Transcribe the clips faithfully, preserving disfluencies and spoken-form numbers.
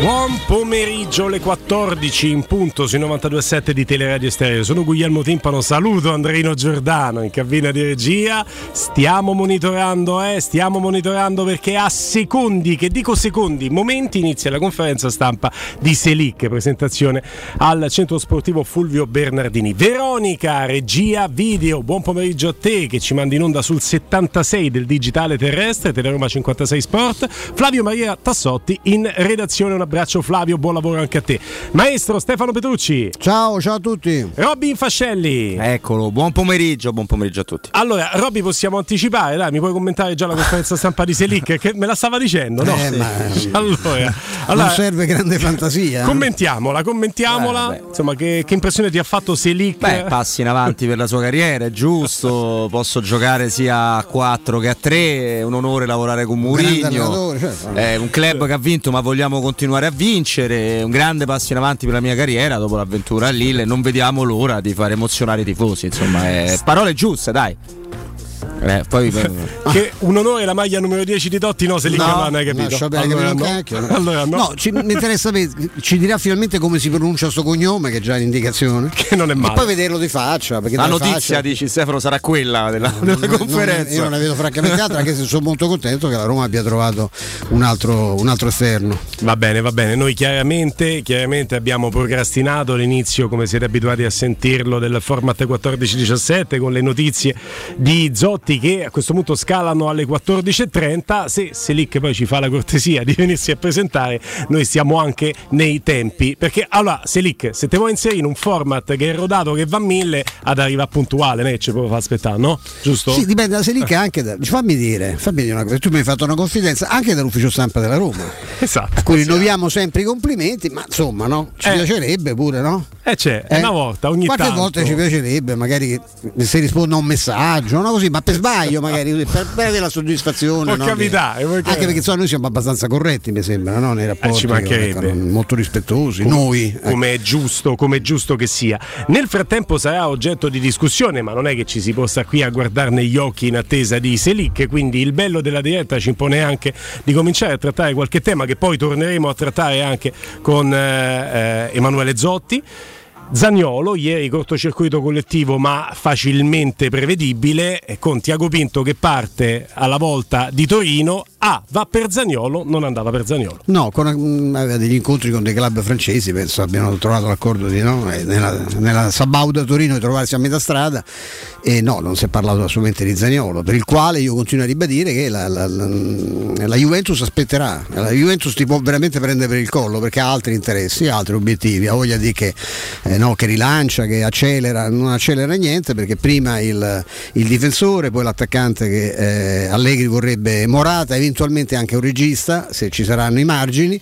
Buon pomeriggio, le quattordici in punto sui novantadue virgola sette di Teleradio Stereo. Sono Guglielmo Timpano, saluto Andrino Giordano in cabina di regia. Stiamo monitorando, eh, stiamo monitorando perché a secondi, che dico secondi, momenti inizia la conferenza stampa di Çelik, presentazione al Centro Sportivo Fulvio Bernardini. Veronica, regia video, buon pomeriggio a te che ci mandi in onda sul settantasei del digitale terrestre, Teleroma cinquantasei Sport. Flavio Maria Tassotti in redazione, una abbraccio Flavio, buon lavoro anche a te. Maestro Stefano Petrucci. Ciao, ciao a tutti. Robin Fascelli. Eccolo, buon pomeriggio, buon pomeriggio a tutti. Allora, Robby, possiamo anticipare, dai, mi puoi commentare già la conferenza stampa di Çelik che me la stava dicendo, no? Eh, ma... allora, allora, non serve grande fantasia. Commentiamola, commentiamola. Eh, Insomma, che, che impressione ti ha fatto Çelik? Beh, passi in avanti per la sua carriera, è giusto, posso giocare sia a quattro che a tre, è un onore lavorare con Mourinho. Certo. È un club che ha vinto, ma vogliamo continuare a vincere, un grande passo in avanti per la mia carriera dopo l'avventura a Lille, non vediamo l'ora di far emozionare i tifosi, insomma, è... parole giuste, dai. Eh, poi... che un onore la maglia numero dieci di Totti, no, Çelik, no, non hai capito. No, allora, no. No. Allora, no. No, ci, mi interessa sapere, ci dirà finalmente come si pronuncia sto cognome, che è già l'indicazione. Che non è male. E poi vederlo di faccia. Perché la notizia, faccia... dici Stefano, sarà quella della, no, della non, conferenza. Non, io non la vedo francamente altra, anche se sono molto contento che la Roma abbia trovato un altro, un altro esterno. Va bene, va bene. Noi chiaramente, chiaramente abbiamo procrastinato l'inizio, come siete abituati a sentirlo, del format quattordici diciassette con le notizie di Zotti, che a questo punto scalano alle quattordici e trenta. Se Çelik poi ci fa la cortesia di venirsi a presentare, noi siamo anche nei tempi, perché allora Çelik, se te vuoi inserire in un format che è rodato, che va a mille, ad arriva puntuale, ne ci può far aspettare, no? Giusto? Sì, dipende da Çelik, anche da... fammi dire, fammi dire una cosa, tu mi hai fatto una confidenza, anche dall'ufficio stampa della Roma, esatto, a cui rinnoviamo sempre i complimenti, ma insomma, no? Ci eh. piacerebbe pure, no? Eh, c'è, eh? Una volta, ogni qualche tanto, qualche volta ci piacerebbe magari che si risponda a un messaggio, no? Così, ma per sbaglio magari, per, per avere la soddisfazione, no? Capitare, che, anche perché so, noi siamo abbastanza corretti, mi sembra, no? Nei rapporti, eh, che, ecco, molto rispettosi, Com- noi eh. come è giusto, come è giusto che sia. Nel frattempo sarà oggetto di discussione, ma non è che ci si possa qui a guardare negli occhi in attesa di Çelik, quindi il bello della diretta ci impone anche di cominciare a trattare qualche tema che poi torneremo a trattare anche con eh, eh, Emanuele Zotti. Zaniolo, ieri cortocircuito collettivo ma facilmente prevedibile, con Tiago Pinto che parte alla volta di Torino. Ah, va per Zaniolo, non andava per Zaniolo. No, con, mh, aveva degli incontri con dei club francesi, penso abbiano trovato l'accordo di no, eh, nella, nella Sabauda Torino di trovarsi a metà strada, e no, non si è parlato assolutamente di Zaniolo, per il quale io continuo a ribadire che la, la, la, la Juventus aspetterà, la Juventus ti può veramente prendere per il collo perché ha altri interessi, altri obiettivi, ha voglia di che, eh, no, che rilancia, che accelera, non accelera niente perché prima il, il difensore, poi l'attaccante che eh, Allegri vorrebbe Morata, eventualmente anche un regista se ci saranno i margini,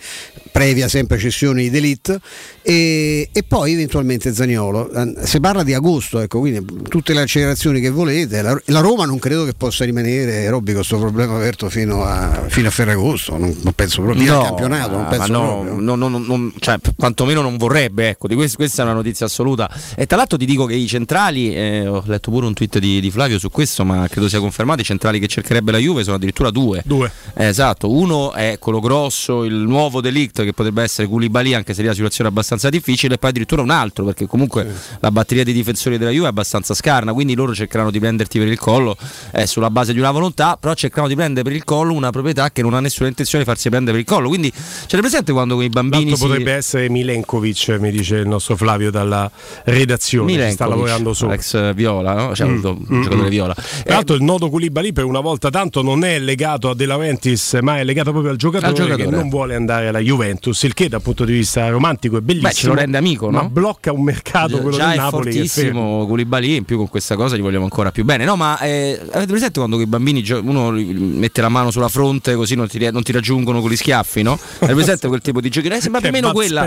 previa sempre cessioni d'élite, e, e poi eventualmente Zaniolo. Si parla di agosto, ecco, quindi tutte le accelerazioni che volete, la, la Roma non credo che possa rimanere, Robby, con questo problema aperto fino a, fino a Ferragosto, non, non penso proprio no, al campionato, non penso no, proprio. No, no, no, no, cioè, quantomeno non vorrebbe, ecco, di questo, questa è una notizia assoluta. E tra l'altro ti dico che i centrali, eh, ho letto pure un tweet di, di Flavio su questo, ma credo sia confermato, i centrali che cercherebbe la Juve sono addirittura due. Due. Eh, esatto, uno è quello grosso, il nuovo Delict, che potrebbe essere Koulibaly, anche se lì la situazione è abbastanza difficile, e poi addirittura un altro, perché comunque sì, la batteria dei difensori della Juve è abbastanza scarna, quindi loro cercheranno di prenderti per il collo, eh, sulla base di una volontà, però cercheranno di prendere per il collo una proprietà che non ha nessuna intenzione di farsi prendere per il collo, quindi ce l'è presente quando quei bambini si... potrebbe essere Milenkovic, mi dice il nostro Flavio dalla redazione, che sta lavorando su Alex Viola, no? Cioè, mm, un giocatore mm, Viola. Tra l'altro eh, il nodo Koulibaly per una volta tanto non è legato a De Laurentiis, ma è legato proprio al giocatore, al giocatore che eh. non vuole andare alla Juventus, il che dal punto di vista romantico è bellissimo. Beh, ce lo rende amico, no? Ma blocca un mercato, quello già del Napoli, fortissimo, Koulibaly, in più con questa cosa gli vogliamo ancora più bene. No, ma eh, avete presente quando quei bambini gio- uno mette la mano sulla fronte così non ti, non ti raggiungono con gli schiaffi, no? Avete presente quel tipo di giochi? Eh, sembra più o meno quella.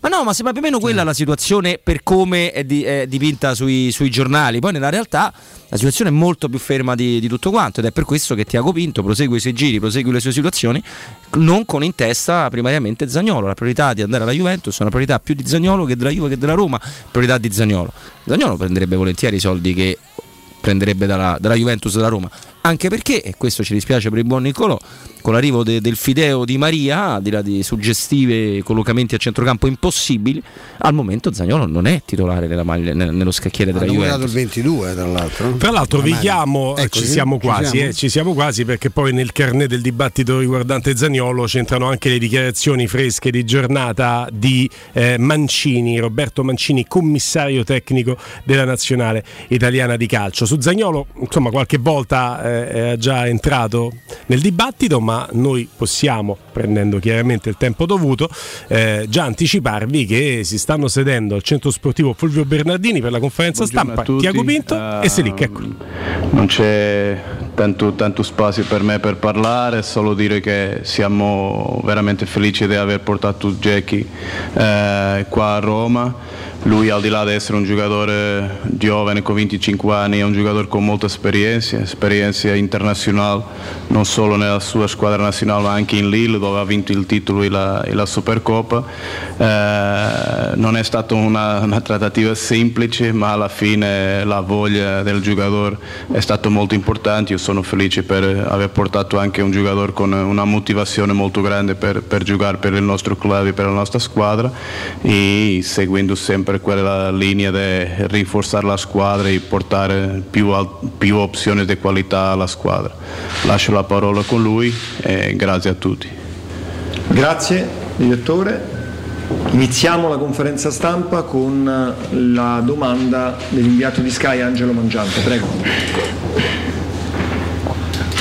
Ma no, ma sembra più o meno quella la situazione per come è, di, è dipinta sui, sui giornali. Poi nella realtà la situazione è molto più ferma di, di tutto quanto, ed è per questo che Tiago Pinto prosegue i suoi giri, prosegue le sue situazioni, non con in testa primariamente Zaniolo. La priorità di andare alla Juventus è una priorità più di Zaniolo che della Juve che della Roma, priorità di Zaniolo. Zaniolo prenderebbe volentieri i soldi che prenderebbe dalla, dalla Juventus, dalla Roma. anche perché, e questo ci dispiace per il buon Niccolò, con l'arrivo de, del fideo Di Maria, al di là di suggestive collocamenti a centrocampo impossibili, al momento Zaniolo non è titolare della maglia, ne, nello scacchiere della Juventus. Ha numerato il ventidue, tra l'altro. Tra l'altro vi chiamo, ecco, ci siamo quasi, ci siamo. Eh, ci siamo quasi, perché poi nel carnet del dibattito riguardante Zaniolo c'entrano anche le dichiarazioni fresche di giornata di eh, Mancini, Roberto Mancini, commissario tecnico della nazionale italiana di calcio. Su Zaniolo, insomma, qualche volta... Eh, è già entrato nel dibattito, ma noi possiamo, prendendo chiaramente il tempo dovuto, eh, già anticiparvi che si stanno sedendo al centro sportivo Fulvio Bernardini per la conferenza Buongiorno stampa Tiago Pinto uh, e Çelik. Ecco. Non c'è tanto, tanto spazio per me per parlare, solo dire che siamo veramente felici di aver portato Jackie eh, qua a Roma. Lui, al di là di essere un giocatore giovane con venticinque anni, è un giocatore con molta esperienza, esperienza internazionale, non solo nella sua squadra nazionale ma anche in Lille, dove ha vinto il titolo e la, e la Supercoppa. Eh, non è stata una, una trattativa semplice, ma alla fine la voglia del giocatore è stata molto importante. Io sono felice per aver portato anche un giocatore con una motivazione molto grande per, per giocare per il nostro club e per la nostra squadra, e seguendo sempre per quella linea di rinforzare la squadra e portare più, più opzioni di qualità alla squadra. Lascio la parola con lui e grazie a tutti. Grazie direttore. Iniziamo la conferenza stampa con la domanda dell'inviato di Sky Angelo Mangiante, prego.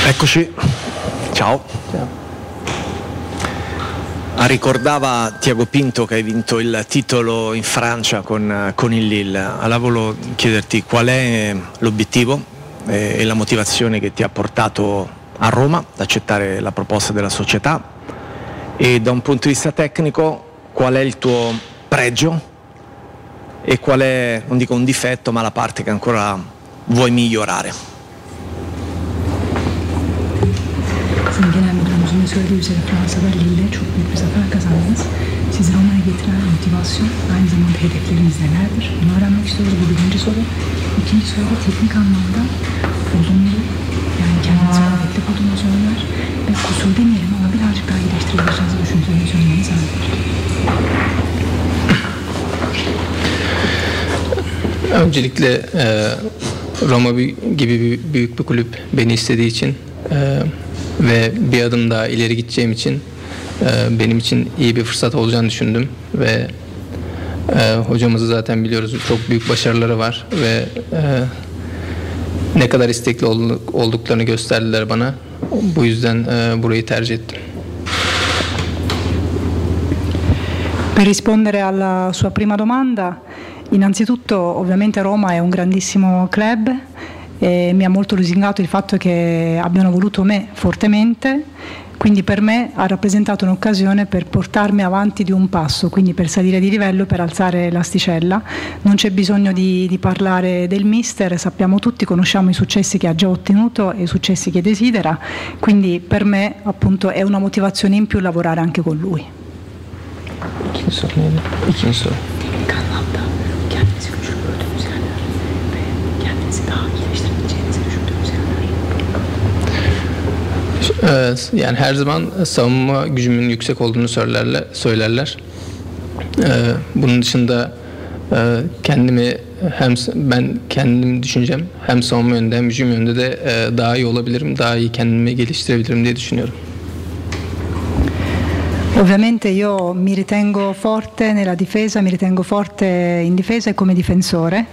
Eccoci, ciao. Ciao. Ricordava Tiago Pinto che hai vinto il titolo in Francia con, con il Lille. Allora volevo chiederti qual è l'obiettivo e, e la motivazione che ti ha portato a Roma ad accettare la proposta della società, e da un punto di vista tecnico qual è il tuo pregio e qual è, non dico un difetto, ma la parte che ancora vuoi migliorare. Sì, söylediği Fransa ve Lille çok büyük bir zafer kazandınız. Sizi Roma'ya getiren motivasyon aynı zamanda hedefleriniz nelerdir? Bunu öğrenmek istiyoruz, bu birinci soru. İkinci soru da teknik anlamda olumlu, yani kendinizi kuvvetli bulduğunuz oyunlar ve kusur demeyelim ama birazcık daha iyileştirebileceğinizi düşündüğünü söylemeniz anlıyor. Öncelikle e, Roma gibi bir, büyük bir kulüp beni istediği için e, ve bir adım daha ileri gideceğim için e, benim için iyi bir fırsat olacağını düşündüm ve e, hocamızı zaten biliyoruz, çok büyük başarıları var ve e, ne kadar istekli olduk, olduklarını gösterdiler bana, bu yüzden e, burayı tercih ettim. Per rispondere alla sua prima domanda, innanzitutto ovviamente Roma è un grandissimo club. E mi ha molto lusingato il fatto che abbiano voluto me fortemente, quindi per me ha rappresentato un'occasione per portarmi avanti di un passo, quindi per salire di livello, per alzare l'asticella. Non c'è bisogno di, di parlare del mister, sappiamo tutti, conosciamo i successi che ha già ottenuto e i successi che desidera, quindi per me appunto è una motivazione in più lavorare anche con lui. Yani her zaman savunma gücümün yüksek olduğunu söylerler. söylerler. Bunun dışında kendimi hem ben kendim düşüncem hem savunma yönünde hem hücum yönünde de daha iyi olabilirim, daha iyi kendimi geliştirebilirim diye düşünüyorum. Ovviamente io mi ritengo forte nella difesa, mi ritengo forte in difesa e come difensore,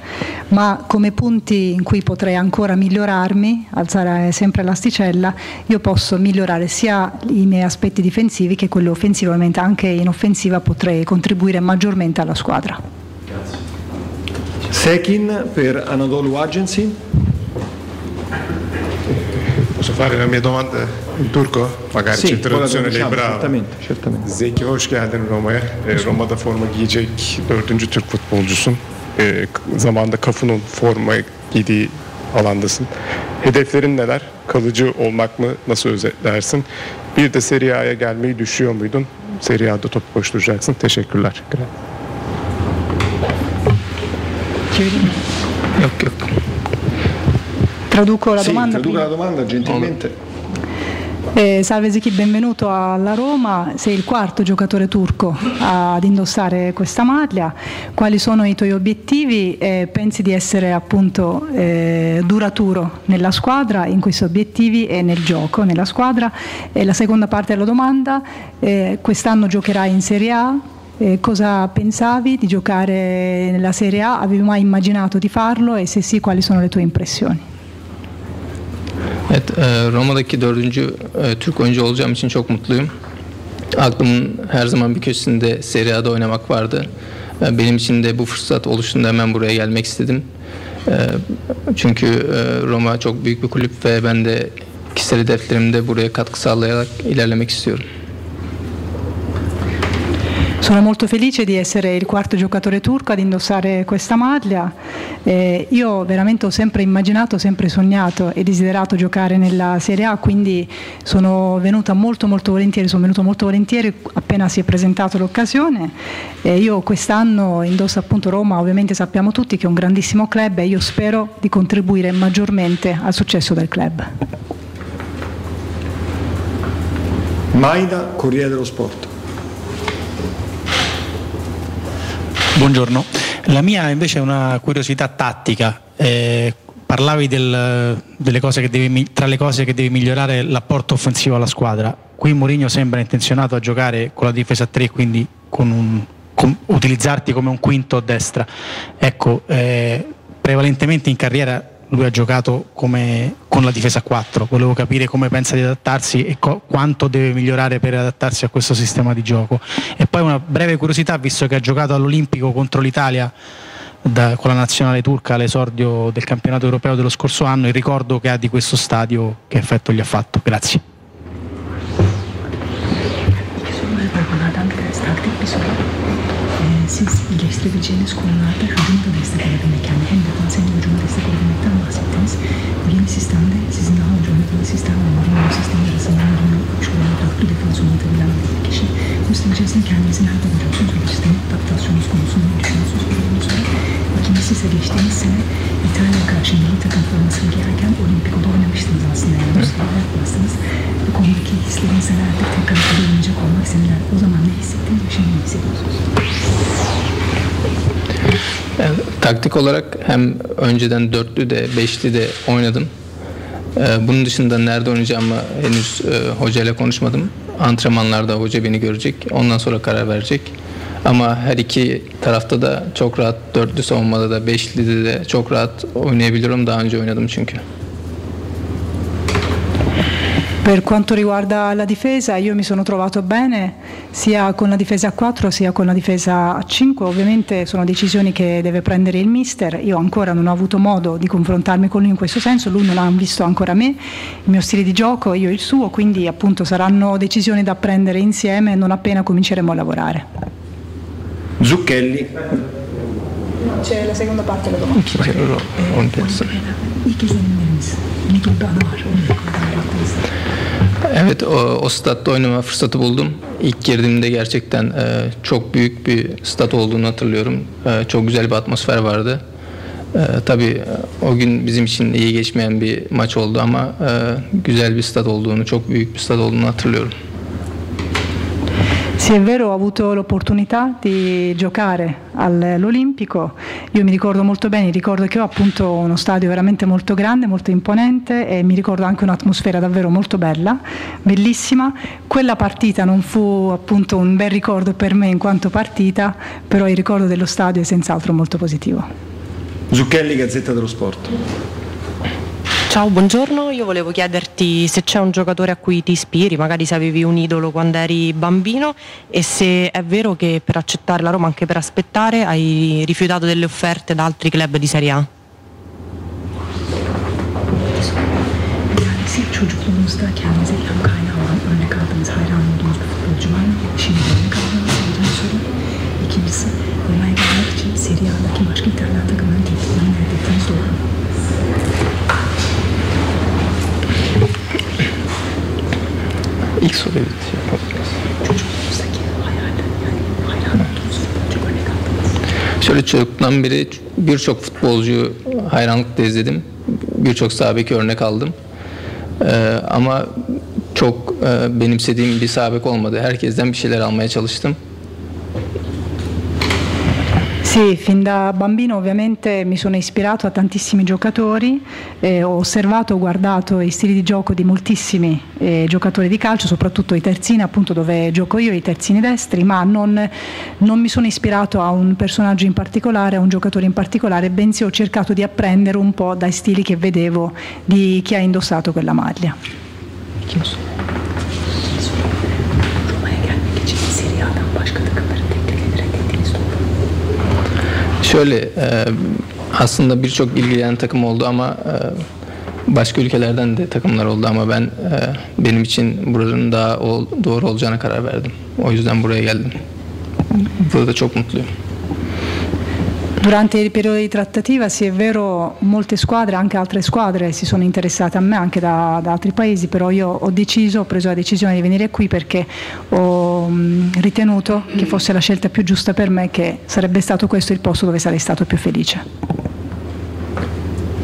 ma come punti in cui potrei ancora migliorarmi, alzare sempre l'asticella, io posso migliorare sia i miei aspetti difensivi che quello offensivo, ovviamente anche in offensiva potrei contribuire maggiormente alla squadra. Grazie. Sekin per Anadolu Agency. Posso fare la mia domanda? In turco? Magari sì, traduzione lei brava. Certamente, certamente. Zeki, hoş geldin Roma'ya. E, Roma'da forma giyecek dördüncü Türk futbolcusun. E, zamanda Kafu'nun forma giydiği alandasın. Hedeflerin neler? Kalıcı olmak mı? Nasıl özetlersin? Bir de Serie A'ya gelmeyi düşüyor muydun? Serie A'da top koşturacaksın. Teşekkürler. Yok yok. Traduco la sì, domanda. Traduco prima. la domanda gentilmente. Eh, salve Zichi, benvenuto alla Roma. Sei il quarto giocatore turco ad indossare questa maglia. Quali sono i tuoi obiettivi? Eh, pensi di essere appunto eh, duraturo nella squadra, in questi obiettivi e nel gioco, nella squadra? E la seconda parte della domanda, eh, quest'anno giocherai in Serie A? Eh, cosa pensavi di giocare nella Serie A? Avevi mai immaginato di farlo? E se sì, quali sono le tue impressioni? Evet, e, Roma'daki dördüncü e, Türk oyuncu olacağım için çok mutluyum. Aklımın her zaman bir köşesinde Serie A'da oynamak vardı. E, benim için de bu fırsat oluştuğunda hemen buraya gelmek istedim. E, çünkü e, Roma çok büyük bir kulüp ve ben de kişisel hedeflerimde buraya katkı sağlayarak ilerlemek istiyorum. Sono molto felice di essere il quarto giocatore turco ad indossare questa maglia. Eh, io veramente ho sempre immaginato, sempre sognato e desiderato giocare nella Serie A, quindi sono venuta molto molto volentieri, sono venuto molto volentieri appena si è presentato l'occasione. Eh, io quest'anno indosso appunto Roma, ovviamente sappiamo tutti che è un grandissimo club e io spero di contribuire maggiormente al successo del club. Maida, Corriere dello Sport. Buongiorno, la mia invece è una curiosità tattica, eh, parlavi del, delle cose che devi, tra le cose che devi migliorare l'apporto offensivo alla squadra, qui Mourinho sembra intenzionato a giocare con la difesa a tre, quindi con un, con, utilizzarti come un quinto a destra, ecco, eh, prevalentemente in carriera lui ha giocato come, con la difesa a quattro, volevo capire come pensa di adattarsi e co, quanto deve migliorare per adattarsi a questo sistema di gioco. E poi una breve curiosità, visto che ha giocato all'Olimpico contro l'Italia da, con la nazionale turca all'esordio del campionato europeo dello scorso anno, il ricordo che ha di questo stadio, che effetto gli ha fatto. Grazie. Siz iyileştirebileceğiniz konularda hücum da destek alabilmek, yani hem defansiyonu hücumu destek alabilmekten bahsettiniz. Bu yeni sistemde sizin daha önce oynadığınız sistem ve Mourinho sistemi arasından Mourinho uçlarına farklı defans oynatabilen bir kişi. Bu sistem içerisinde kendinizi nerede görüyorsunuz ve sistemin adaptasyonunuz konusunda ne düşünüyorsunuz bilmiyorsunuz. İkincisi ise geçtiğimiz sene İtalya karşı milli takım formasını giyerken Olimpiko'da oynamıştınız aslında, yani bu sistemi yapmazsınız. Bu konudaki hisleriniz herhalde tekrar oynayacak olmak seneler. O zaman ne hissettiniz ve şimdi ne hissediyorsunuz? Yani, taktik olarak hem önceden dörtlü de beşli de oynadım. Ee, bunun dışında nerede oynayacağımı henüz e, hocayla konuşmadım. Antrenmanlarda hoca beni görecek. Ondan sonra karar verecek. Ama her iki tarafta da çok rahat, dörtlü savunmada da beşlide de çok rahat oynayabiliyorum. Daha önce oynadım çünkü. Per quanto riguarda la difesa, io mi sono trovato bene sia con la difesa a quattro sia con la difesa a cinque, ovviamente sono decisioni che deve prendere il mister, io ancora non ho avuto modo di confrontarmi con lui in questo senso, lui non ha visto ancora me, il mio stile di gioco, io il suo, quindi appunto saranno decisioni da prendere insieme non appena cominceremo a lavorare. Zucchelli. C'è la seconda parte della domanda. Evet, o, o statta oynama fırsatı buldum. İlk girdiğimde gerçekten e, çok büyük bir stat olduğunu hatırlıyorum. E, çok güzel bir atmosfer vardı. E, tabii o gün bizim için iyi geçmeyen bir maç oldu ama e, güzel bir stat olduğunu, çok büyük bir stat olduğunu hatırlıyorum. Sì, è vero, ho avuto l'opportunità di giocare all'Olimpico, io mi ricordo molto bene, ricordo che ho appunto uno stadio veramente molto grande, molto imponente e mi ricordo anche un'atmosfera davvero molto bella, bellissima. Quella partita non fu appunto un bel ricordo per me in quanto partita, però il ricordo dello stadio è senz'altro molto positivo. Zucchelli, Gazzetta dello Sport. Ciao, buongiorno, io volevo chiederti se c'è un giocatore a cui ti ispiri, magari se avevi un idolo quando eri bambino e se è vero che per accettare la Roma, anche per aspettare, hai rifiutato delle offerte da altri club di Serie A. İlk soruyu şey yapabiliriz. Çocukluğunuzdaki hayaller, yani hayran olduğunuz futbolcu örnek aldınız. Şöyle çocuktan beri birçok futbolcu hayranlıkla izledim. birçok sabek örnek aldım. Ee, ama çok e, benimsediğim bir sabek olmadı. Herkesten bir şeyler almaya çalıştım. Sì, fin da bambino ovviamente mi sono ispirato a tantissimi giocatori, eh, ho osservato, ho guardato i stili di gioco di moltissimi eh, giocatori di calcio, soprattutto i terzini, appunto dove gioco io, i terzini destri, ma non, non mi sono ispirato a un personaggio in particolare, a un giocatore in particolare, bensì ho cercato di apprendere un po' dai stili che vedevo di chi ha indossato quella maglia. Chiuso. Şöyle aslında birçok ilgilenen takım oldu ama başka ülkelerden de takımlar oldu ama ben benim için buranın daha doğru olacağına karar verdim. O yüzden buraya geldim. Burada çok mutluyum. Durante il periodo di trattativa, sì, è vero, molte squadre, anche altre squadre si sono interessate a me, anche da, da altri paesi, però io ho deciso, ho preso la decisione di venire qui perché ho mh, ritenuto che fosse la scelta più giusta per me, che sarebbe stato questo il posto dove sarei stato più felice.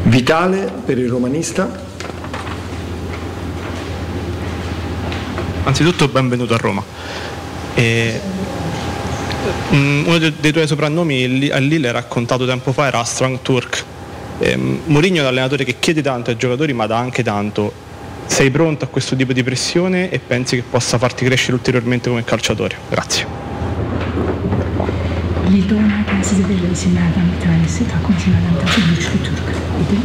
Vitale per il romanista. Anzitutto benvenuto a Roma. E... uno dei tuoi soprannomi a Lille raccontato tempo fa era Strong Turk. ehm, Mourinho è un allenatore che chiede tanto ai giocatori ma dà anche tanto. Sei pronto a questo tipo di pressione e pensi che possa farti crescere ulteriormente come calciatore? Grazie. Lidona size belirleşenlerden bir tanesi takım şunlardan çok güçlü Türk idi.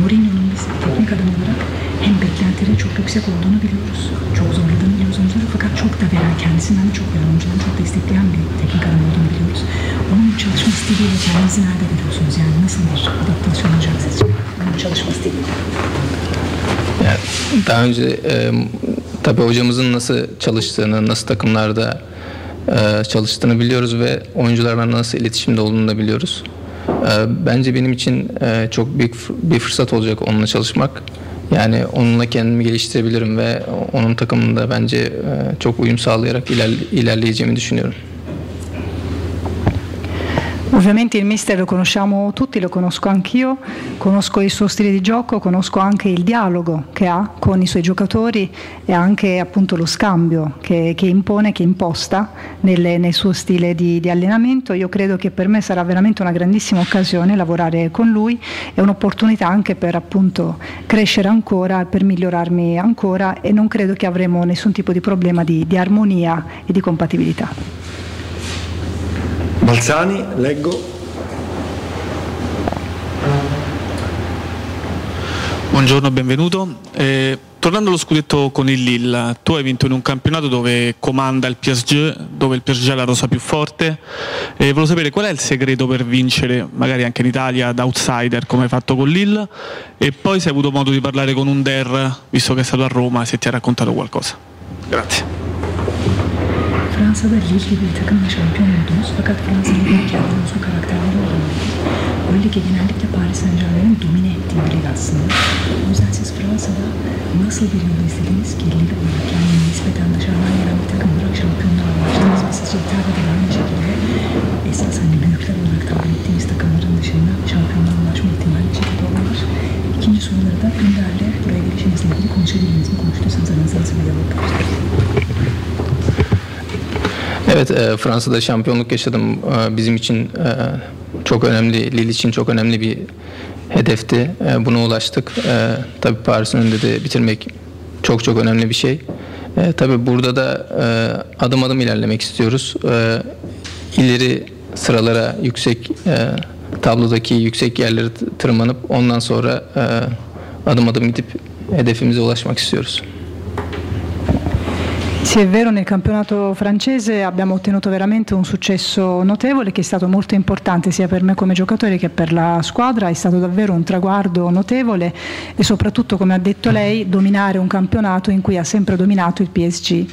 Mourinho'nun biz teknik adam olarak hem beklentileri çok yüksek olduğunu biliyoruz. Çok zorladığını yorumcuları fakat çok da veren kendisinden çok veren oyuncuları çok destekleyen bir teknik adam olduğunu biliyoruz. Onun çalışma stiliyle kendinizi nerede görüyorsunuz? Yani nasıl bir adaptasyon olacak sizce? Onun çalışma stiliyle. Yani daha önce e, tabii hocamızın nasıl çalıştığını, nasıl takımlarda e, çalıştığını biliyoruz ve oyuncularla nasıl iletişimde olduğunu da biliyoruz. Bence benim için çok büyük bir fırsat olacak onunla çalışmak. Yani onunla kendimi geliştirebilirim ve onun takımında bence çok uyum sağlayarak ilerleyeceğimi düşünüyorum. Ovviamente il mister lo conosciamo tutti, lo conosco anch'io, conosco il suo stile di gioco, conosco anche il dialogo che ha con i suoi giocatori e anche appunto lo scambio che, che impone, che imposta nel, nel suo stile di, di allenamento. Io credo che per me sarà veramente una grandissima occasione lavorare con lui e un'opportunità anche per appunto crescere ancora, per migliorarmi ancora e non credo che avremo nessun tipo di problema di, di armonia e di compatibilità. Balzani, leggo. Buongiorno, benvenuto. Eh, tornando allo scudetto con il Lille, tu hai vinto in un campionato dove comanda il P S G, dove il P S G ha la rosa più forte. Eh, volevo sapere qual è il segreto per vincere, magari anche in Italia, da outsider come hai fatto con Lille, e poi se hai avuto modo di parlare con un Der, visto che è stato a Roma, se ti ha raccontato qualcosa. Grazie. Fransa'da Lille gibi bir takımla şampiyon oldunuz fakat Fransa Ligi'ndeki adınız o karakterleri olamadınız. O Ligi genellikle Paris Saint-Germain'in domine ettiği bir lig aslında. O yüzden siz Fransa'da nasıl bir yolu izlediniz ki Lille olarak yani nispeten dışarıdan gelen bir takım olarak şampiyonluğa ulaştınız ve sizce İtalya'da aynı şekilde esas hani büyükler olarak tabir ettiğimiz takımların dışında şampiyonluğa ulaşma ihtimali şekilde olabilir. İkinci soruları da Günder'le buraya gelişinizle ilgili konuşabiliriz mi? Konuştuysanız aranızda nasıl bir yolculuk yapıyorsunuz? Evet, Fransa'da şampiyonluk yaşadım. Bizim için çok önemli, Lille için çok önemli bir hedefti. Buna ulaştık. Tabii Paris'in önünde de bitirmek çok çok önemli bir şey. Tabii burada da adım adım ilerlemek istiyoruz. İleri sıralara, yüksek tablodaki yüksek yerlere tırmanıp ondan sonra adım adım gidip hedefimize ulaşmak istiyoruz. Sì, è vero, nel campionato francese abbiamo ottenuto veramente un successo notevole che è stato molto importante sia per me come giocatore che per la squadra, è stato davvero un traguardo notevole e soprattutto, come ha detto lei, dominare un campionato in cui ha sempre dominato il P S G,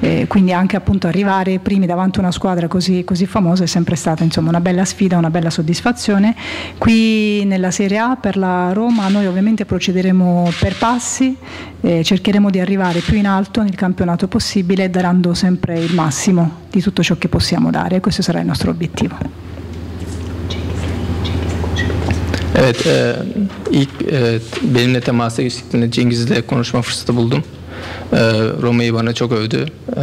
eh, quindi anche appunto arrivare primi davanti a una squadra così, così famosa è sempre stata insomma una bella sfida, una bella soddisfazione. Qui nella Serie A per la Roma noi ovviamente procederemo per passi, eh, cercheremo di arrivare più in alto nel campionato possibile, dando sempre il massimo di tutto ciò che possiamo dare. Questo sarà il nostro obiettivo. Evet, e, ilk e, benimle temasa geçtiğinde Cengiz'le konuşma fırsatı buldum. E, Roma'yı bana çok övdü. E,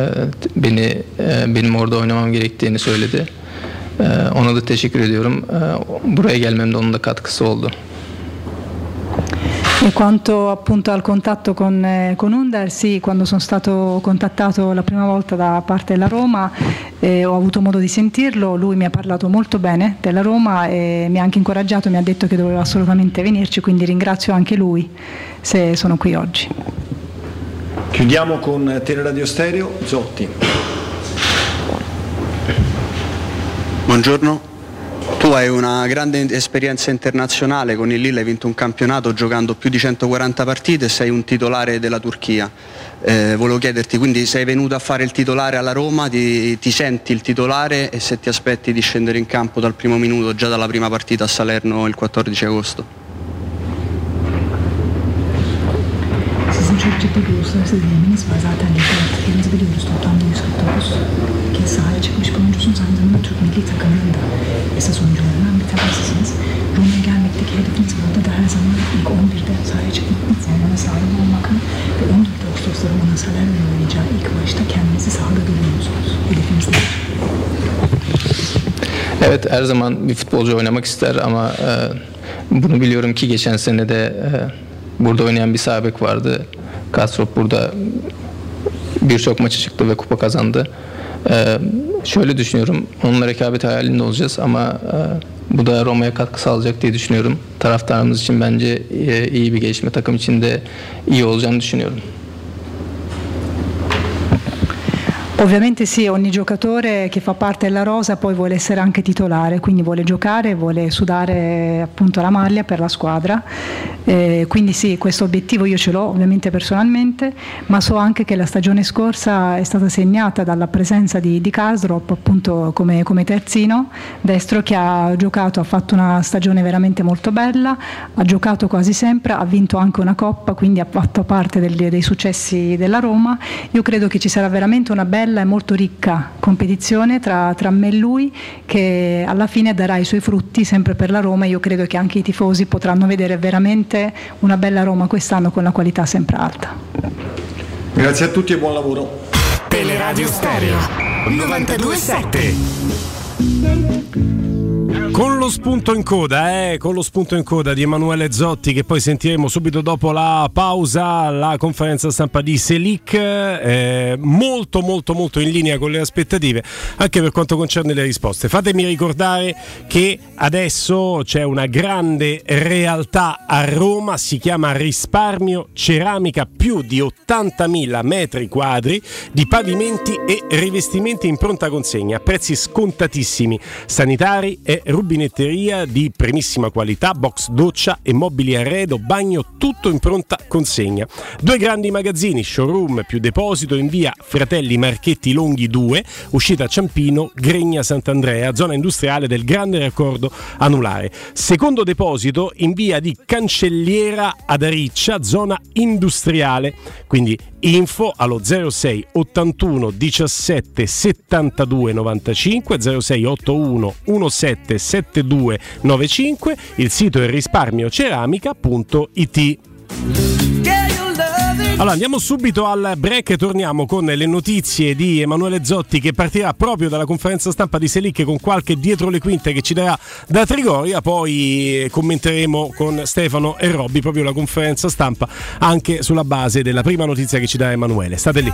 beni e, benim orada oynamam gerektiğini söyledi. E, ona da teşekkür ediyorum. E, buraya gelmemde onun da katkısı oldu. E quanto appunto al contatto con, eh, con Under, sì, quando sono stato contattato la prima volta da parte della Roma eh, ho avuto modo di sentirlo, lui mi ha parlato molto bene della Roma e mi ha anche incoraggiato, mi ha detto che doveva assolutamente venirci, quindi ringrazio anche lui se sono qui oggi. Chiudiamo con Teleradio Stereo, Zotti. Buongiorno. Tu hai una grande esperienza internazionale, con il Lille hai vinto un campionato giocando più di centoquaranta partite e sei un titolare della Turchia. Eh, volevo chiederti, quindi sei venuto a fare il titolare alla Roma, ti, ti senti il titolare e se ti aspetti di scendere in campo dal primo minuto, già dalla prima partita a Salerno il quattordici agosto? Esas oyuncularından bir tanesisiniz. Roma'ya gelmekteki hedefiniz burada da her zaman ilk on birde sahaya çıkmak, Roma'ya sahip olmak ve on dört Ağustos'ta Roma'nın Salerno'ya oynayacağı ilk maçta kendinizi sahada görüyor musunuz? Hedefiniz nedir? Evet, her zaman bir futbolcu oynamak ister ama e, bunu biliyorum ki geçen sene de e, burada oynayan bir sağ bek vardı. Karsdorp burada birçok maça çıktı ve kupa kazandı. Ee, şöyle düşünüyorum, onunla rekabet hayalinde olacağız ama e, bu da Roma'ya katkı sağlayacak diye düşünüyorum. Taraftarımız için bence e, iyi bir gelişme, takım için de iyi olacağını düşünüyorum. Ovviamente sì, ogni giocatore che fa parte della rosa poi vuole essere anche titolare, quindi vuole giocare, vuole sudare appunto la maglia per la squadra, eh, quindi sì, questo obiettivo io ce l'ho ovviamente personalmente, ma so anche che la stagione scorsa è stata segnata dalla presenza di, di Karsdorp appunto come, come terzino destro, che ha giocato, ha fatto una stagione veramente molto bella, ha giocato quasi sempre, ha vinto anche una coppa, quindi ha fatto parte del, dei successi della Roma. Io credo che ci sarà veramente una bella è molto ricca competizione tra, tra me e lui, che alla fine darà i suoi frutti sempre per la Roma. Io credo che anche i tifosi potranno vedere veramente una bella Roma quest'anno con la qualità sempre alta. Grazie a tutti e buon lavoro. Teleradio Stereo novantadue sette. Con lo spunto in coda, eh, con lo spunto in coda di Emanuele Zotti, che poi sentiremo subito dopo la pausa, la conferenza stampa di Çelik, eh, molto molto molto in linea con le aspettative, anche per quanto concerne le risposte. Fatemi ricordare che adesso c'è una grande realtà a Roma, si chiama Risparmio Ceramica, più di ottantamila metri quadri di pavimenti e rivestimenti in pronta consegna, prezzi scontatissimi, sanitari e rubinetteria di primissima qualità, box doccia e mobili arredo, bagno, tutto in pronta consegna. Due grandi magazzini, showroom più deposito in via Fratelli Marchetti Longhi due, uscita Ciampino, Gregna Sant'Andrea, zona industriale del grande raccordo anulare. Secondo deposito in via di Cancelliera ad Ariccia, zona industriale. Quindi info allo zero sei ottantuno diciassette settantadue novantacinque, zero sei ottantuno diciassette settantadue novantacinque, il sito è risparmioceramica punto it. Allora andiamo subito al break e torniamo con le notizie di Emanuele Zotti, che partirà proprio dalla conferenza stampa di Çelik con qualche dietro le quinte che ci darà da Trigoria, poi commenteremo con Stefano e Robby proprio la conferenza stampa anche sulla base della prima notizia che ci dà Emanuele. State lì.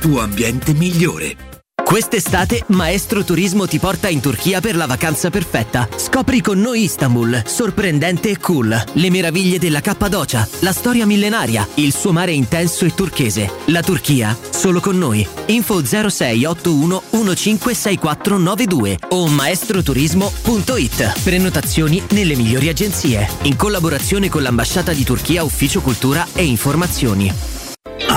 tuo ambiente migliore. Quest'estate Maestro Turismo ti porta in Turchia per la vacanza perfetta. Scopri con noi Istanbul, sorprendente e cool, le meraviglie della Cappadocia, la storia millenaria, il suo mare intenso e turchese. La Turchia, solo con noi. Info zero sei otto uno uno cinque sei quattro nove due o maestroturismo punto i t. Prenotazioni nelle migliori agenzie. In collaborazione con l'Ambasciata di Turchia, Ufficio Cultura e Informazioni.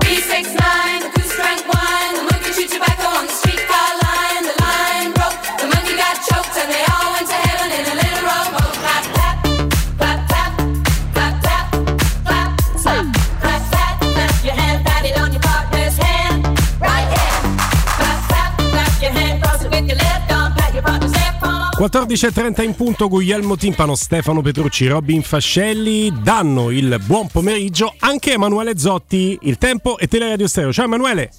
three six nine, the goose rank one, look at you. quattordici e trenta in punto, Guglielmo Timpano, Stefano Petrucci, Robin Fascelli danno il buon pomeriggio anche Emanuele Zotti. Il tempo è Teleradio Stereo. Ciao Emanuele.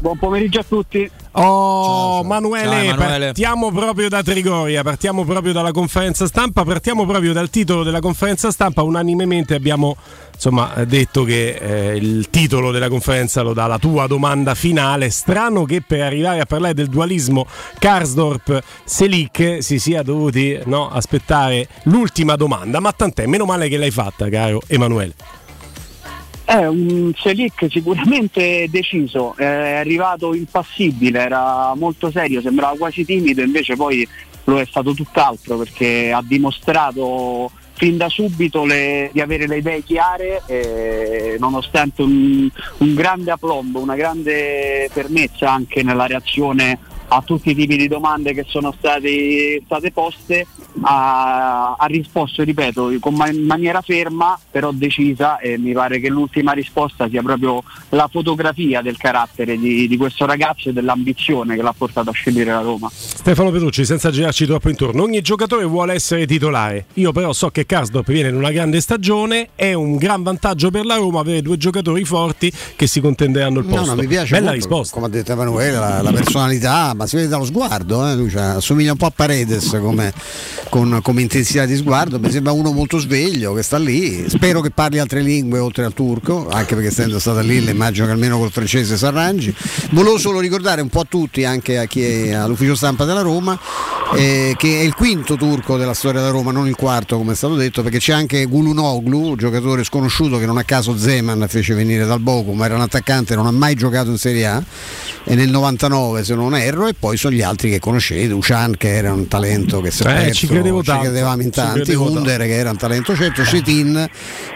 Buon pomeriggio a tutti. Oh, ciao, ciao. Manuele, ciao, Emanuele, partiamo proprio da Trigoria, partiamo proprio dalla conferenza stampa, partiamo proprio dal titolo della conferenza stampa. Unanimemente abbiamo, insomma, detto che eh, il titolo della conferenza lo dà la tua domanda finale. Strano che per arrivare a parlare del dualismo Karsdorp-Çelik si sia dovuti, no, aspettare l'ultima domanda, ma tant'è, meno male che l'hai fatta, caro Emanuele. È un Çelik sicuramente deciso, è arrivato impassibile, era molto serio, sembrava quasi timido, invece poi lo è stato tutt'altro, perché ha dimostrato fin da subito le, di avere le idee chiare, e nonostante un, un grande aplombo, una grande fermezza anche nella reazione a tutti i tipi di domande che sono state, state poste, ha, ha risposto, ripeto, con man- maniera ferma però decisa, e mi pare che l'ultima risposta sia proprio la fotografia del carattere di, di questo ragazzo e dell'ambizione che l'ha portato a scegliere la Roma. Stefano Petrucci, senza girarci troppo intorno, ogni giocatore vuole essere titolare, io però so che Karsdorp viene in una grande stagione, è un gran vantaggio per la Roma avere due giocatori forti che si contenderanno il posto. No, no, mi piace bella molto, risposta, come ha detto Emanuele, la, la personalità, ma si vede dallo sguardo, eh? Lui, cioè, assomiglia un po' a Paredes come, con, come intensità di sguardo, mi sembra uno molto sveglio che sta lì, spero che parli altre lingue oltre al turco, anche perché essendo stata lì immagino che almeno col francese si arrangi. Volevo solo ricordare un po' a tutti, anche a chi è all'ufficio stampa della Roma, eh, che è il quinto turco della storia della Roma, non il quarto come è stato detto, perché c'è anche Gulunoglu, giocatore sconosciuto che non a caso Zeman fece venire dal Bochum, ma era un attaccante, non ha mai giocato in Serie A, e nel novantanove se non erro. E poi sono gli altri che conoscete, Ucan che era un talento che si è eh, perso, ci, credevo tanto, ci credevamo in tanti, Under che era un talento certo, Cetin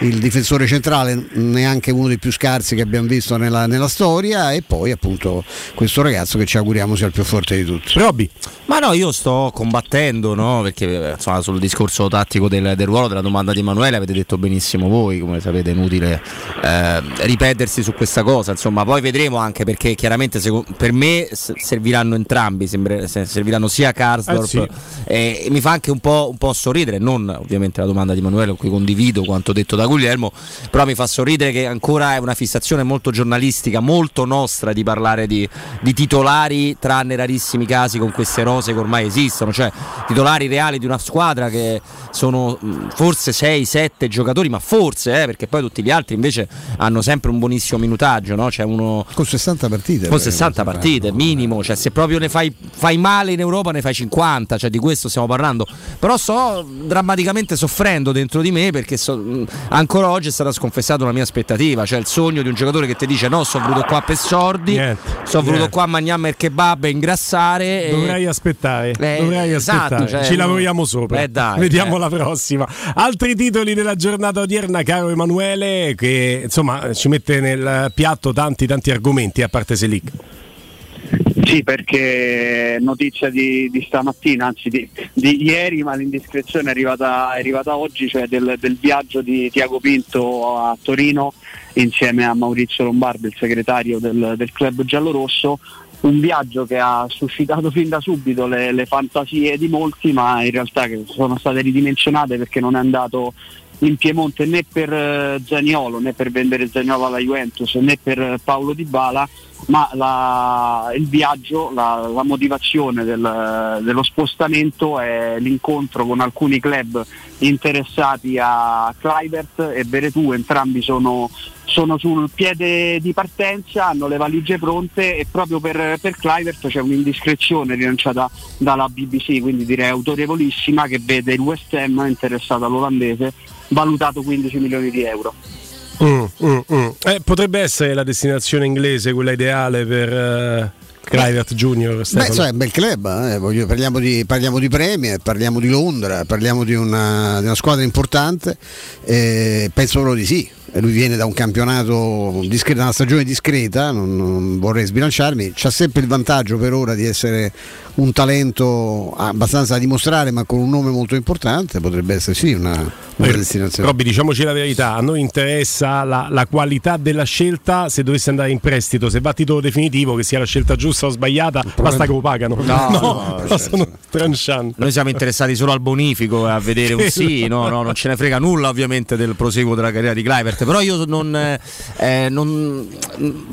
il difensore centrale, neanche uno dei più scarsi che abbiamo visto nella, nella storia, e poi appunto questo ragazzo che ci auguriamo sia il più forte di tutti. Robby. Ma no, io sto combattendo, no? Perché insomma, sul discorso tattico del, del ruolo, della domanda di Emanuele avete detto benissimo voi, come sapete è inutile eh, ripetersi su questa cosa, insomma poi vedremo, anche perché chiaramente se, per me serviranno entrambi, serviranno sia Karsdorp eh sì. e mi fa anche un po', un po' sorridere, non ovviamente la domanda di Emanuele con cui condivido quanto detto da Guglielmo, però mi fa sorridere che ancora è una fissazione molto giornalistica, molto nostra, di parlare di, di titolari, tranne rarissimi casi con queste rose che ormai esistono, cioè titolari reali di una squadra che sono forse sei sette giocatori, ma forse eh, perché poi tutti gli altri invece hanno sempre un buonissimo minutaggio, no? C'è uno con sessanta partite, con sessanta partite minimo, cioè se proprio ne fai, fai male in Europa ne fai cinquanta, cioè di questo stiamo parlando. Però sto drammaticamente soffrendo dentro di me, perché so, ancora oggi è stata sconfessata una mia aspettativa, cioè il sogno di un giocatore che ti dice no, sono venuto qua per sordi, niente, sono niente. venuto qua a mangiarmi il kebab e ingrassare, dovrai e... aspettare, eh, dovrai esatto, aspettare, cioè, ci lavoriamo sopra, eh, dai, vediamo eh. la prossima. Altri titoli della giornata odierna, caro Emanuele, che insomma ci mette nel piatto tanti tanti argomenti, a parte Çelik. Sì, perché notizia di, di stamattina, anzi di, di ieri, ma l'indiscrezione è arrivata, è arrivata oggi, cioè del, del viaggio di Tiago Pinto a Torino insieme a Maurizio Lombardo, il segretario del, del club giallorosso. Un viaggio che ha suscitato fin da subito le, le fantasie di molti, ma in realtà che sono state ridimensionate, perché non è andato in Piemonte né per Zaniolo, né per vendere Zaniolo alla Juventus, né per Paolo Dybala, ma la, il viaggio, la, la motivazione del, dello spostamento è l'incontro con alcuni club interessati a Kluivert e Veretout, entrambi sono, sono sul piede di partenza, hanno le valigie pronte, e proprio per, per Kluivert c'è un'indiscrezione rilanciata dalla B B C, quindi direi autorevolissima, che vede il West Ham interessato all'olandese, valutato quindici milioni di euro. Mm, mm, mm. Eh, potrebbe essere la destinazione inglese quella ideale per uh, Kluivert Junior. Beh, cioè, è un bel club, eh. Voglio, parliamo, di, parliamo di Premier, parliamo di Londra, parliamo di una, di una squadra importante, eh, penso loro di sì. lui viene da un campionato discreto, una stagione discreta, non, non vorrei sbilanciarmi, c'ha sempre il vantaggio per ora di essere un talento abbastanza da dimostrare, ma con un nome molto importante, potrebbe essere sì una, una destinazione. Robby, diciamoci la verità, a noi interessa la, la qualità della scelta. Se dovesse andare in prestito, se va a titolo definitivo, che sia la scelta giusta o sbagliata, probabilmente... basta che lo pagano. No, no, no, no, certo. Sono trancianti. Noi siamo interessati solo al bonifico, a vedere un sì, no, no, non ce ne frega nulla ovviamente del proseguo della carriera di Kluivert, però io non, eh, non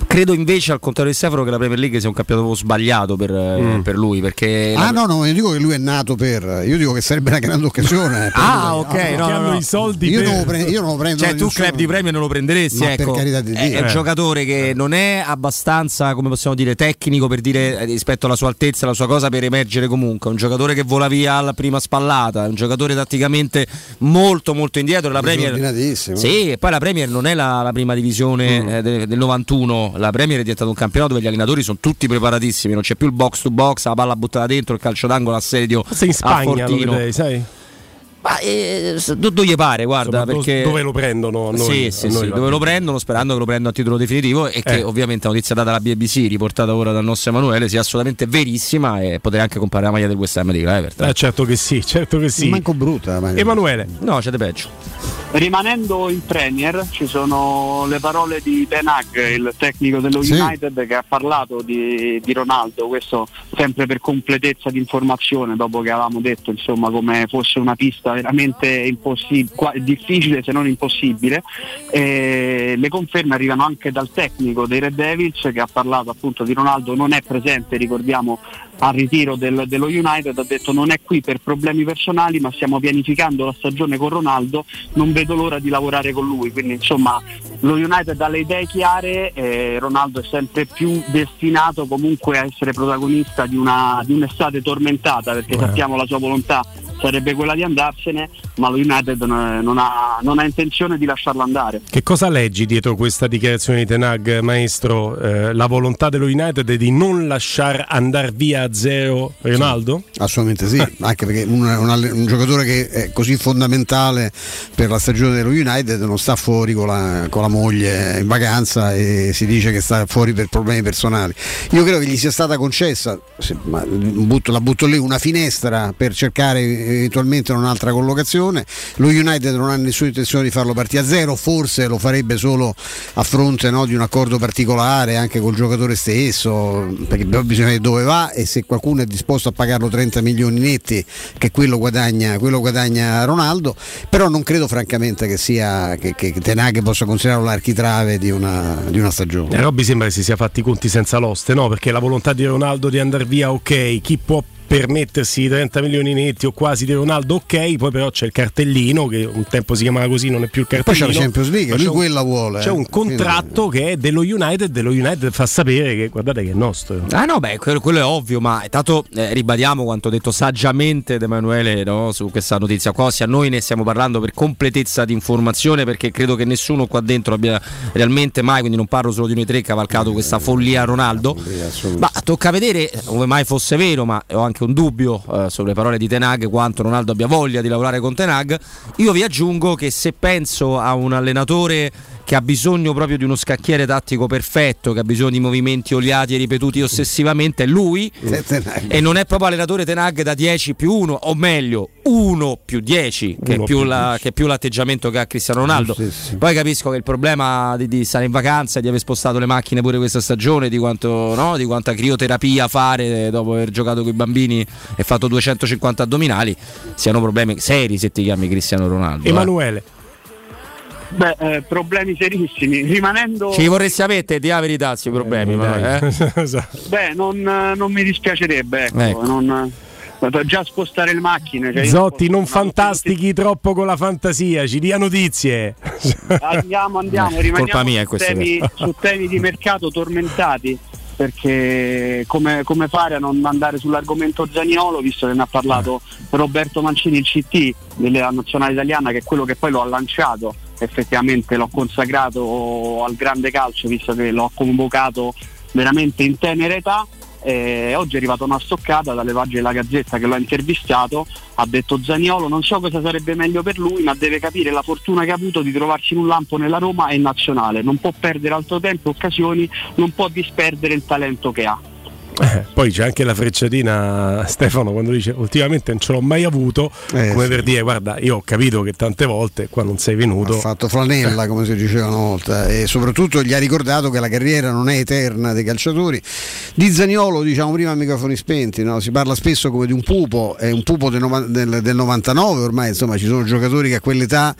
credo invece, al contrario di Stefano, che la Premier League sia un campionato sbagliato per, mm. per lui, perché ah la... no no, io dico che lui è nato per, io dico che sarebbe una grande occasione. Ah ok, no, no, no, hanno no. I soldi io, per... non pre- io non lo prendo, cioè tu club di premio non lo prenderesti, ma ecco, per carità di Dio, è un eh. giocatore che non è abbastanza, come possiamo dire, tecnico per dire rispetto alla sua altezza, la sua cosa, per emergere comunque. È un giocatore che vola via alla prima spallata, è un giocatore tatticamente molto molto indietro, la Premier sì, e poi la Premier non è la, la prima divisione mm. eh, del, del novantuno, la Premier è diventata un campionato dove gli allenatori sono tutti preparatissimi, non c'è più il box to box, la palla buttata dentro, il calcio d'angolo, assedio in Spagna, a Fortino lo vedei, sai? Ma eh, do, do gli pare, guarda, insomma, perché dove lo prendono? A noi, sì, a sì, noi sì, dove lo prendono, sperando che lo prendano a titolo definitivo, e eh. che ovviamente la notizia data dalla B B C, riportata ora dal nostro Emanuele, sia assolutamente verissima, e potrei anche comprare la maglia del West Ham di Kluivert. Eh, certo che sì, certo che sì. Manco brutta, ma... Emanuele, no, c'è di peggio. Rimanendo in Premier, ci sono le parole di Ten Hag, il tecnico dello sì. United, che ha parlato di, di Ronaldo, questo sempre per completezza di informazione, dopo che avevamo detto, insomma, come fosse una pista veramente impossib- difficile se non impossibile. E le conferme arrivano anche dal tecnico dei Red Devils, che ha parlato appunto di Ronaldo, non è presente, ricordiamo, al ritiro del, dello United, ha detto non è qui per problemi personali, ma stiamo pianificando la stagione con Ronaldo, non vedo l'ora di lavorare con lui. Quindi insomma lo United ha le idee chiare, e Ronaldo è sempre più destinato comunque a essere protagonista di, una, di un'estate tormentata, perché Beh. sappiamo la sua volontà sarebbe quella di andarsene, ma lo United non ha, non ha intenzione di lasciarlo andare. Che cosa leggi dietro questa dichiarazione di Ten Hag, maestro? Eh, la volontà dello United è di non lasciar andare via a zero Ronaldo? Sì, assolutamente sì, anche perché un, un, un giocatore che è così fondamentale per la stagione dello United non sta fuori con la, con la moglie in vacanza, e si dice che sta fuori per problemi personali. Io credo che gli sia stata concessa, se, ma, butto, la butto lì, una finestra per cercare eventualmente un'altra collocazione. Lo United non ha nessuna intenzione di farlo partire a zero, forse lo farebbe solo a fronte, no, di un accordo particolare anche col giocatore stesso, perché bisogna vedere dove va, e se qualcuno è disposto a pagarlo trenta milioni netti, che quello guadagna, quello guadagna Ronaldo. Però non credo francamente che sia che, che Ten Hag possa considerarlo l'architrave di una, di una stagione. Eh, Robby, sembra che si sia fatti i conti senza l'oste, no? Perché la volontà di Ronaldo di andare via, ok, chi può permettersi trenta milioni netti o quasi di Ronaldo, ok, poi però c'è il cartellino che un tempo si chiamava così, non è più il cartellino, poi c'è la Champions League, lui quella vuole, c'è un contratto che è dello United, dello United fa sapere che guardate che è nostro. Ah no, beh, quello, quello è ovvio, ma tanto eh, ribadiamo quanto detto saggiamente da Emanuele, no, su questa notizia qua, sia noi ne stiamo parlando per completezza di informazione, perché credo che nessuno qua dentro abbia realmente mai, quindi non parlo solo di noi tre, cavalcato eh, questa follia Ronaldo, follia, ma tocca vedere come mai fosse vero, ma ho anche Anche un dubbio eh, sulle parole di Ten Hag, quanto Ronaldo abbia voglia di lavorare con Ten Hag. Io vi aggiungo che se penso a un allenatore che ha bisogno proprio di uno scacchiere tattico perfetto, che ha bisogno di movimenti oliati e ripetuti ossessivamente, è lui, e non è proprio allenatore Ten Hag da dieci più uno, o meglio uno più dieci, che, uno è, più più la, che è più l'atteggiamento che ha Cristiano Ronaldo. Sì, sì. Poi capisco che il problema di, di stare in vacanza, di aver spostato le macchine pure questa stagione, di quanto, no, di quanta crioterapia fare dopo aver giocato con i bambini e fatto duecentocinquanta addominali, siano problemi seri se ti chiami Cristiano Ronaldo. Emanuele. Eh. Beh, eh, problemi serissimi. Rimanendo. Ci vorresti avere te, di la verità, questi problemi. Eh, ma, eh. Beh, non, non mi dispiacerebbe, ecco. ecco. Non... già spostare le macchine, cioè Zotti, non fantastichi notizie. Troppo con la fantasia, ci dia notizie, andiamo andiamo no, rimaniamo mia, su, temi, su temi di mercato tormentati, perché come, come fare a non andare sull'argomento Zaniolo, visto che ne ha parlato Roberto Mancini, il C T della nazionale italiana, che è quello che poi lo ha lanciato, effettivamente l'ho consacrato al grande calcio, visto che l'ho convocato veramente in tenera età. eh, oggi è arrivata una stoccata dalle pagine della Gazzetta che l'ha intervistato, ha detto: Zaniolo non so cosa sarebbe meglio per lui, ma deve capire la fortuna che ha avuto di trovarsi in un lampo nella Roma e in nazionale, non può perdere altro tempo, occasioni, non può disperdere il talento che ha. Eh, poi c'è anche la frecciatina Stefano quando dice ultimamente non ce l'ho mai avuto, eh, come sì. per dire guarda io ho capito che tante volte qua non sei venuto, ha fatto flanella come si diceva una volta, e soprattutto gli ha ricordato che la carriera non è eterna dei calciatori. Di Zaniolo diciamo prima a microfoni spenti, no? Si parla spesso come di un pupo, è un pupo del, no- del, del novantanove ormai, insomma ci sono giocatori che a quell'età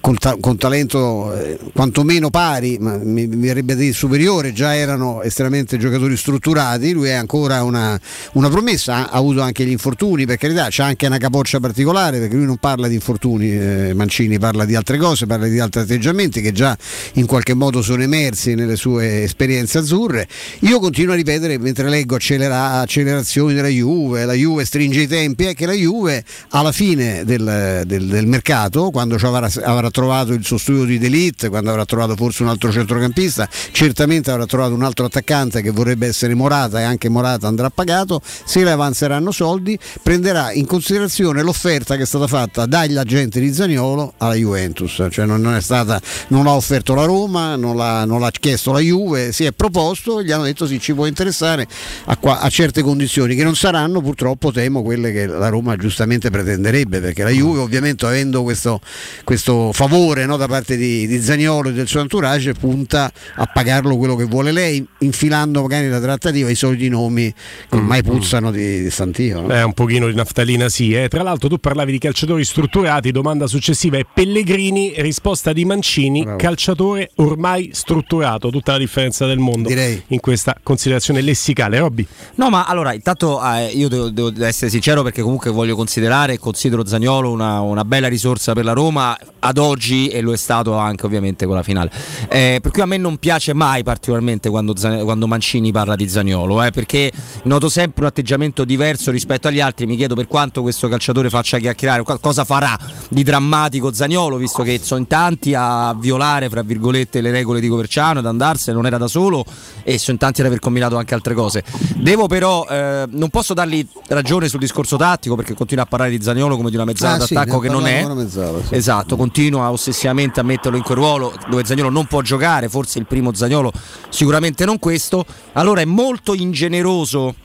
con, ta- con talento eh, quantomeno pari, ma mi verrebbe a dire superiore, già erano estremamente giocatori strutturati. Lui è ancora una, una promessa, ha avuto anche gli infortuni, per carità, c'ha anche una capoccia particolare perché lui non parla di infortuni, eh, Mancini parla di altre cose, parla di altri atteggiamenti che già in qualche modo sono emersi nelle sue esperienze azzurre. Io continuo a ripetere mentre leggo accelera, accelerazioni della Juve, la Juve stringe i tempi, è che la Juve alla fine del, del, del mercato, quando avrà, avrà trovato il sostituto di De Ligt, quando avrà trovato forse un altro centrocampista, certamente avrà trovato un altro attaccante che vorrebbe essere Morata, e anche Che Morata andrà pagato, se le avanzeranno soldi, prenderà in considerazione l'offerta che è stata fatta dagli agenti di Zaniolo alla Juventus, cioè non, non è stata, non l'ha offerto la Roma, non l'ha, non l'ha chiesto la Juve, si è proposto, gli hanno detto sì, ci può interessare a, qua, a certe condizioni che non saranno purtroppo, temo, quelle che la Roma giustamente pretenderebbe, perché la Juve ovviamente avendo questo, questo favore, no, da parte di, di Zaniolo e del suo entourage, punta a pagarlo quello che vuole lei, infilando magari la trattativa i soldi nomi che ormai puzzano di, di Santino, no? Eh, un pochino di naftalina sì, eh. Tra l'altro tu parlavi di calciatori strutturati, domanda successiva è Pellegrini, risposta di Mancini. Bravo. Calciatore ormai strutturato, tutta la differenza del mondo, direi, in questa considerazione lessicale. Robby? No, ma allora intanto eh, io devo, devo essere sincero perché comunque voglio considerare, considero Zaniolo una, una bella risorsa per la Roma ad oggi, e lo è stato anche ovviamente con la finale, eh, per cui a me non piace mai particolarmente quando, Zan- quando Mancini parla di Zaniolo, eh, perché noto sempre un atteggiamento diverso rispetto agli altri. Mi chiedo per quanto questo calciatore faccia chiacchierare, cosa farà di drammatico Zaniolo, visto che sono in tanti a violare fra virgolette le regole di Coverciano, ad andarsene, non era da solo, e sono in tanti ad aver combinato anche altre cose. Devo però eh, non posso dargli ragione sul discorso tattico, perché continua a parlare di Zaniolo come di una mezzala ah, d'attacco sì, che non è mezzala, sì. Esatto, continua ossessivamente a metterlo in quel ruolo dove Zaniolo non può giocare, forse il primo Zaniolo, sicuramente non questo. Allora è molto ingenuo, generoso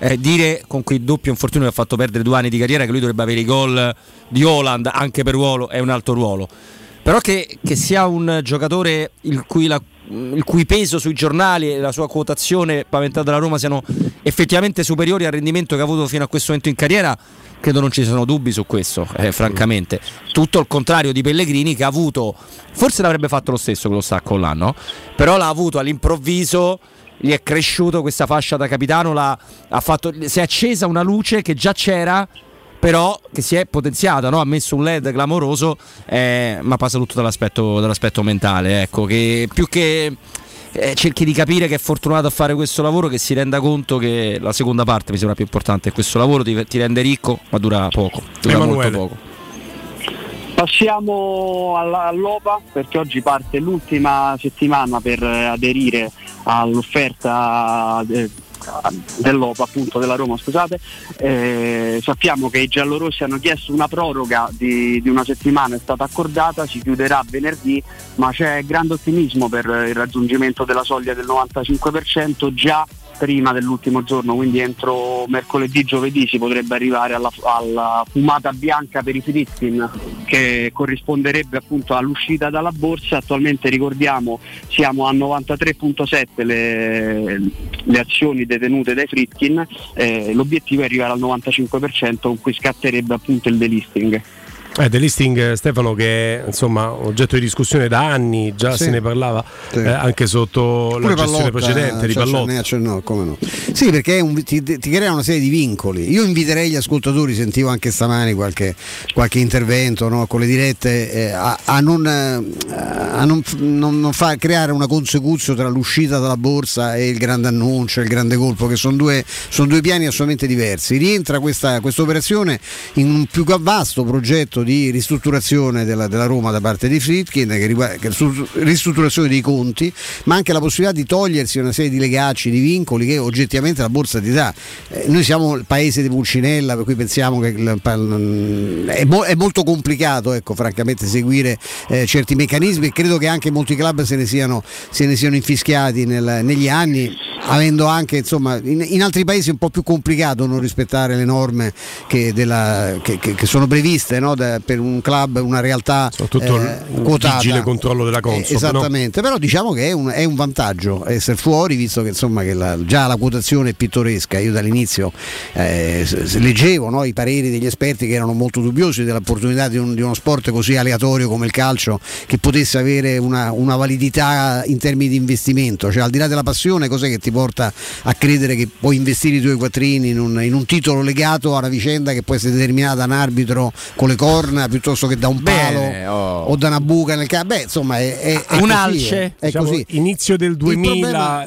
eh, dire con quel doppio infortunio che ha fatto perdere due anni di carriera che lui dovrebbe avere i gol di Haaland, anche per ruolo è un alto ruolo, però che, che sia un giocatore il cui, la, il cui peso sui giornali e la sua quotazione paventata dalla Roma siano effettivamente superiori al rendimento che ha avuto fino a questo momento in carriera, credo non ci sono dubbi su questo, eh, francamente. Tutto il contrario di Pellegrini, che ha avuto, forse l'avrebbe fatto lo stesso con lo stacco là, no? Però l'ha avuto all'improvviso, gli è cresciuto questa fascia da capitano, l'ha, ha fatto, si è accesa una luce che già c'era però che si è potenziata, no? Ha messo un led clamoroso, eh, ma passa tutto dall'aspetto, dall'aspetto mentale, ecco, che più che eh, cerchi di capire che è fortunato a fare questo lavoro, che si renda conto che la seconda parte mi sembra più importante, questo lavoro ti, ti rende ricco ma dura poco, dura Emanuele. Molto poco. Passiamo all'O P A perché oggi parte l'ultima settimana per aderire all'offerta dell'O P A, appunto della Roma, scusate. Eh, sappiamo che i giallorossi hanno chiesto una proroga di, di una settimana, è stata accordata, si chiuderà venerdì, ma c'è grande ottimismo per il raggiungimento della soglia del novantacinque per cento già prima dell'ultimo giorno, quindi entro mercoledì, giovedì si potrebbe arrivare alla, alla fumata bianca per i Friedkin, che corrisponderebbe appunto all'uscita dalla borsa. Attualmente ricordiamo siamo a novantatré virgola sette le, le azioni detenute dai Friedkin, eh, l'obiettivo è arrivare al novantacinque per cento con cui scatterebbe appunto il delisting. Eh, delisting, Stefano, che è insomma oggetto di discussione da anni, già sì, se ne parlava sì. eh, anche sotto pure la gestione Pallotta, precedente eh, di Pallotta. Cioè, no, come no? Sì, perché è un, ti, ti crea una serie di vincoli. Io inviterei gli ascoltatori, sentivo anche stamani qualche, qualche intervento, no, con le dirette, eh, a, a, non, a non, non, non far creare una consecuzio tra l'uscita dalla borsa e il grande annuncio, il grande colpo, che sono due, sono due piani assolutamente diversi. Rientra questa operazione in un più vasto progetto di ristrutturazione della, della Roma da parte di Friedkin, che riguarda che ristrutturazione dei conti, ma anche la possibilità di togliersi una serie di legacci, di vincoli che oggettivamente la borsa ti dà. Eh, noi siamo il paese di Pulcinella, per cui pensiamo che il, è, mo, è molto complicato, ecco, francamente, seguire eh, certi meccanismi, e credo che anche molti club se ne siano, se ne siano infischiati nel, negli anni, avendo anche, insomma, in, in altri paesi è un po' più complicato non rispettare le norme che, della, che, che, che sono previste, no? Da, per un club, una realtà soprattutto eh, quotata, vigile controllo della Consob, eh, esattamente, no? Però diciamo che è un, è un vantaggio essere fuori, visto che, insomma, che la, già la quotazione è pittoresca. Io dall'inizio eh, leggevo, no, i pareri degli esperti che erano molto dubiosi dell'opportunità di, un, di uno sport così aleatorio come il calcio che potesse avere una, una validità in termini di investimento, cioè al di là della passione, cos'è che ti porta a credere che puoi investire i tuoi quattrini in un, in un titolo legato a una vicenda che può essere determinata da un arbitro con le corna piuttosto che da un palo, bene, oh, o da una buca nel campo. Beh, insomma, è, è, è un'alce, è, diciamo, così. Inizio del duemila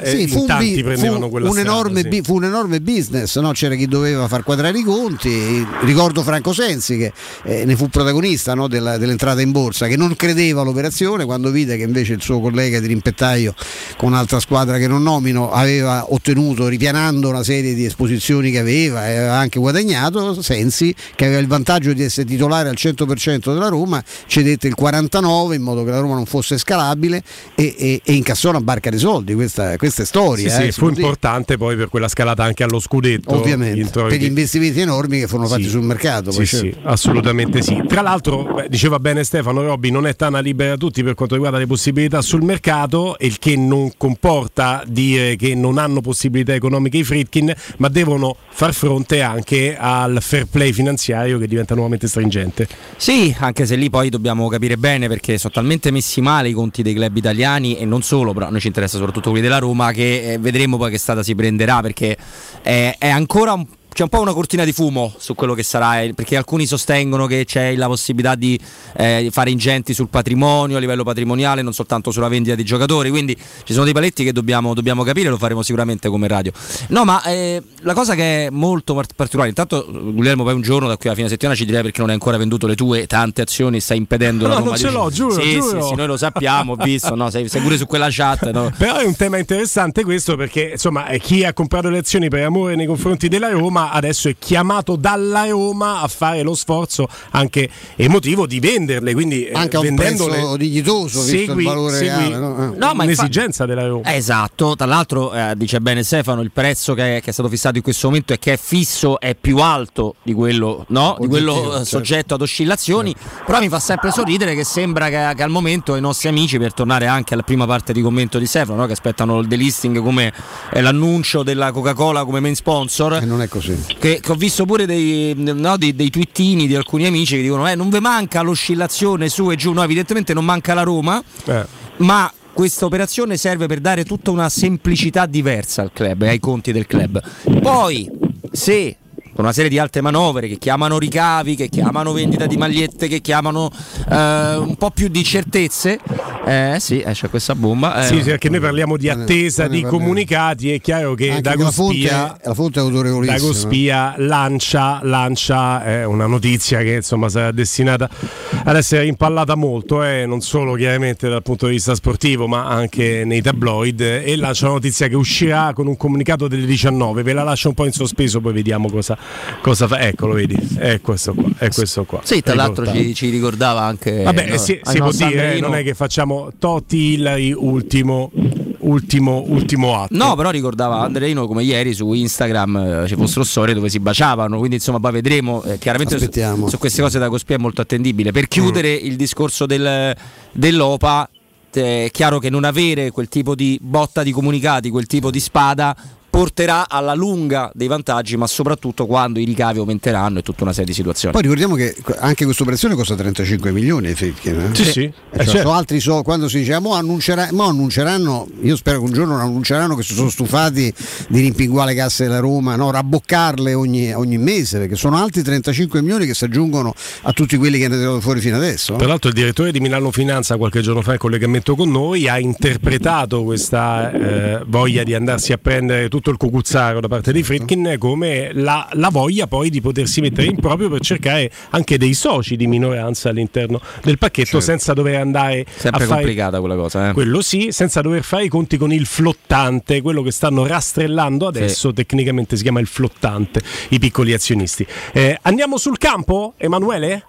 problema, eh, sì, fu, tanti prendevano fu, quella un strada, enorme, sì. Fu un enorme business, no? C'era chi doveva far quadrare i conti. Ricordo Franco Sensi che eh, ne fu protagonista, no, della, dell'entrata in borsa, che non credeva all'operazione quando vide che invece il suo collega di rimpettaio con un'altra squadra che non nomino aveva ottenuto, ripianando una serie di esposizioni che aveva e aveva anche guadagnato. Sensi, che aveva il vantaggio di essere titolare al cento per cento della Roma, cedette il quarantanove per cento in modo che la Roma non fosse scalabile e, e, e incassò una barca di soldi. Questa, questa è storia. Sì, eh, sì, fu importante poi per quella scalata anche allo scudetto, ovviamente, intro... per gli investimenti enormi che furono fatti, sì, sul mercato. Sì, sì, assolutamente sì. Tra l'altro, beh, diceva bene Stefano Robbi, non è tana libera a tutti per quanto riguarda le possibilità sul mercato, il che non comporta dire che non hanno possibilità economiche i Friedkin, ma devono far fronte anche al fair play finanziario che diventa nuovamente stringente. Sì, anche se lì poi dobbiamo capire bene, perché sono talmente messi male i conti dei club italiani, e non solo, però a noi ci interessa soprattutto quelli della Roma, che vedremo poi che strada si prenderà, perché è, è ancora un c'è un po' una cortina di fumo su quello che sarà, perché alcuni sostengono che c'è la possibilità di eh, fare ingenti sul patrimonio, a livello patrimoniale, non soltanto sulla vendita di giocatori, quindi ci sono dei paletti che dobbiamo, dobbiamo capire, lo faremo sicuramente come radio. No, ma eh, la cosa che è molto particolare, intanto Guglielmo poi un giorno da qui alla fine settimana ci dirà perché non hai ancora venduto le tue tante azioni, stai impedendo la no, Roma non ce di... l'ho, giuro, sì, giuro. Sì, sì, noi lo sappiamo, ho visto, no, sei pure su quella chat, no? Però è un tema interessante questo, perché insomma chi ha comprato le azioni per amore nei confronti della Roma adesso è chiamato dalla Roma a fare lo sforzo anche emotivo di venderle, quindi anche a un prezzo dignitoso, visto il valore reale, no? No, ma l'esigenza della Roma, esatto. Tra l'altro eh, dice bene Stefano, il prezzo che è, che è stato fissato in questo momento è che è fisso, è più alto di quello, no? Oggettivo, di quello certo, soggetto ad oscillazioni, certo. Però mi fa sempre sorridere che sembra che, che al momento i nostri amici, per tornare anche alla prima parte di commento di Stefano, no? Che aspettano il delisting come eh, l'annuncio della Coca-Cola come main sponsor, e non è così. Che, che ho visto pure dei, no, dei, dei twittini di alcuni amici che dicono eh, non vi manca l'oscillazione su e giù, no, evidentemente non manca la Roma, eh. Ma questa operazione serve per dare tutta una semplicità diversa al club e ai conti del club. Poi se con una serie di altre manovre che chiamano ricavi, che chiamano vendita di magliette, che chiamano eh, un po' più di certezze, eh sì, eh, c'è questa bomba, eh. Sì, perché noi parliamo di attesa, di comunicati, è chiaro che anche Dagospia, la fonte è autorevolissima. Dagospia lancia, lancia eh, una notizia che insomma sarà destinata ad essere impallata molto, eh, non solo chiaramente dal punto di vista sportivo ma anche nei tabloid, eh, e lancia una notizia che uscirà con un comunicato delle diciannove, ve la lascio un po' in sospeso, poi vediamo cosa cosa fa. Ecco, lo vedi, è questo qua, è questo qua. Sì, tra l'altro ci, ci ricordava anche, vabbè, no, si, si può dire, eh, non è che facciamo Totti Ilari ultimo ultimo ultimo atto. No, però ricordava Andreino come ieri su Instagram eh, ci fossero storie dove si baciavano, quindi insomma poi vedremo, eh, chiaramente su, su queste cose Dagospia è molto attendibile. Per chiudere mm. il discorso del, dell'O P A, eh, è chiaro che non avere quel tipo di botta di comunicati, quel tipo di spada porterà alla lunga dei vantaggi, ma soprattutto quando i ricavi aumenteranno e tutta una serie di situazioni. Poi ricordiamo che anche questa operazione costa trentacinque milioni, Friedkin, eh? Sì, sì. Cioè, certo. Altri so, quando si dice mo, annuncerà, mo annunceranno, io spero che un giorno non annunceranno che si sono stufati di rimpinguare le casse della Roma, no, rabboccarle ogni, ogni mese, perché sono altri trentacinque milioni che si aggiungono a tutti quelli che hanno tirato fuori fino adesso. Tra l'altro il direttore di Milano Finanza qualche giorno fa in collegamento con noi ha interpretato questa eh, voglia di andarsi a prendere tutto il cucuzzaro da parte di Friedkin, come la, la voglia poi di potersi mettere in proprio per cercare anche dei soci di minoranza all'interno del pacchetto, certo, senza dover andare sempre a fare... complicata quella cosa, eh? Quello sì, senza dover fare i conti con il flottante, quello che stanno rastrellando adesso, sì, tecnicamente si chiama il flottante, i piccoli azionisti. Eh, andiamo sul campo, Emanuele?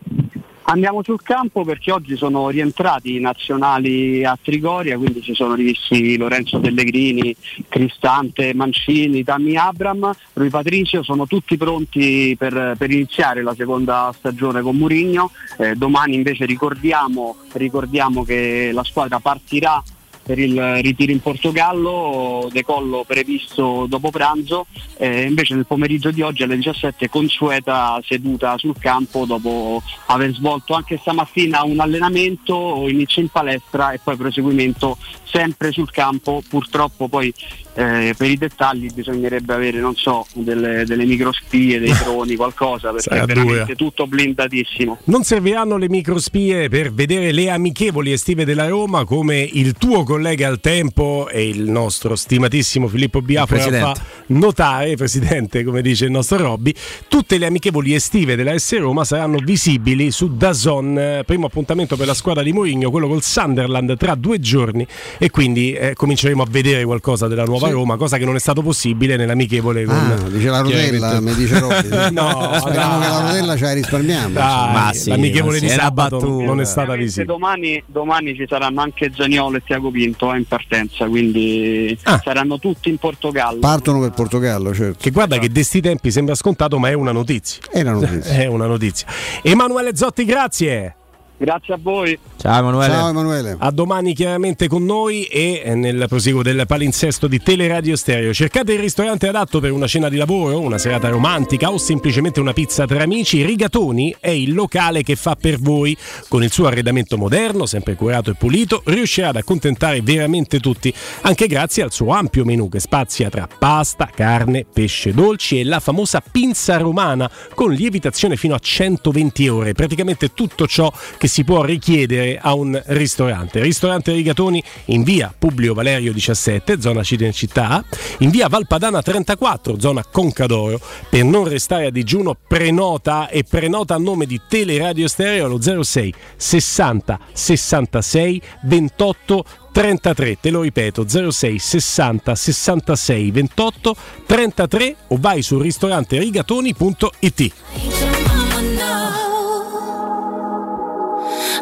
Andiamo sul campo perché oggi sono rientrati i nazionali a Trigoria, quindi ci sono rivisti Lorenzo Pellegrini, Cristante, Mancini, Tammy Abraham, Rui Patricio, sono tutti pronti per, per iniziare la seconda stagione con Mourinho. Eh, domani invece ricordiamo, ricordiamo che la squadra partirà per il ritiro in Portogallo, decollo previsto dopo pranzo, eh, invece nel pomeriggio di oggi alle diciassette consueta seduta sul campo dopo aver svolto anche stamattina un allenamento, inizio in palestra e poi proseguimento sempre sul campo. Purtroppo poi eh, per i dettagli bisognerebbe avere, non so, delle, delle microspie, dei droni, qualcosa, perché sarà è veramente dura, tutto blindatissimo. Non serviranno le microspie per vedere le amichevoli estive della Roma, come il tuo collega al tempo e il nostro stimatissimo Filippo Biafra fa notare, presidente, come dice il nostro Robby, tutte le amichevoli estive della S Roma saranno visibili su DAZN. Primo appuntamento per la squadra di Mourinho, quello col Sunderland, tra due giorni, e quindi eh, cominceremo a vedere qualcosa della nuova, sì, Roma, cosa che non è stato possibile nell'amichevole con... ah, dice la Rodella, mi dice Robby, no, speriamo no, che la Rodella ce la risparmiamo, dai, ma sì, l'amichevole ma sì, di sabato battuta, non è stata visibile. Domani, domani ci saranno anche Zaniolo e Tiago Pinto eh, in partenza, quindi ah. saranno tutti in Portogallo, partono per Portogallo, certo, che guarda certo, che di sti tempi sembra scontato, ma è una notizia, è una notizia, è una notizia. Emanuele Zotti, grazie. Grazie a voi. Ciao Emanuele. Ciao Emanuele. A domani chiaramente con noi e nel proseguo del palinsesto di Teleradio Stereo. Cercate il ristorante adatto per una cena di lavoro, una serata romantica o semplicemente una pizza tra amici. Rigatoni è il locale che fa per voi. Con il suo arredamento moderno, sempre curato e pulito, riuscirà ad accontentare veramente tutti, anche grazie al suo ampio menù che spazia tra pasta, carne, pesce dolci e la famosa pinza romana con lievitazione fino a centoventi ore. Praticamente tutto ciò che si può richiedere a un ristorante. Ristorante Rigatoni in via Publio Valerio diciassette, zona Cinecittà, in via Valpadana trentaquattro, zona Concadoro. Per non restare a digiuno, prenota e prenota a nome di Teleradio Stereo allo zero sei sessanta sessantasei ventotto trentatré, te lo ripeto, zero sei sessanta sessantasei ventotto trentatré, o vai su ristorante rigatoni punto it.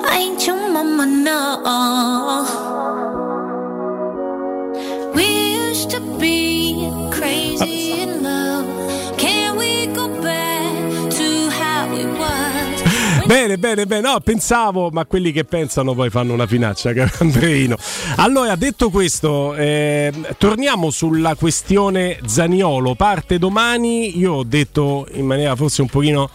I ain't your mama, no. We used to be crazy in love. Can we go back to how we were? Bene, bene, bene, no, pensavo, ma quelli che pensano poi fanno una finaccia, caro Andreino. Allora, detto questo, eh, torniamo sulla questione Zaniolo. Parte domani, io ho detto in maniera forse un pochino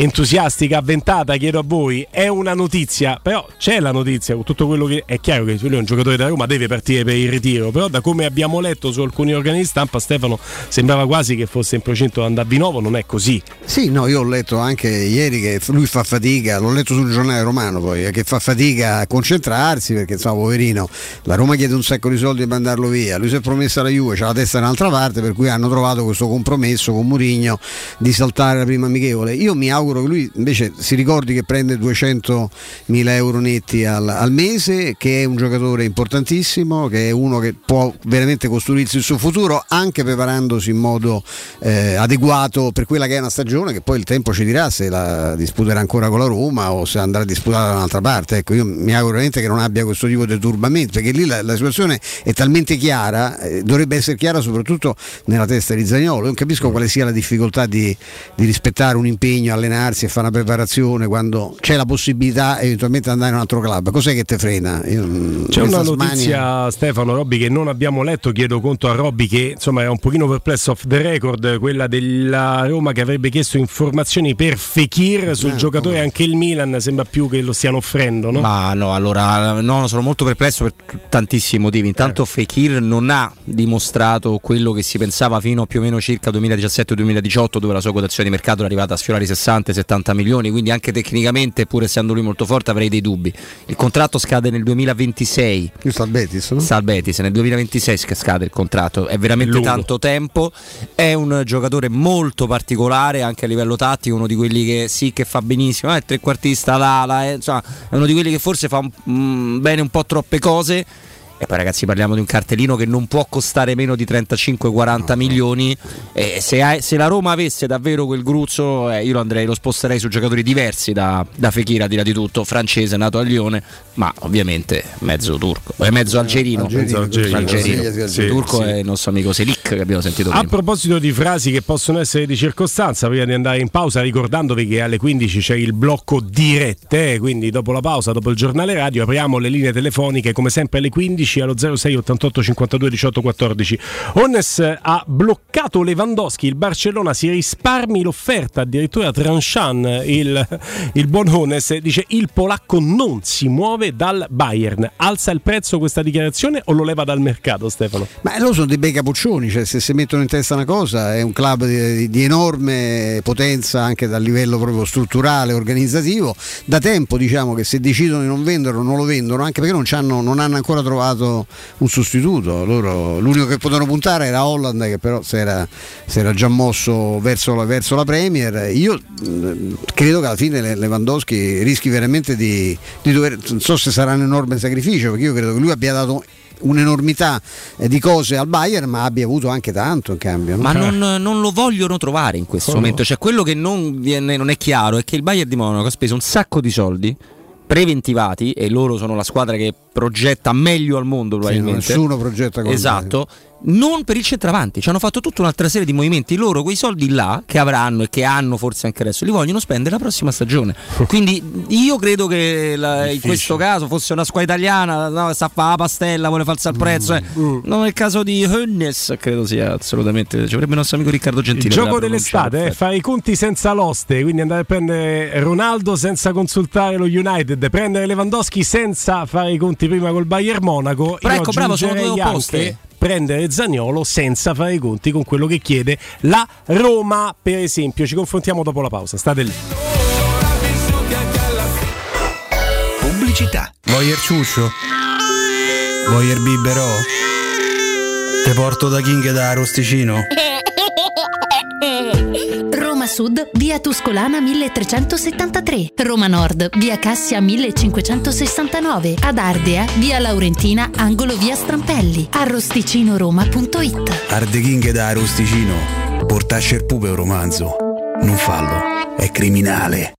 entusiastica, avventata, chiedo a voi, è una notizia, però c'è la notizia con tutto quello che... È chiaro che lui è un giocatore da Roma, deve partire per il ritiro, però da come abbiamo letto su alcuni organi di stampa, Stefano, sembrava quasi che fosse in procinto di andare di nuovo, non è così? Sì, no, io ho letto anche ieri che lui fa fatica, l'ho letto sul giornale romano poi, che fa fatica a concentrarsi perché, insomma, poverino, la Roma chiede un sacco di soldi per mandarlo via, lui si è promesso alla Juve, c'ha la testa da un'altra parte, per cui hanno trovato questo compromesso con Mourinho di saltare la prima amichevole. Io mi auguro che lui invece si ricordi che prende duecentomila euro netti al, al mese, che è un giocatore importantissimo, che è uno che può veramente costruirsi il suo futuro anche preparandosi in modo eh, adeguato per quella che è una stagione che poi il tempo ci dirà se la disputerà ancora con la Roma o se andrà a disputare da un'altra parte. Ecco, io mi auguro veramente che non abbia questo tipo di turbamento, perché lì la, la situazione è talmente chiara, eh, dovrebbe essere chiara soprattutto nella testa di Zaniolo. Io non capisco quale sia la difficoltà di, di rispettare un impegno, allenamento, e fare una preparazione quando c'è la possibilità eventualmente andare in un altro club. Cos'è che te frena? Io, c'è una notizia, smania... Stefano, Robby, che non abbiamo letto, chiedo conto a Robby che insomma è un pochino perplesso off the record, quella della Roma che avrebbe chiesto informazioni per Fekir sul eh, giocatore, come... anche il Milan sembra più che lo stiano offrendo, no? Ma no, allora no, sono molto perplesso per tantissimi motivi. Intanto eh. Fekir non ha dimostrato quello che si pensava fino a più o meno circa duemiladiciassette duemiladiciotto, dove la sua quotazione di mercato era arrivata a sfiorare i sessanta sessanta settanta milioni, quindi anche tecnicamente, pur essendo lui molto forte, avrei dei dubbi. Il contratto scade nel duemilaventisei. Io sta al Betis, no? Sta al Betis, nel duemilaventisei scade il contratto, è veramente lungo, tanto tempo. È un giocatore molto particolare anche a livello tattico, uno di quelli che sì, che fa benissimo, è eh, trequartista, l'ala, eh, insomma, è uno di quelli che forse fa mh, bene un po' troppe cose. E poi ragazzi, parliamo di un cartellino che non può costare meno di trentacinque quaranta no, milioni e se, hai, se la Roma avesse davvero quel gruzzo, eh, io lo, andrei, lo sposterei su giocatori diversi da, da Fekir, al di là di tutto, francese, nato a Lione, ma ovviamente mezzo turco, eh, mezzo algerino, algerino, algerino, algerino, algerino. Sì, sì, turco sì. È il nostro amico Çelik che abbiamo sentito prima. A proposito di frasi che possono essere di circostanza, prima di andare in pausa ricordandovi che alle quindici c'è il blocco dirette, eh, quindi dopo la pausa, dopo il giornale radio, apriamo le linee telefoniche come sempre alle quindici allo zero sei ottantotto cinquantadue diciotto quattordici. Onnes ha bloccato Lewandowski, il Barcellona si risparmi l'offerta, addirittura Tranchan, il, il buon Onnes dice il polacco non si muove dal Bayern. Alza il prezzo questa dichiarazione o lo leva dal mercato, Stefano? Ma loro sono dei bei capoccioni, cioè se si mettono in testa una cosa, è un club di, di enorme potenza anche dal livello proprio strutturale, organizzativo, da tempo diciamo che se decidono di non venderlo non lo vendono, anche perché non, c'hanno, non hanno ancora trovato un sostituto. Loro l'unico che potevano puntare era Holland, che però si era, si era già mosso verso la, verso la Premier. Io credo che alla fine Lewandowski rischi veramente di, di dover, non so se sarà un enorme sacrificio, perché io credo che lui abbia dato un'enormità di cose al Bayern, ma abbia avuto anche tanto in cambio, no? Ma non, non lo vogliono trovare in questo oh, momento, cioè quello che non, viene, non è chiaro è che il Bayern di Monaco ha speso un sacco di soldi preventivati, e loro sono la squadra che progetta meglio al mondo probabilmente. Sì, nessuno progetta così. Esatto. Non per il centravanti, ci hanno fatto tutta un'altra serie di movimenti. Loro quei soldi là che avranno e che hanno forse anche adesso li vogliono spendere la prossima stagione. Quindi io credo che la, in questo caso fosse una squadra italiana, no, sta a fare la pastella, vuole falsare il prezzo. Eh. Non è il caso di Honnes, credo sia assolutamente. Ci avrebbe il nostro amico Riccardo Gentile. Il gioco dell'estate, eh, fare i conti senza l'oste, quindi andare a prendere Ronaldo senza consultare lo United, prendere Lewandowski senza fare i conti prima col Bayern Monaco. Però ecco, bravo, sono due opposte. Prendere Zaniolo senza fare i conti con quello che chiede la Roma, per esempio. Ci confrontiamo dopo la pausa, state lì. Pubblicità. Voglio il ciuscio? Voglio il biberò? Te porto da King da Arosticino? Roma Sud, via Tuscolana milletrecentosettantatré, Roma Nord, via Cassia millecinquecentosessantanove, ad Ardea, via Laurentina, angolo via Strampelli, arrosticinoroma.it. Ardeghinghe da Arosticino, portasce il pupe un romanzo, non fallo, è criminale.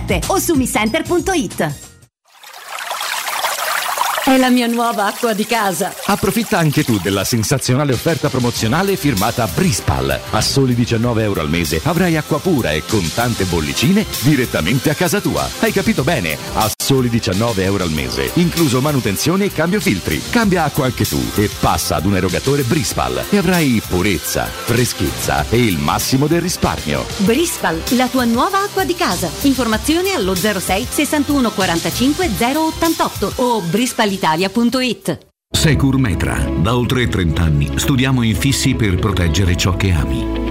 o su miscenter punto it. È la mia nuova acqua di casa. Approfitta anche tu della sensazionale offerta promozionale firmata Brispal. A soli diciannove euro al mese avrai acqua pura e con tante bollicine direttamente a casa tua. Hai capito bene? Assolutamente. soli diciannove euro al mese, incluso manutenzione e cambio filtri. Cambia acqua anche tu e passa ad un erogatore Brispal e avrai purezza, freschezza e il massimo del risparmio. Brispal, la tua nuova acqua di casa. Informazioni allo zero sei sessantuno quarantacinque zero ottantotto o brispalitalia punto it. Secur Metra. Da oltre trent'anni studiamo infissi per proteggere ciò che ami.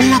La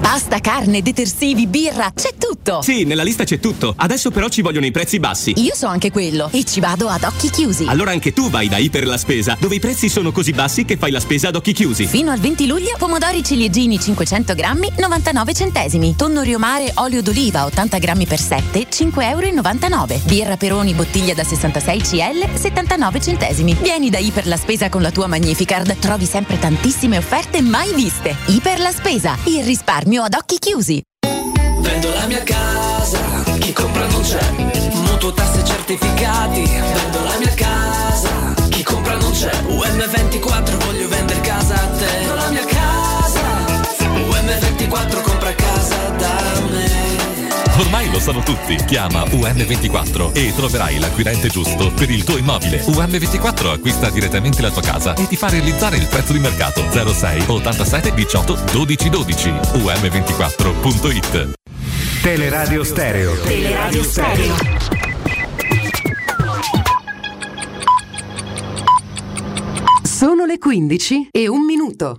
Pasta, carne, detersivi, birra, c'è tutto! Sì, nella lista c'è tutto. Adesso però ci vogliono i prezzi bassi. Io so anche quello e ci vado ad occhi chiusi. Allora anche tu vai da Iper la Spesa, dove i prezzi sono così bassi che fai la spesa ad occhi chiusi. Fino al venti luglio, pomodori ciliegini cinquecento grammi, novantanove centesimi. Tonno riomare, olio d'oliva ottanta grammi per sette, cinque virgola novantanove euro. Birra Peroni, bottiglia da sessantasei centilitri, settantanove centesimi. Vieni da Iper la Spesa con la tua Magnificard. Trovi sempre tantissime offerte mai viste. Iper la Spesa, il risparmio ad occhi chiusi. Vendo la mia casa, chi compra non c'è. Mutuo, tasse, certificati. Vendo la mia casa, chi compra non c'è. U M ventiquattro, voglio vendere casa a te. Vendo la mia casa, U M ventiquattro, compra casa da me. Ormai lo sanno tutti. Chiama U M ventiquattro e troverai l'acquirente giusto per il tuo immobile. U M ventiquattro acquista direttamente la tua casa e ti fa realizzare il prezzo di mercato. Zero sei ottantasette diciotto dodici dodici. U M ventiquattro punto it. Teleradio Stereo. Teleradio Stereo. Sono le quindici e un minuto.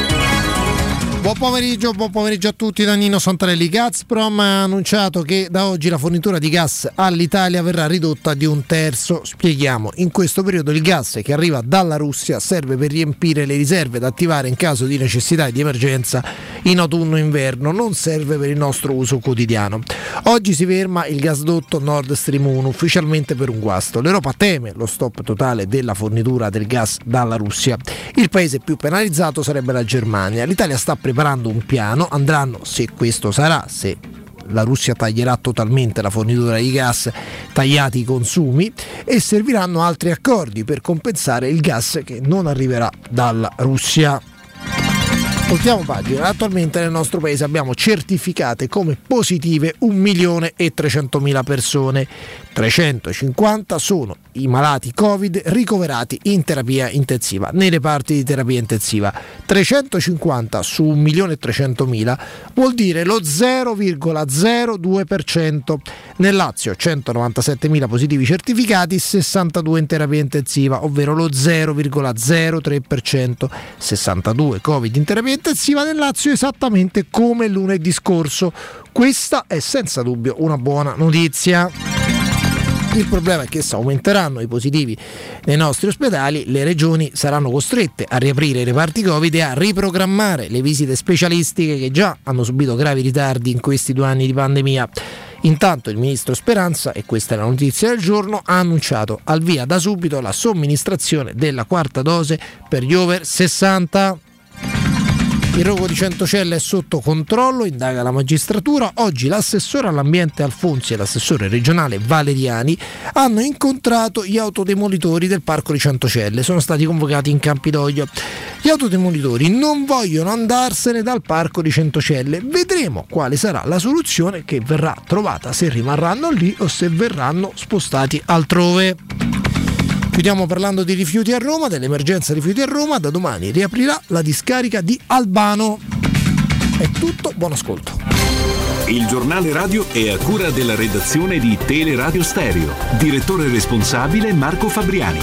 Buon pomeriggio, buon pomeriggio a tutti da Nino Santarelli. Gazprom ha annunciato che da oggi la fornitura di gas all'Italia verrà ridotta di un terzo. Spieghiamo, in questo periodo il gas che arriva dalla Russia serve per riempire le riserve da attivare in caso di necessità e di emergenza in autunno e inverno, non serve per il nostro uso quotidiano. Oggi si ferma il gasdotto Nord Stream uno ufficialmente per un guasto. L'Europa teme lo stop totale della fornitura del gas dalla Russia. Il paese più penalizzato sarebbe la Germania. L'Italia sta preparando un piano, andranno, se questo sarà, se la Russia taglierà totalmente la fornitura di gas, tagliati i consumi, e serviranno altri accordi per compensare il gas che non arriverà dalla Russia. Portiamo pagina. Attualmente nel nostro paese abbiamo certificate come positive un milione e trecentomila persone. trecentocinquanta sono i malati Covid ricoverati in terapia intensiva, nei reparti di terapia intensiva. trecentocinquanta su un milione e trecentomila vuol dire lo zero virgola zero due per cento. Nel Lazio centonovantasettemila positivi certificati, sessantadue in terapia intensiva, ovvero lo zero virgola zero tre per cento. sessantadue Covid in terapia intensiva nel Lazio, esattamente come lunedì scorso. Questa è senza dubbio una buona notizia. Il problema è che se aumenteranno i positivi nei nostri ospedali, le regioni saranno costrette a riaprire i reparti Covid e a riprogrammare le visite specialistiche che già hanno subito gravi ritardi in questi due anni di pandemia. Intanto il ministro Speranza, e questa è la notizia del giorno, ha annunciato al via da subito la somministrazione della quarta dose per gli over sessanta. Il rogo di Centocelle è sotto controllo, indaga la magistratura. Oggi l'assessore all'ambiente Alfonsi e l'assessore regionale Valeriani hanno incontrato gli autodemolitori del parco di Centocelle, sono stati convocati in Campidoglio. Gli autodemolitori non vogliono andarsene dal parco di Centocelle, vedremo quale sarà la soluzione che verrà trovata, se rimarranno lì o se verranno spostati altrove. Chiudiamo parlando di rifiuti a Roma, dell'emergenza rifiuti a Roma. Da domani riaprirà la discarica di Albano. È tutto, buon ascolto. Il giornale radio è a cura della redazione di Teleradio Stereo. Direttore responsabile Marco Fabriani.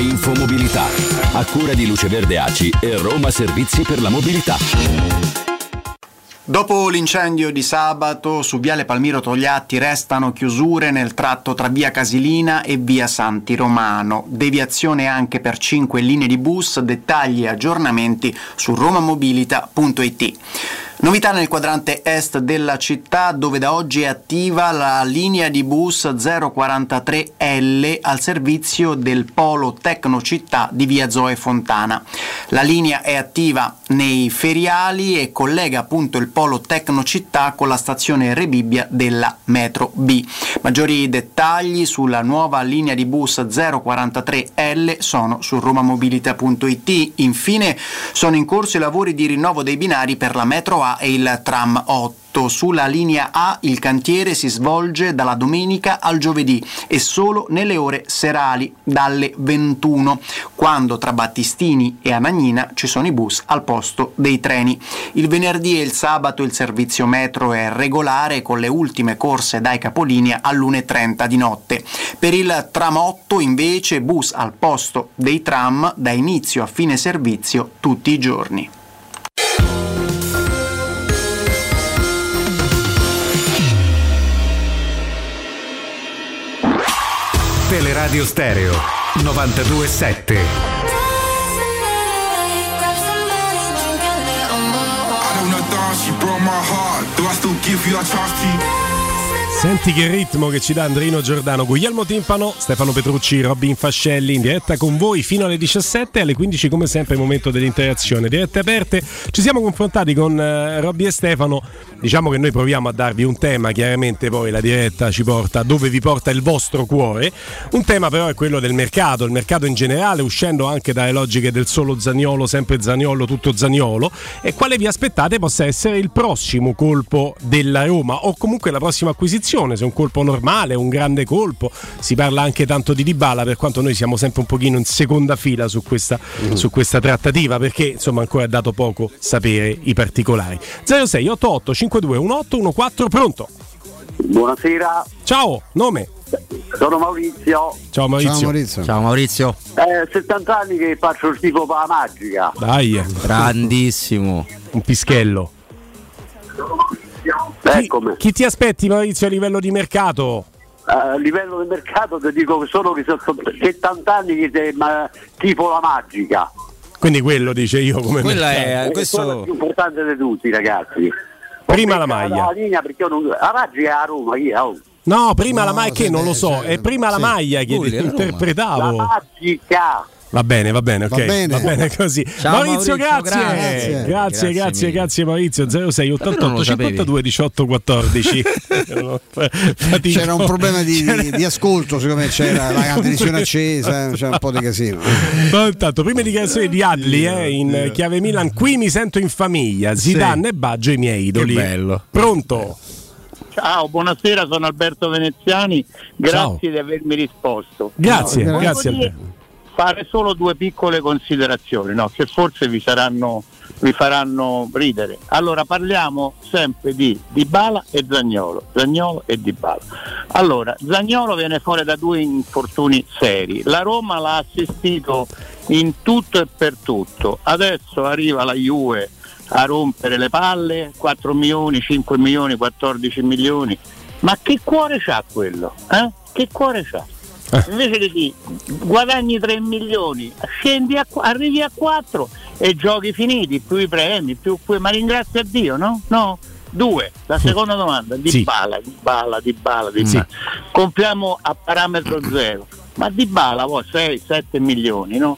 Infomobilità, a cura di Luce Verde A C I e Roma Servizi per la Mobilità. Dopo l'incendio di sabato su Viale Palmiro Togliatti restano chiusure nel tratto tra Via Casilina e Via Santi Romano. Deviazione anche per cinque linee di bus, dettagli e aggiornamenti su romamobilita punto it. Novità nel quadrante est della città, dove da oggi è attiva la linea di bus zero quarantatré L al servizio del polo Tecnocittà di Via Zoe Fontana. La linea è attiva nei feriali e collega appunto il polo Tecnocittà con la stazione Rebibbia della metro B. Maggiori dettagli sulla nuova linea di bus zero quarantatré L sono su romamobilita punto it. Infine sono in corso i lavori di rinnovo dei binari per la metro A e il tram otto. Sulla linea A il cantiere si svolge dalla domenica al giovedì e solo nelle ore serali dalle ventuno, quando tra Battistini e Anagnina ci sono i bus al posto dei treni. Il venerdì e il sabato il servizio metro è regolare con le ultime corse dai capolinea all'una e trenta di notte. Per il tram otto invece bus al posto dei tram da inizio a fine servizio tutti i giorni. Teleradio Stereo novantadue sette. Senti che ritmo che ci dà Andrino Giordano, Guglielmo Timpano, Stefano Petrucci, Robin Fascelli in diretta con voi fino alle diciassette, alle quindici come sempre il momento dell'interazione, dirette aperte. Ci siamo confrontati con uh, Robby e Stefano, diciamo che noi proviamo a darvi un tema, chiaramente poi la diretta ci porta dove vi porta il vostro cuore. Un tema però è quello del mercato, il mercato in generale, uscendo anche dalle logiche del solo Zaniolo, sempre Zaniolo, tutto Zaniolo, e quale vi aspettate possa essere il prossimo colpo della Roma o comunque la prossima acquisizione, se un colpo normale, un grande colpo. Si parla anche tanto di Dybala, per quanto noi siamo sempre un pochino in seconda fila su questa, mm. su questa trattativa, perché insomma ancora è dato poco sapere i particolari. zero sei ottantotto cinquantadue diciotto quattordici, pronto? Buonasera. Ciao, nome? Sono Maurizio. Ciao Maurizio. Ciao Maurizio. Ciao Maurizio. Eh, settanta anni che faccio il tifo per la Magica. Dai, grandissimo. Un pischello. Chi, chi ti aspetti Maurizio a livello di mercato? A uh, livello di mercato ti dico solo che sono settanta anni che sei, ma, tipo la Magica. Quindi quello dice io come quella è, è questo... la più importante di tutti ragazzi. Prima la maglia. La, linea perché non... la Magica è la Roma io. No, prima no, la maglia che non lo so, è prima sì, la maglia che Uli, interpretavo. La Magica. Va bene, va bene, ok. Va bene, va bene così. Ciao, Maurizio, Maurizio, grazie. Grazie, grazie, grazie, grazie Maurizio. zero sei ottantotto cinquantadue diciotto quattordici. C'era un problema di, di, di ascolto, secondo me c'era la candidazione accesa, c'era un po' di casino. Ma intanto, prime dichiarazioni di Adli eh, in chiave Milan, qui mi sento in famiglia, Zidane sì. e Baggio i miei idoli. Che bello. Pronto? Ciao, buonasera, sono Alberto Veneziani, grazie Ciao. di avermi risposto. Grazie, no, grazie Alberto. Fare solo due piccole considerazioni, no? Che forse vi saranno, vi faranno ridere. Allora parliamo sempre di Dybala e Zaniolo, Zaniolo e Dybala. Allora Zaniolo viene fuori da due infortuni seri. La Roma l'ha assistito in tutto e per tutto. Adesso arriva la Juve a rompere le palle, quattro milioni, cinque milioni, quattordici milioni. Ma che cuore c'ha quello? Eh? Che cuore c'ha? Eh. Invece di guadagni tre milioni, scendi a, arrivi a quattro e giochi finiti, più i premi, più que- ma ringrazia Dio, no? No? Due, la seconda domanda, Dybala, sì. Dybala, Dybala, Dybala. Sì. Compriamo a parametro zero, ma Dybala oh, sei sette milioni, no?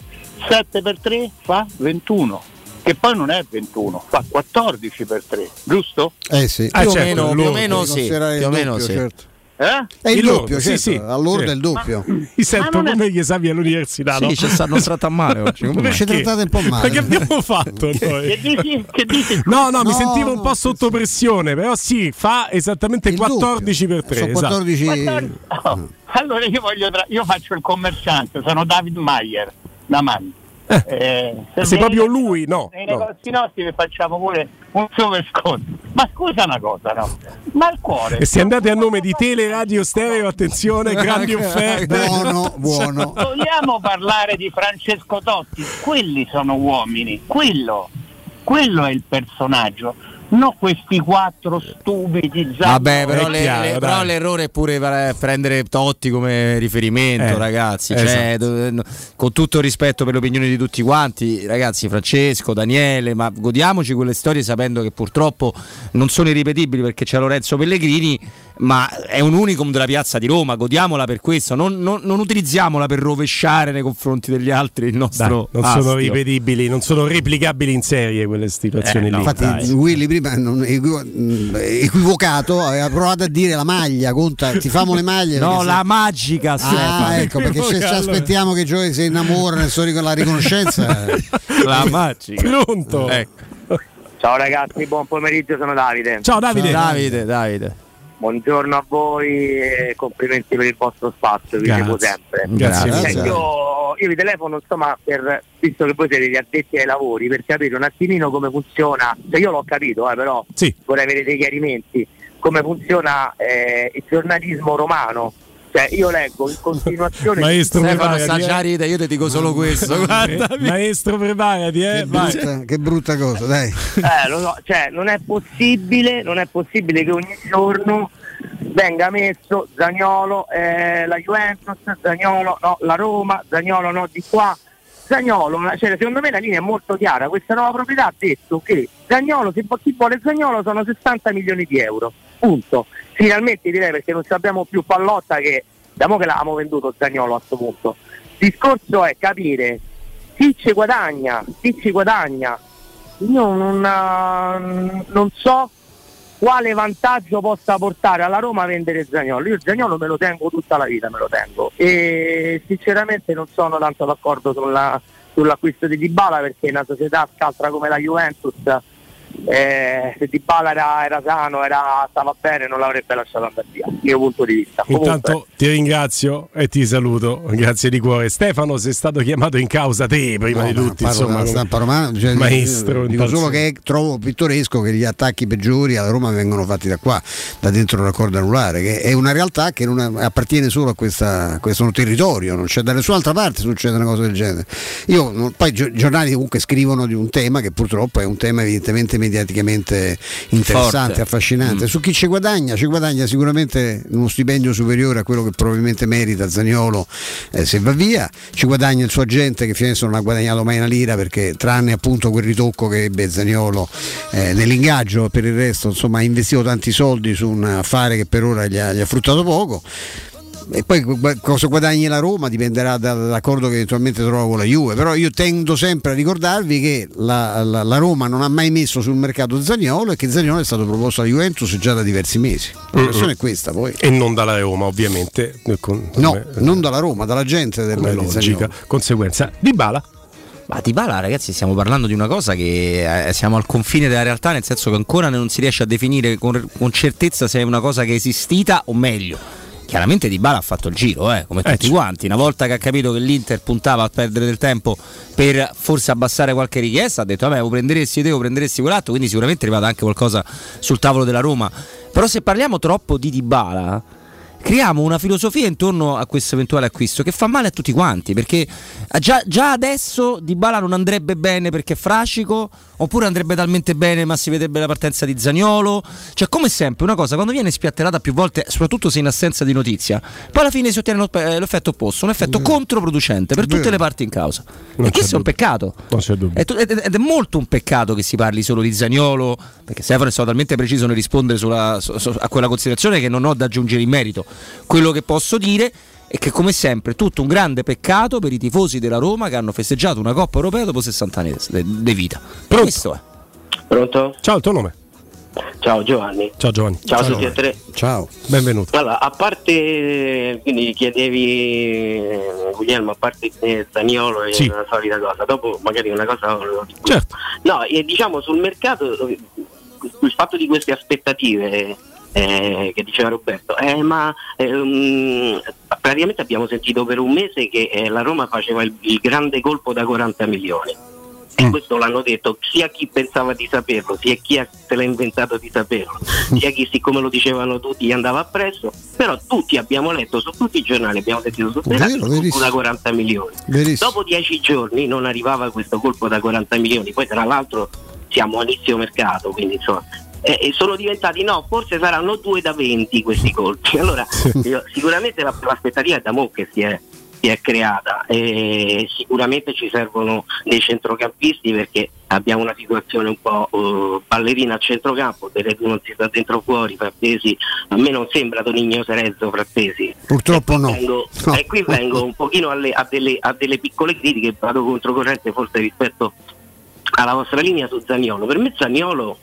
sette per tre fa ventuno. Che poi non è ventuno, fa quattordici per tre, giusto? Eh sì, ah, più, certo, meno, più o meno sì, più o meno sì. Certo. Eh? È il, il doppio, doppio, certo. Sì, sì. Allora sì. È il doppio. Ma, mi sento come è... gli esami all'università. Sì, no? Ci stanno trattando male oggi. Come ci trattate un po' male? Ma che abbiamo fatto che, noi? Che dici, che dici? No, no, no, mi sentivo no, un po' no, sotto sì. pressione, però sì, fa esattamente il quattordici per tre. Sono quattordici... Esatto. quattordici... Oh. Allora io voglio tra... io faccio il commerciante, sono David Maier, da Manni. eh, eh, se, se proprio negozi, lui no nei no. negozi nostri vi facciamo pure un super sconto. Ma scusa una cosa, no? Ma il cuore, e se andate a nome di Teleradio Stereo, attenzione, grandi offerte. Buono, buono. Vogliamo parlare di Francesco Totti? Quelli sono uomini, quello quello è il personaggio, no questi quattro stupidi. Vabbè, però, le, chiaro, le, però l'errore è pure prendere Totti come riferimento, eh, ragazzi, cioè, esatto. Con tutto il rispetto per l'opinione di tutti quanti, ragazzi, Francesco, Daniele, ma godiamoci quelle storie sapendo che purtroppo non sono irripetibili, perché c'è Lorenzo Pellegrini, ma è un unicum della piazza di Roma, godiamola per questo, non, non, non utilizziamola per rovesciare nei confronti degli altri il nostro dai, non astio. Sono ripetibili, non sono replicabili in serie quelle situazioni eh, lì. No, infatti Willy prima non, equivocato, aveva provato a dire la maglia, conta, ti famo le maglie. No, se... la magica. Ah, ecco, perché se ci aspettiamo che Gioia si innamora nel storico della riconoscenza. La magica. Pronto. Ecco. Ciao ragazzi, buon pomeriggio, sono Davide. Ciao Davide. Ciao, Davide, Davide. Buongiorno a voi e complimenti per il vostro spazio, vi seguo sempre. Grazie. Grazie. Cioè, io, io vi telefono insomma per, visto che voi siete gli addetti ai lavori, per capire un attimino come funziona, cioè io l'ho capito eh, però sì. vorrei avere dei chiarimenti, come funziona eh, il giornalismo romano. Cioè io leggo in continuazione maestro, Stefano Saggiarita, io ti dico solo questo, guardami. Maestro preparati, eh, che brutta, che brutta cosa, dai. Eh, lo so, cioè non è possibile, non è possibile che ogni giorno venga messo Zaniolo, eh, la Juventus, Zaniolo, no, la Roma, Zaniolo no di qua. Zaniolo, cioè secondo me la linea è molto chiara, questa nuova proprietà ha detto che Zaniolo, se chi vuole Zaniolo sono sessanta milioni di euro, punto. Finalmente direi, perché non sappiamo più pallotta, che da mo' che l'avamo venduto Zaniolo a questo punto. Il discorso è capire chi ci guadagna, chi ci guadagna. Io non, non so quale vantaggio possa portare alla Roma a vendere Zaniolo. Io Zaniolo me lo tengo tutta la vita, me lo tengo. E sinceramente non sono tanto d'accordo sulla, sull'acquisto di Dybala, perché una società scaltra come la Juventus, eh, se Dybala era, era sano, era, stava bene, non l'avrebbe lasciato andare via, mio punto di vista. Intanto comunque ti ringrazio e ti saluto, grazie di cuore. Stefano, sei stato chiamato in causa te prima no, di tutti, insomma, stampa romana, cioè, maestro. Dico solo che trovo pittoresco che gli attacchi peggiori alla Roma vengono fatti da qua, da dentro il raccordo anulare, che è una realtà che non appartiene solo a, questa, a questo territorio, non c'è da nessun'altra parte, succede una cosa del genere. Io non, poi i giornali comunque scrivono di un tema che purtroppo è un tema evidentemente mediaticamente interessante, forte, affascinante. Mm. Su chi ci guadagna? Ci guadagna sicuramente uno stipendio superiore a quello che probabilmente merita Zaniolo, eh, se va via. Ci guadagna il suo agente, che finalmente non ha guadagnato mai una lira, perché tranne appunto quel ritocco che ebbe Zaniolo eh, nell'ingaggio, per il resto insomma ha investito tanti soldi su un affare che per ora gli ha, gli ha fruttato poco. E poi cosa guadagni la Roma dipenderà dall'accordo che eventualmente trova con la Juve, però io tendo sempre a ricordarvi che la, la, la Roma non ha mai messo sul mercato Zaniolo e che Zaniolo è stato proposto alla Juventus già da diversi mesi. La questione è questa, poi. E non dalla Roma, ovviamente. Con, no, me, non dalla Roma, dalla gente del logica, Zaniolo. Conseguenza Dybala. Ma Dybala, ragazzi, stiamo parlando di una cosa che eh, siamo al confine della realtà, nel senso che ancora non si riesce a definire con, con certezza se è una cosa che è esistita o meglio. Chiaramente Dybala ha fatto il giro, eh, come tutti eh, quanti. Una volta che ha capito che l'Inter puntava a perdere del tempo per forse abbassare qualche richiesta, ha detto vabbè, o prenderesti te o prenderesti quell'altro, quindi sicuramente è arrivato anche qualcosa sul tavolo della Roma. Però se parliamo troppo di Dybala, creiamo una filosofia intorno a questo eventuale acquisto che fa male a tutti quanti, perché già, già adesso Dybala non andrebbe bene perché è frascico, oppure andrebbe talmente bene ma si vedrebbe la partenza di Zaniolo. Cioè, come sempre, una cosa quando viene spiatterata più volte, soprattutto se in assenza di notizia, poi alla fine si ottiene l'effetto opposto, un effetto mm. controproducente per tutte le parti in causa. Non e questo dubbio. È un peccato, non c'è dubbio. Ed è molto un peccato che si parli solo di Zaniolo, perché Stefano è stato talmente preciso nel rispondere sulla, su, su, a quella considerazione che non ho da aggiungere in merito. Quello che posso dire è che, come sempre, tutto un grande peccato per i tifosi della Roma che hanno festeggiato una Coppa Europea dopo sessanta anni di vita. Pronto? Questo è. Pronto? Ciao, il tuo nome? Ciao Giovanni. Ciao Giovanni. Ciao, ciao tutti e tre. Ciao, benvenuto. Allora, a parte, quindi chiedevi Guglielmo, a parte Zaniolo e sì. una solita cosa, dopo magari una cosa certo. No, e diciamo sul mercato, il fatto di queste aspettative Eh, che diceva Roberto, eh, ma ehm, praticamente abbiamo sentito per un mese che eh, la Roma faceva il, il grande colpo da quaranta milioni. E questo l'hanno detto sia chi pensava di saperlo, sia chi se l'ha inventato di saperlo, sia chi, siccome lo dicevano tutti, gli andava appresso. Però tutti abbiamo letto, su tutti i giornali abbiamo sentito su Teleradio da quaranta milioni. Verissimo. Dopo dieci giorni non arrivava questo colpo da quaranta milioni. Poi tra l'altro siamo a inizio mercato, quindi insomma eh, sono diventati, no, forse saranno due da venti questi colpi. Allora io, sicuramente la, l'aspettativa è da mo' che si è è creata, e sicuramente ci servono dei centrocampisti, perché abbiamo una situazione un po' uh, ballerina al centrocampo, perché non si sta dentro fuori. Frattesi, a me non sembra Tonigno Serezzo Frattesi, purtroppo, e no. Vengo, no e qui vengo un pochino alle, a, delle, a delle piccole critiche, vado controcorrente forse rispetto alla vostra linea su Zaniolo. Per me Zaniolo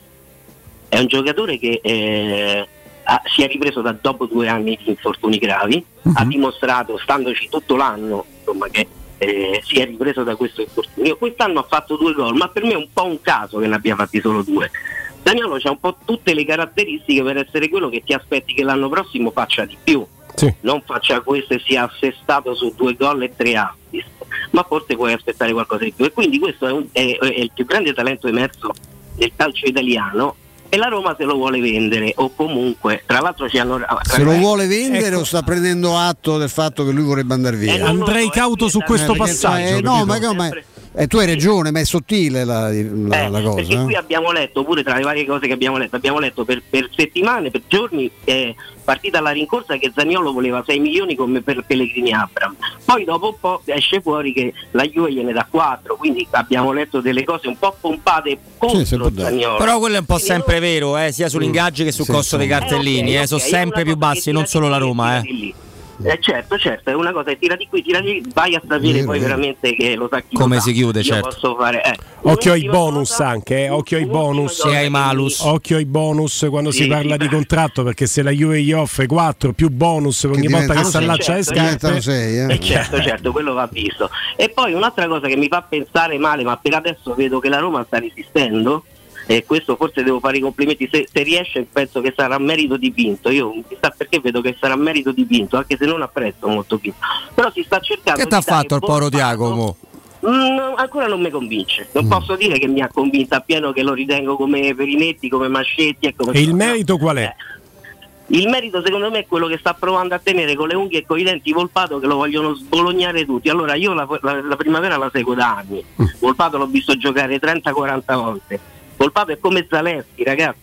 è un giocatore che eh, Ha, si è ripreso da dopo due anni di infortuni gravi, uh-huh. ha dimostrato, standoci tutto l'anno, insomma, che eh, si è ripreso da questo infortunio. Quest'anno ha fatto due gol, ma per me è un po' un caso che ne abbia fatti solo due. Daniolo c'ha un po' tutte le caratteristiche per essere quello che ti aspetti che l'anno prossimo faccia di più, sì. non faccia questo e sia assestato su due gol e tre assist, ma forse puoi aspettare qualcosa di più. E quindi questo è, un, è, è il più grande talento emerso del calcio italiano, e la Roma se lo vuole vendere, o comunque tra l'altro ci hanno se lo vuole vendere, ecco. o sta prendendo atto del fatto che lui vorrebbe andare via. eh, andrei so, cauto su questo passaggio, eh, no, ma, ma eh, tu hai ragione, ma è sottile la, la, eh, la cosa, perché eh? qui abbiamo letto, pure tra le varie cose che abbiamo letto, abbiamo letto per, per settimane, per giorni, eh, partita la rincorsa che Zaniolo voleva sei milioni come per Pellegrini Abraham, poi dopo un po' esce fuori che la Juve gliene dà quattro, quindi abbiamo letto delle cose un po' pompate contro sì, Zaniolo. Però quello è un po' quindi sempre non... vero, eh, sia sull'ingaggio che sul sì, costo sì. dei cartellini, eh, okay, eh, okay, sono sempre più bassi, non solo la Roma. eh. Eh, certo, certo, è una cosa, tira di qui, tira di lì, vai a sapere poi veramente che lo sa chi come lo si fa. Chiude, certo. Posso fare, eh. Occhio ai bonus cosa, anche, eh. occhio ai bonus e ai malus. Occhio ai bonus quando sì, si parla sì. di contratto, perché se la Juve gli offre quattro più bonus ogni volta che si allaccia le scarpe, certo, certo, quello va visto. E poi un'altra cosa che mi fa pensare male, ma per adesso vedo che la Roma sta resistendo, e questo forse devo fare i complimenti, se, se riesce penso che sarà merito di Pinto, io chissà perché vedo che sarà merito di Pinto, anche se non apprezzo molto Pinto, però si sta cercando. Che t'ha fatto il poro Tiago? Mm, ancora non mi convince, non mm. posso dire che mi ha convinto appieno, che lo ritengo come Perinetti, come Mascetti e come... E il merito qual è? Eh. Il merito secondo me è quello che sta provando a tenere con le unghie e con i denti Volpato, che lo vogliono sbolognare tutti. Allora io la, la, la primavera la seguo da anni, mm. Volpato l'ho visto giocare trenta quaranta volte. Volpato è come Zaleschi, ragazzi,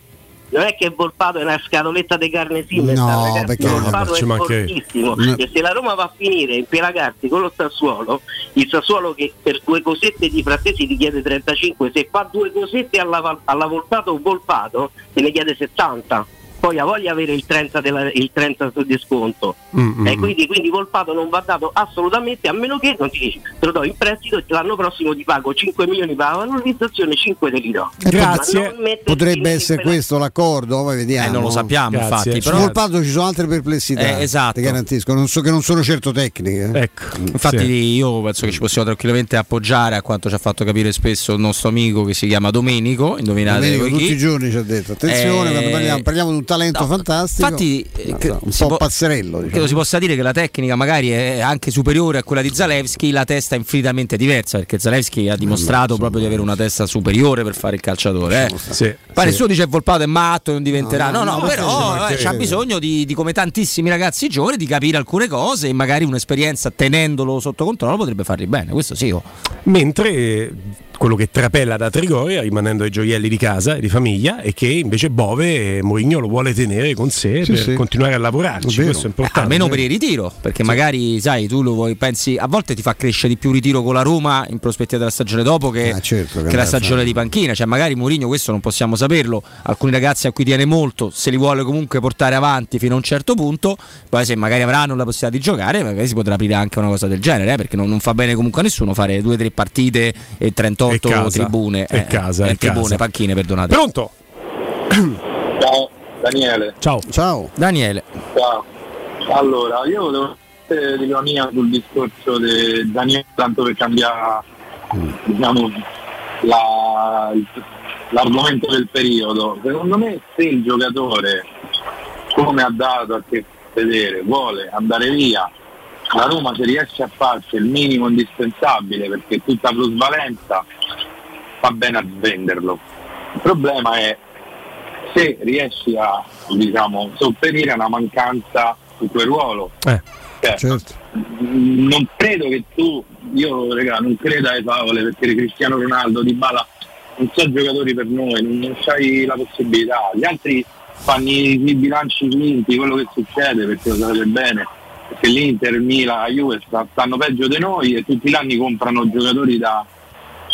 non è che Volpato è una scatoletta di carne simesta, no, ragazzi, perché Volpato è fortissimo, che... e se la Roma va a finire in pelagarsi con lo Sassuolo, il Sassuolo che per due cosette di Frattesi ti chiede trentacinque, se fa due cosette alla, alla Volpato o Volpato te ne chiede settanta, poi ha voglia avere il trenta, della, il trenta di sconto, mm, mm, e quindi, quindi Volpato non va dato assolutamente, a meno che non ti dici te lo do in prestito e l'anno prossimo ti pago cinque milioni per la valorizzazione, cinque te li do, grazie. Potrebbe essere questo l'accordo, poi vediamo, eh, non lo sappiamo, grazie. Infatti però... su Volpato ci sono altre perplessità, eh, esatto. Ti garantisco, non so, che non sono certo tecniche, ecco, infatti sì. Io penso che ci possiamo tranquillamente appoggiare a quanto ci ha fatto capire spesso il nostro amico che si chiama Domenico, indovinate Domenico, tutti chi? I giorni ci ha detto attenzione, eh... quando parliamo, parliamo di un talento, no, fantastico, infatti no, no, un po' po- pazzerello, diciamo. Credo si possa dire che la tecnica magari è anche superiore a quella di Zalewski, la testa è infinitamente diversa, perché Zalewski ha dimostrato no, proprio no, di avere una testa superiore per fare il calciatore, eh. sì, pare sì. Suo dice Volpato è matto e non diventerà, no no, no, no però no, eh, c'ha bisogno di, di come tantissimi ragazzi giovani, di capire alcune cose, e magari un'esperienza tenendolo sotto controllo potrebbe fargli bene, questo sì. Io. Mentre quello che trapela da Trigoria, rimanendo ai gioielli di casa e di famiglia, e che invece Bove, Mourinho lo vuole tenere con sé, sì, per sì. continuare a lavorarci, questo è importante, eh, almeno per il ritiro, perché sì. magari sai tu lo vuoi, pensi, a volte ti fa crescere di più il ritiro con la Roma in prospettiva della stagione dopo che, ah, certo, che, che la stagione di panchina, cioè magari Mourinho, questo non possiamo saperlo, alcuni ragazzi a cui tiene molto se li vuole comunque portare avanti fino a un certo punto, poi se magari avranno la possibilità di giocare magari si potrà aprire anche una cosa del genere, eh, perché non, non fa bene comunque a nessuno fare due o tre partite e trentotto e casa, tribune e eh, casa, eh, tribune, casa. Panchine, perdonate. Pronto? Ciao Daniele. Ciao. Ciao Daniele. Ciao. Allora, io volevo dire la mia sul discorso di Daniele, tanto per cambiare mm. diciamo la, l'argomento del periodo. Secondo me se il giocatore, come ha dato a che vedere, vuole andare via la Roma, se riesce a farsi il minimo indispensabile, perché tutta plusvalenza, fa bene a venderlo. Il problema è se riesci a, diciamo, sopperire a una mancanza su quel ruolo. Eh, cioè, certo. Non credo che tu, io regà, non credo alle favole, perché Cristiano Ronaldo, Dybala non sono giocatori per noi, non, non c'hai la possibilità. Gli altri fanno i, i bilanci finti, quello che succede, perché lo sapete bene, perché l'Inter, Milan, la Juve stanno peggio di noi e tutti gli anni comprano giocatori da,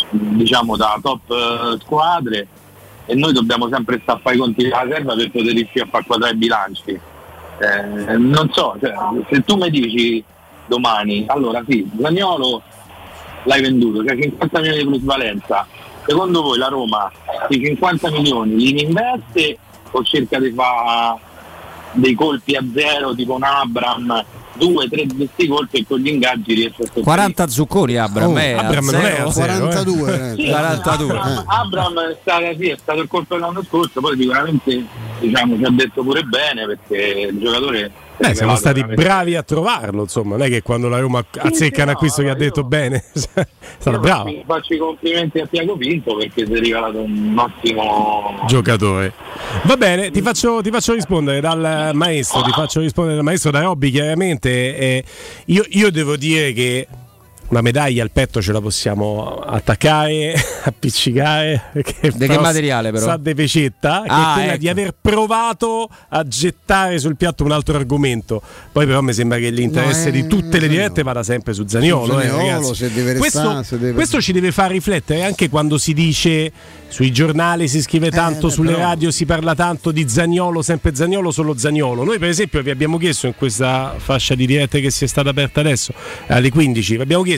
diciamo, da top squadre, e noi dobbiamo sempre stare a fare i conti della serva per poter riuscire a far quadrare i bilanci. Eh, non so, cioè, se tu mi dici domani, allora sì, Zaniolo l'hai venduto, cioè cinquanta milioni di plusvalenza, secondo voi la Roma i cinquanta milioni li investe o cerca di fare dei colpi a zero tipo un Abraham, due, tre questi colpi e con gli ingaggi riesce a sopperire? quaranta zucconi Abraham, oh, è Abraham zero, è zero, quarantadue, eh. Sì, quarantadue. Abraham, eh. Abraham è, stato, sì, è stato il colpo dell'anno scorso, poi sicuramente, diciamo, ci ha detto pure bene, perché il giocatore... Beh, siamo stati bravi a trovarlo, insomma, non è che quando la Roma azzecca un acquisto che ha detto bene, è stato bravo. Faccio i complimenti a Tiago Pinto, perché si è rivelato un ottimo giocatore. Va bene, ti faccio, ti faccio rispondere dal maestro, ti faccio rispondere dal maestro da Robby, chiaramente. Eh, io, io devo dire che una medaglia al petto ce la possiamo attaccare, appiccicare, perché de che materiale però? Sa de pecetta, che ah, è quella, ecco, di aver provato a gettare sul piatto un altro argomento. Poi però mi sembra che l'interesse no, di tutte le dirette no. vada sempre su Zaniolo, su Zaniolo eh, ragazzi. Se deve restare, questo, se deve... questo ci deve far riflettere anche quando si dice sui giornali, si scrive tanto, eh, sulle però... radio si parla tanto di Zaniolo, sempre Zaniolo, solo Zaniolo. Noi per esempio vi abbiamo chiesto in questa fascia di dirette che si è stata aperta adesso alle quindici, vi abbiamo chiesto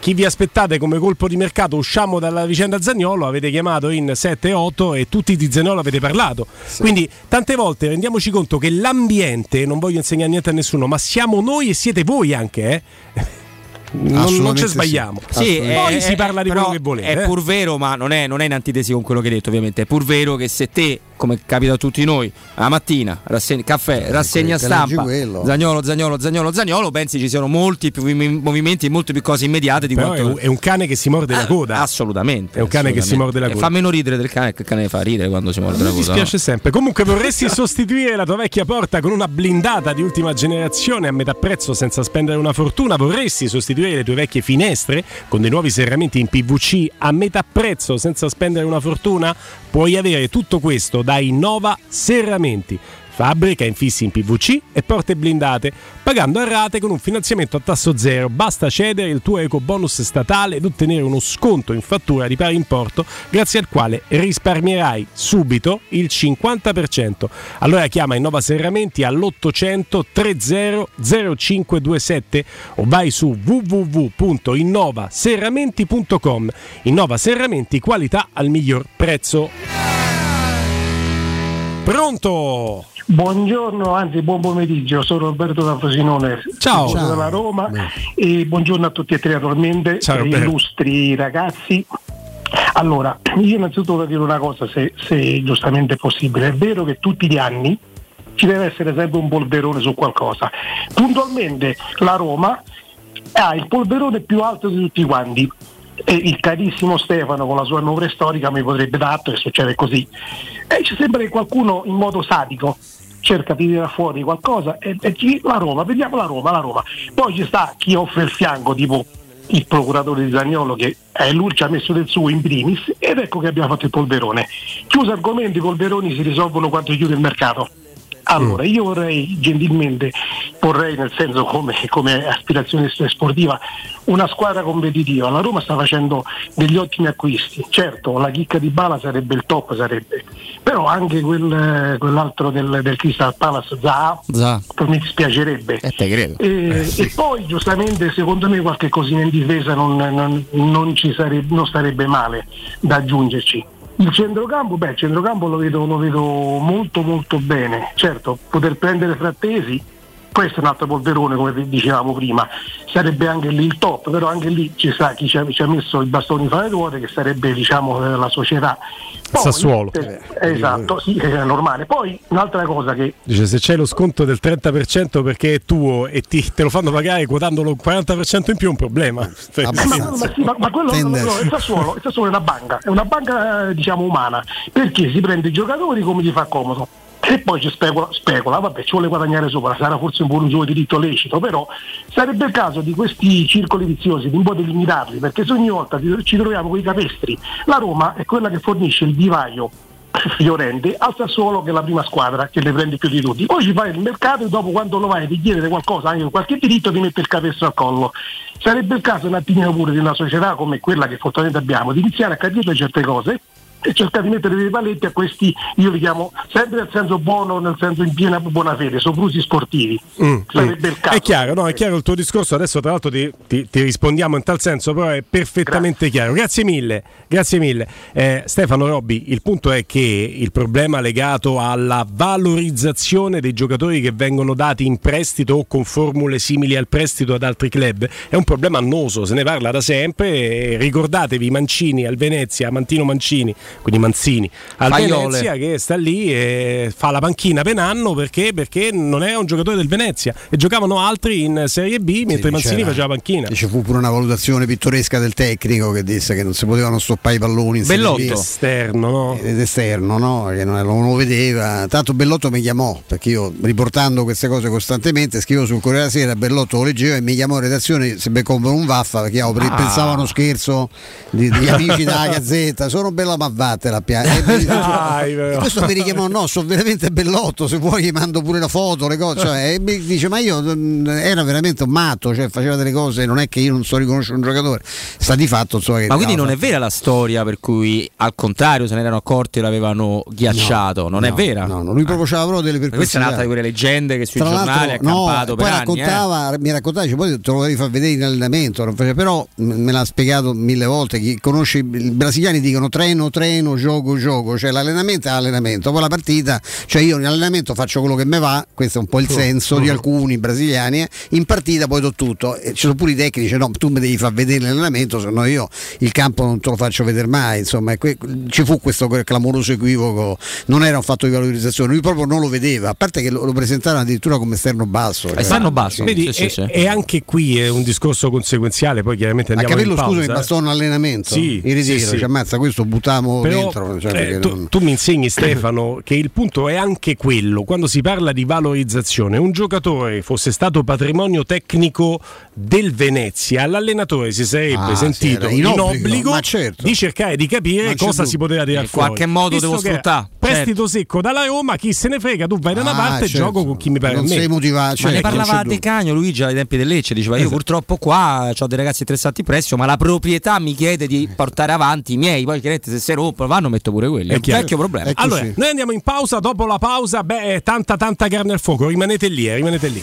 chi vi aspettate come colpo di mercato, usciamo dalla vicenda Zaniolo, avete chiamato in sette otto e tutti di Zaniolo avete parlato, sì. Quindi tante volte rendiamoci conto che l'ambiente, non voglio insegnare niente a nessuno, ma siamo noi e siete voi anche, eh? Non, non ci sbagliamo, sì. Sì, poi è, si parla di quello che volete. È pur vero, ma non è, non è in antitesi con quello che hai detto, ovviamente. È pur vero che se te, come capita a tutti noi, la mattina, rassegna, caffè, rassegna stampa, Zaniolo, Zaniolo, Zaniolo, Zaniolo, pensi ci siano molti più movimenti, molte più cose immediate di quanto... È un, è un cane che si morde la coda. Assolutamente. È un cane che si morde la coda. Fa meno ridere del cane, che il cane fa ridere quando si morde la coda. Mi dispiace sempre. Comunque vorresti sostituire la tua vecchia porta con una blindata di ultima generazione a metà prezzo senza spendere una fortuna? Vorresti sostituire le tue vecchie finestre con dei nuovi serramenti in P V C a metà prezzo senza spendere una fortuna? Puoi avere tutto questo da Innova Serramenti, fabbrica infissi in P V C e porte blindate, pagando a rate con un finanziamento a tasso zero. Basta cedere il tuo ecobonus statale ed ottenere uno sconto in fattura di pari importo, grazie al quale risparmierai subito il cinquanta per cento. Allora chiama Innova Serramenti all'ottocento trenta zero cinque ventisette o vai su w w w punto innova serramenti punto com. Innova Serramenti, qualità al miglior prezzo. Pronto? Buongiorno, anzi buon pomeriggio, sono Roberto da Frosinone. Ciao. Sono dalla Roma. Beh. E buongiorno a tutti e tre, naturalmente. Ciao, illustri ragazzi. Allora, io innanzitutto voglio dire una cosa, se, se giustamente è possibile. È vero che tutti gli anni ci deve essere sempre un polverone su qualcosa. Puntualmente la Roma ha il polverone più alto di tutti quanti. E il carissimo Stefano con la sua memoria storica mi potrebbe dar atto che succede così. E ci sembra che qualcuno in modo sadico cerca di tirare fuori qualcosa e, e chi? La Roma, vediamo la Roma, la Roma. Poi ci sta chi offre il fianco, tipo il procuratore di Zaniolo, che è lui, ci ha messo del suo in primis, ed ecco che abbiamo fatto il polverone. Chiuso argomenti, i polveroni si risolvono quando chiude il mercato. Allora, io vorrei gentilmente, vorrei nel senso come, come aspirazione sportiva, una squadra competitiva. La Roma sta facendo degli ottimi acquisti. Certo, la chicca di Dybala sarebbe il top, sarebbe. Però anche quel, quell'altro del, del Crystal Palace, Zaha, Zaha, mi dispiacerebbe. Eh, te credo. E, eh, sì. E poi giustamente secondo me qualche cosina in difesa non, non, non, ci sarebbe, non sarebbe male da aggiungerci. Il centrocampo, beh, il centrocampo lo vedo, lo vedo molto molto bene. Certo, poter prendere Frattesi Questo è un altro polverone, come dicevamo prima. Sarebbe anche lì il top, però anche lì ci sa chi ci ha, ci ha messo i bastoni fra le ruote, che sarebbe, diciamo, la società. Poi, Sassuolo. Eh, esatto, sì, è normale. Poi un'altra cosa che... Dice, se c'è lo sconto del trenta per cento perché è tuo e ti, te lo fanno pagare quotandolo un quaranta per cento in più, è un problema. Ah, ma, ma, ma, sì, ma, ma quello no, no, il Sassuolo, il Sassuolo è una banca, è una banca, diciamo, umana, perché si prende i giocatori come gli fa comodo. E poi ci specula, specula, vabbè, ci vuole guadagnare sopra, sarà forse un buon suo diritto lecito, però sarebbe il caso di questi circoli viziosi di un po' delimitarli, perché se ogni volta ci troviamo con i capestri. La Roma è quella che fornisce il divario fiorente al Sassuolo, che è la prima squadra che le prende più di tutti. Poi ci fai il mercato e dopo, quando lo vai a chiedere qualcosa, anche qualche diritto, ti mette il capestro al collo. Sarebbe il caso un attimino pure di una società come quella che fortunatamente abbiamo, di iniziare a capire certe cose e cercare di mettere dei paletti a questi, io li chiamo sempre nel senso buono, nel senso in piena buona fede, soprusi sportivi. Mm, Sarebbe mm. il caso. È chiaro, no? È chiaro il tuo discorso. Adesso, tra l'altro, ti, ti, ti rispondiamo in tal senso, però è perfettamente Grazie. chiaro. Grazie mille, grazie mille. Eh, Stefano, Robby, il punto è che il problema legato alla valorizzazione dei giocatori che vengono dati in prestito o con formule simili al prestito ad altri club è un problema annoso, se ne parla da sempre. E ricordatevi Mancini al Venezia, Mantino Mancini. Quindi Mancini al Venezia, che sta lì e fa la panchina penanno perché perché non era un giocatore del Venezia e giocavano altri in Serie B, mentre sì, Mancini c'era, faceva panchina. Ci fu pure una valutazione pittoresca del tecnico che disse che non si potevano stoppare i palloni in Bellotto. Serie B. Esterno, no? Ed esterno, no? Che non lo vedeva. Tanto Bellotto mi chiamò, perché io riportando queste cose costantemente scrivo sul Corriere della Sera, Bellotto lo leggeva e mi chiamò in redazione, se beccò un vaffa, perché io ah. pensavo uno scherzo di, di amici della Gazzetta, sono bella ma vattela piano. Questo mi richiamò, no, sono veramente Bellotto, se vuoi gli mando pure la foto, le cose, cioè, e mi dice ma io era veramente un matto, cioè faceva delle cose, non è che io non so riconoscere un giocatore, sta di fatto, insomma, che ma quindi no, non è vera la storia per cui al contrario se ne erano accorti e l'avevano ghiacciato, no, non no, è vera? No, no, lui provocava ah. proprio delle perplessità. Questa è un'altra di quelle leggende che sui Tra giornali ha campato no, per poi anni, raccontava, eh. mi raccontava, cioè, poi te lo devi far vedere in allenamento, però me l'ha spiegato mille volte, chi conosce, i brasiliani dicono treno treno gioco gioco, cioè l'allenamento è allenamento, poi la partita, cioè io in allenamento faccio quello che mi va, questo è un po' il senso di alcuni brasiliani, eh. in partita poi do tutto, e ci sono pure i tecnici, no, tu mi devi far vedere l'allenamento, se no io il campo non te lo faccio vedere mai, insomma que- ci fu questo clamoroso equivoco, non era un fatto di valorizzazione, lui proprio non lo vedeva, a parte che lo, lo presentarono addirittura come esterno basso, cioè, esterno basso, vedi, sì, e, sì. e anche qui è un discorso conseguenziale, poi chiaramente andiamo a capirlo, scusa, mi bastò un allenamento, sì, il ritiro, sì, sì. Cioè, ammazza, questo buttavo però, dentro, cioè, eh, tu, non... tu mi insegni, Stefano, che il punto è anche quello, quando si parla di valorizzazione, un giocatore fosse stato patrimonio tecnico del Venezia, l'allenatore si sarebbe ah, sentito in obbligo, obbligo certo. di cercare di capire cosa dubbi. si poteva tirare fuori, in qualche modo devo sfruttare prestito certo. secco dalla Roma, chi se ne frega, tu vai da una ah, parte e certo. gioco con chi mi pare non a me. Sei motivato, cioè, ma ne parlava De Cagno Luigi ai tempi del Lecce, diceva esatto. io purtroppo qua ho dei ragazzi interessati presso, ma la proprietà mi chiede di portare avanti i miei, poi chiaramente se sei Roma vanno metto pure quelli, è, è un vecchio problema. Ecco, allora sì. noi andiamo in pausa, dopo la pausa beh tanta tanta carne al fuoco, rimanete lì, eh, rimanete lì.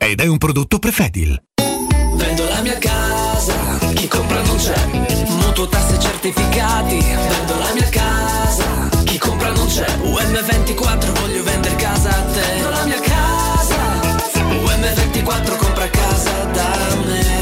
ed è un prodotto Prefedil. Vendo la mia casa, chi compra non c'è. Mutuo, tasse, certificati. Vendo la mia casa, chi compra non c'è. U M ventiquattro, voglio vendere casa a te. Vendo la mia casa, U M ventiquattro, compra casa da me.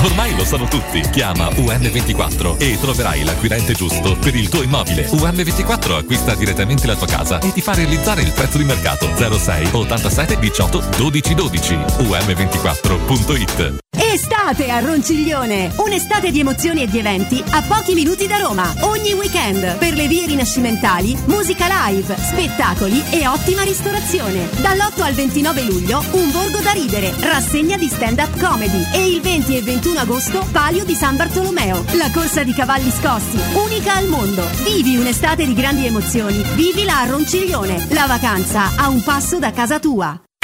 Ormai lo sanno tutti. Chiama U M ventiquattro e troverai l'acquirente giusto per il tuo immobile. U M ventiquattro acquista direttamente la tua casa e ti fa realizzare il prezzo di mercato. Zero sei ottantasette diciotto dodici dodici. U M ventiquattro punto it. Estate a Ronciglione. Un'estate di emozioni e di eventi a pochi minuti da Roma. Ogni weekend per le vie rinascimentali, musica live, spettacoli e ottima ristorazione. Dall'otto al ventinove luglio un borgo da ridere, rassegna di stand up comedy e il venti e ventuno agosto, Palio di San Bartolomeo, la corsa di cavalli scossi, unica al mondo. Vivi un'estate di grandi emozioni, vivila a Ronciglione, la vacanza a un passo da casa tua.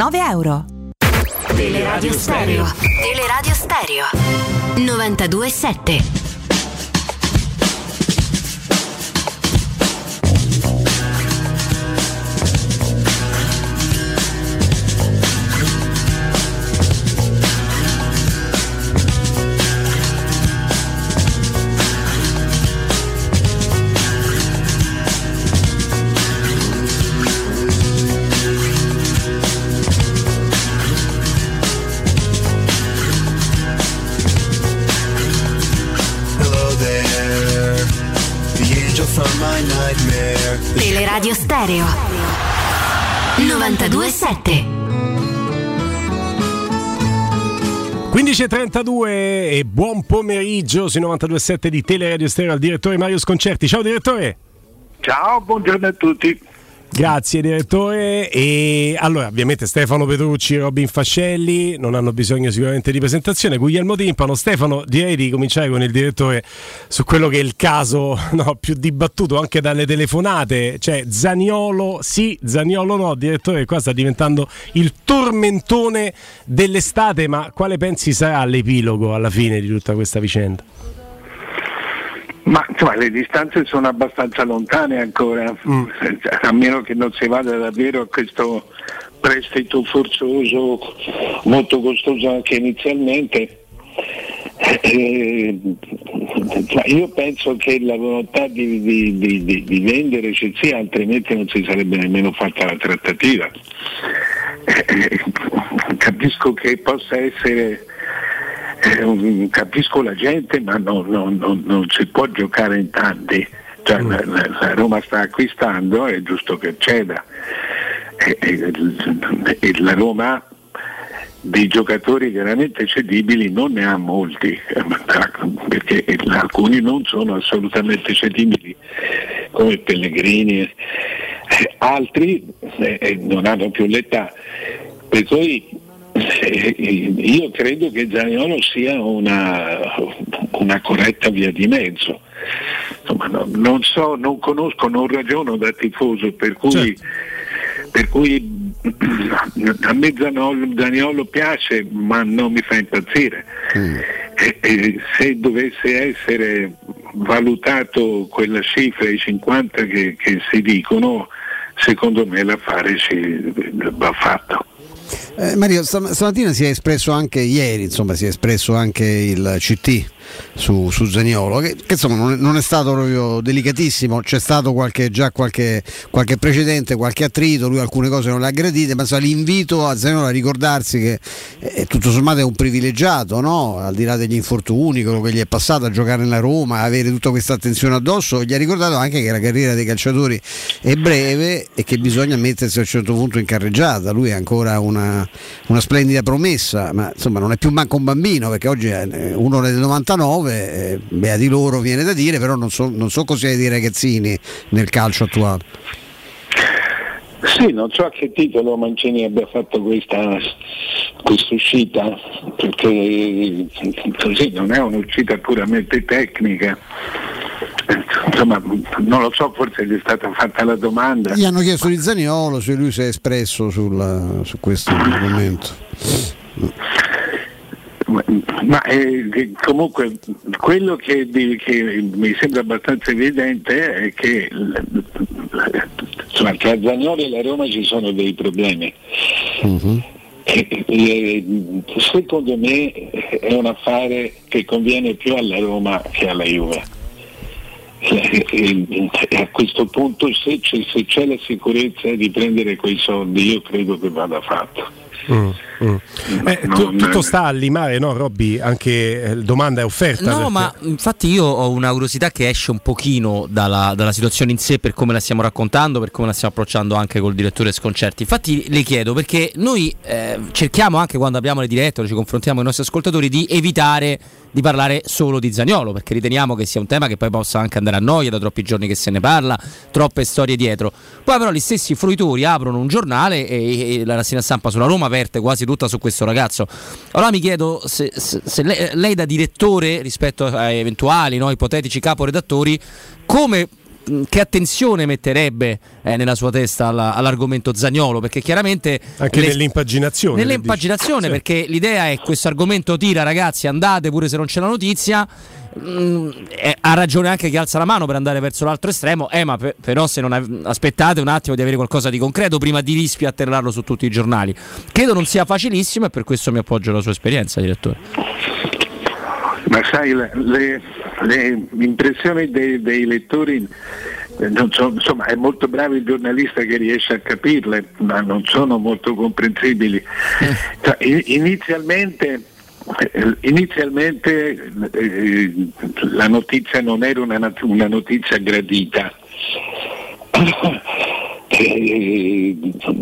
euro. Teleradio Stereo. Teleradio Stereo. novantadue sette. Teleradio Stereo novantadue sette. quindici e trentadue e buon pomeriggio sui novantadue sette di Teleradio Stereo al direttore Mario Sconcerti. Ciao direttore. Ciao, buongiorno a tutti. Grazie direttore. E allora ovviamente Stefano Petrucci, Robin Fascelli non hanno bisogno sicuramente di presentazione. Guglielmo Timpano. Stefano, direi di cominciare con il direttore su quello che è il caso, no, più dibattuto anche dalle telefonate, cioè Zaniolo sì, Zaniolo no. Direttore, qua sta diventando il tormentone dell'estate, ma quale pensi sarà l'epilogo alla fine di tutta questa vicenda? Ma insomma le distanze sono abbastanza lontane ancora, mm. a meno che non si vada davvero a questo prestito forzoso, molto costoso anche inizialmente, Eh, ma io penso che la volontà di, di, di, di vendere ci sia, altrimenti non si sarebbe nemmeno fatta la trattativa. Eh, capisco che possa essere, eh, capisco la gente, ma non, non, non, non si può giocare in tanti. Cioè, la, la Roma sta acquistando, è giusto che ceda, e, e, e la Roma dei giocatori veramente cedibili non ne ha molti, perché alcuni non sono assolutamente cedibili come Pellegrini, altri eh, non hanno più l'età, per cui eh, io credo che Zaniolo sia una, una corretta via di mezzo. Insomma, no, non so, non conosco, non ragiono da tifoso, per cui, certo. per cui a me Zaniolo piace, ma non mi fa impazzire. Mm. E, e se dovesse essere valutato quella cifra, i cinquanta che, che si dicono, secondo me l'affare si va fatto. Eh, Mario, stamattina si è espresso anche ieri, insomma, si è espresso anche il C T su, su Zaniolo, che, che insomma non, non è stato proprio delicatissimo, c'è stato qualche, già qualche, qualche precedente, qualche attrito, lui alcune cose non le ha gradite, ma insomma, l'invito a Zaniolo a ricordarsi che eh, tutto sommato è un privilegiato, no? Al di là degli infortuni, quello che gli è passato, a giocare nella Roma, avere tutta questa attenzione addosso, gli ha ricordato anche che la carriera dei calciatori è breve e che bisogna mettersi a un certo punto in carreggiata. Lui è ancora una, una splendida promessa, ma insomma non è più manco un bambino, perché oggi è uno del novantanove, eh, beh, di loro viene da dire, però non so, non so cos'è dei ragazzini nel calcio attuale. Sì, non so a che titolo Mancini abbia fatto questa uscita, perché così non è un'uscita puramente tecnica. Insomma, non lo so, forse gli è stata fatta la domanda. Gli hanno chiesto di Zaniolo, se lui si è espresso sul, su questo argomento. Ma eh, comunque quello che, che mi sembra abbastanza evidente è che insomma, tra Zaniolo e la Roma ci sono dei problemi. Uh-huh. e, e, secondo me è un affare che conviene più alla Roma che alla Juve, e, e, e a questo punto se c'è, se c'è la sicurezza di prendere quei soldi, io credo che vada fatto. Mm, mm. Eh, tu, tutto sta a limare, no Robby? Anche eh, domanda e offerta. No, perché... ma infatti io ho una curiosità che esce un pochino dalla, dalla situazione in sé, per come la stiamo raccontando, per come la stiamo approcciando anche col direttore Sconcerti. Infatti le chiedo, perché noi eh, cerchiamo anche, quando abbiamo le dirette, ci confrontiamo con i nostri ascoltatori, di evitare di parlare solo di Zaniolo, perché riteniamo che sia un tema che poi possa anche andare a noia, da troppi giorni che se ne parla, troppe storie dietro. Poi però gli stessi fruitori aprono un giornale e, e la rassegna stampa sulla Roma verte quasi tutta su questo ragazzo. Allora mi chiedo se, se, se lei, lei da direttore, rispetto a eventuali, no, ipotetici caporedattori, come, che attenzione metterebbe eh, nella sua testa alla, all'argomento Zaniolo, perché chiaramente anche le, nell'impaginazione nell'impaginazione dice, perché sì, l'idea è questo argomento tira, ragazzi andate pure se non c'è la notizia. Mm, eh, ha ragione anche chi alza la mano per andare verso l'altro estremo, eh, ma pe- però se non av- aspettate un attimo di avere qualcosa di concreto prima di rispiatterlarlo su tutti i giornali. Credo non sia facilissimo, e per questo mi appoggio alla sua esperienza, direttore. Ma sai, le, le, le impressioni dei, dei lettori non so, insomma è molto bravo il giornalista che riesce a capirle, ma non sono molto comprensibili. Cioè, in, inizialmente Inizialmente eh, la notizia non era una, not- una notizia gradita, eh,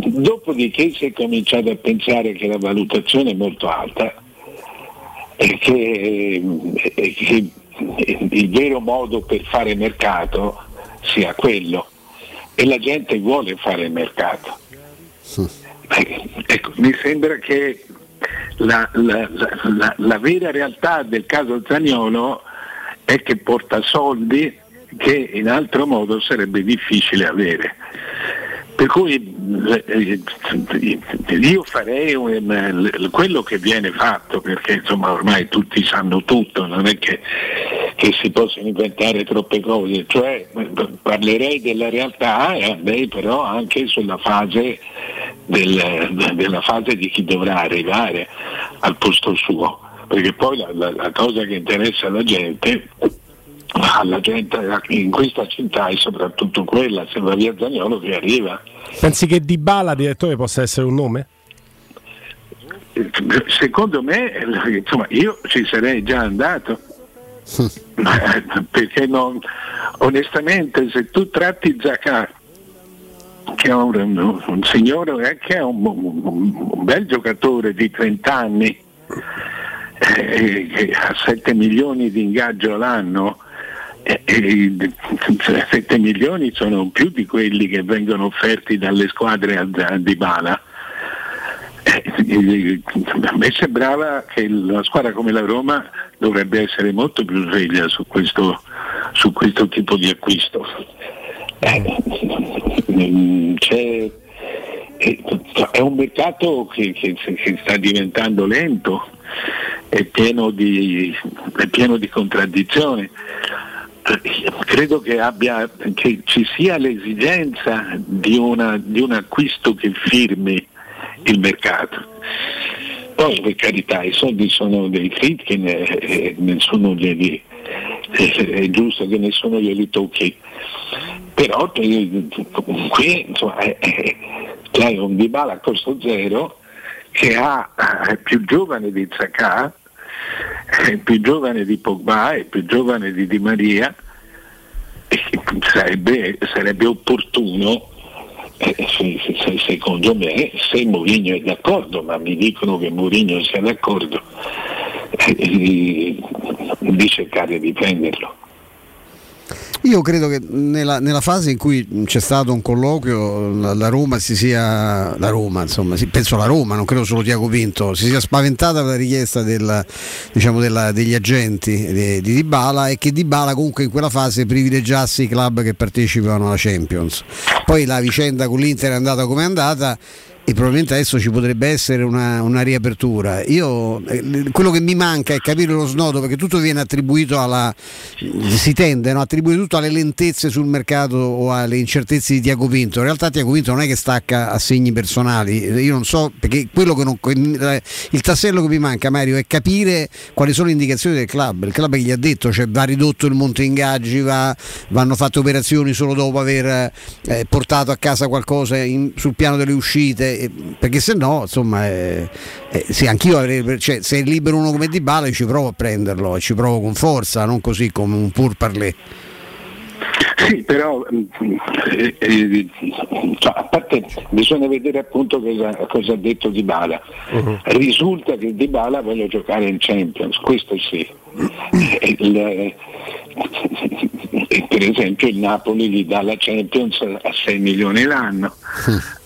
dopodiché si è cominciato a pensare che la valutazione è molto alta e che, e che il vero modo per fare mercato sia quello, e la gente vuole fare mercato. Sì. Eh, ecco, mi sembra che La, la, la, la, la vera realtà del caso Zaniolo è che porta soldi che in altro modo sarebbe difficile avere, per cui io farei un, quello che viene fatto, perché insomma ormai tutti sanno tutto, non è che, che si possono inventare troppe cose, cioè parlerei della realtà e andrei però anche sulla fase del, della fase di chi dovrà arrivare al posto suo. perché poi la, la, la cosa che interessa la gente, alla gente in questa città è soprattutto quella, sembra via Zaniolo che arriva. Pensi che Dybala, direttore, possa essere un nome? Secondo me, insomma, io ci sarei già andato. Perché non, onestamente, se tu tratti Zacca, che è un, un, un signore, eh, che è un, un, un bel giocatore di trenta anni, eh, che ha sette milioni di ingaggio l'anno, eh, eh, sette milioni sono più di quelli che vengono offerti dalle squadre a, a Dybala. A me sembrava che una squadra come la Roma dovrebbe essere molto più sveglia su questo, su questo tipo di acquisto. C'è, è un mercato che, che, che sta diventando lento, è pieno di, è pieno di contraddizioni. Credo che abbia, che ci sia l'esigenza di, una, di un acquisto che firmi il mercato. Poi, per carità, i soldi sono dei Friedkin e, e nessuno glieli, e, è giusto che nessuno glieli tocchi, però qui insomma c'è un Dybala a costo zero che ha, è più giovane di Zaccà, è più giovane di Pogba, è più giovane di Di Maria, e sarebbe, sarebbe opportuno. Eh, se, se, se, secondo me, se Mourinho è d'accordo, ma mi dicono che Mourinho sia d'accordo, eh, di cercare di prenderlo. Io credo che nella, nella fase in cui c'è stato un colloquio, la, la Roma si sia, la Roma insomma, si, penso la Roma, non credo solo Tiago Pinto, si sia spaventata dalla richiesta della, diciamo della, degli agenti di, di Dybala, e che Dybala comunque in quella fase privilegiasse i club che partecipavano alla Champions. Poi la vicenda con l'Inter è andata come è andata, e probabilmente adesso ci potrebbe essere una, una riapertura. Io quello che mi manca è capire lo snodo, perché tutto viene attribuito alla, si tende, no, attribuire tutto alle lentezze sul mercato o alle incertezze di Tiago Pinto. In realtà Tiago Pinto non è che stacca assegni personali. Io non so, perché quello che non, il tassello che mi manca, Mario, è capire quali sono le indicazioni del club. Il club che gli ha detto, cioè, va ridotto il monte ingaggi, va, vanno fatte operazioni solo dopo aver eh, portato a casa qualcosa in, sul piano delle uscite. Perché se no, insomma, eh, eh, sì, anch'io avrei, cioè, se è libero uno come Dybala ci provo a prenderlo e ci provo con forza, non così come un pur parlé. Sì, però eh, eh, cioè, a parte bisogna vedere appunto cosa, cosa ha detto Dybala. Uh-huh. Risulta che Dybala voglia giocare in Champions, questo sì. Il, eh, per esempio il Napoli gli dà la Champions a sei milioni l'anno. Uh-huh.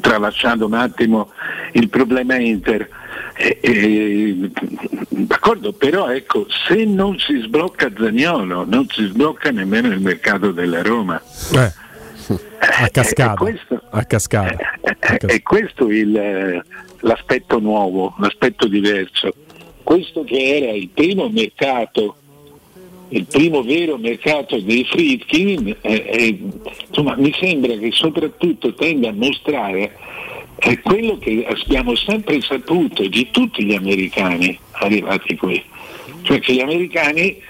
Tralasciando un attimo il problema Inter, eh, eh, d'accordo, però ecco, se non si sblocca Zaniolo non si sblocca nemmeno il mercato della Roma, eh, a cascata, eh, questo, a cascata. Eh, a cas- è questo il, l'aspetto nuovo, l'aspetto diverso, questo che era il primo mercato, il primo vero mercato dei Friedkin, eh, eh, insomma, mi sembra che soprattutto tenda a mostrare eh, quello che abbiamo sempre saputo di tutti gli americani arrivati qui, cioè che gli americani eh,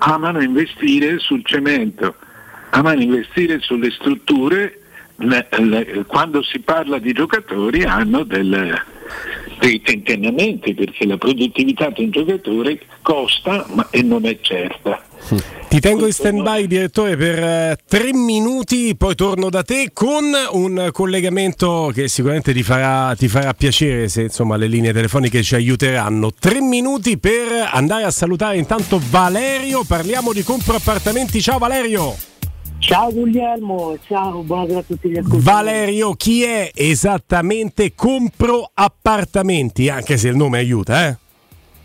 amano investire sul cemento, amano investire sulle strutture, le, le, quando si parla di giocatori hanno del... dei tentennamenti, perché la produttività di un giocatore costa, ma e non è certa. Ti tengo in stand by, direttore, per tre minuti, poi torno da te con un collegamento che sicuramente ti farà, ti farà piacere, se insomma le linee telefoniche ci aiuteranno. Tre minuti per andare a salutare intanto Valerio, parliamo di compro appartamenti. Ciao Valerio. Ciao Guglielmo, ciao, buonasera a tutti gli ascoltatori. Valerio, chi è esattamente Compro Appartamenti? Anche se il nome aiuta, eh?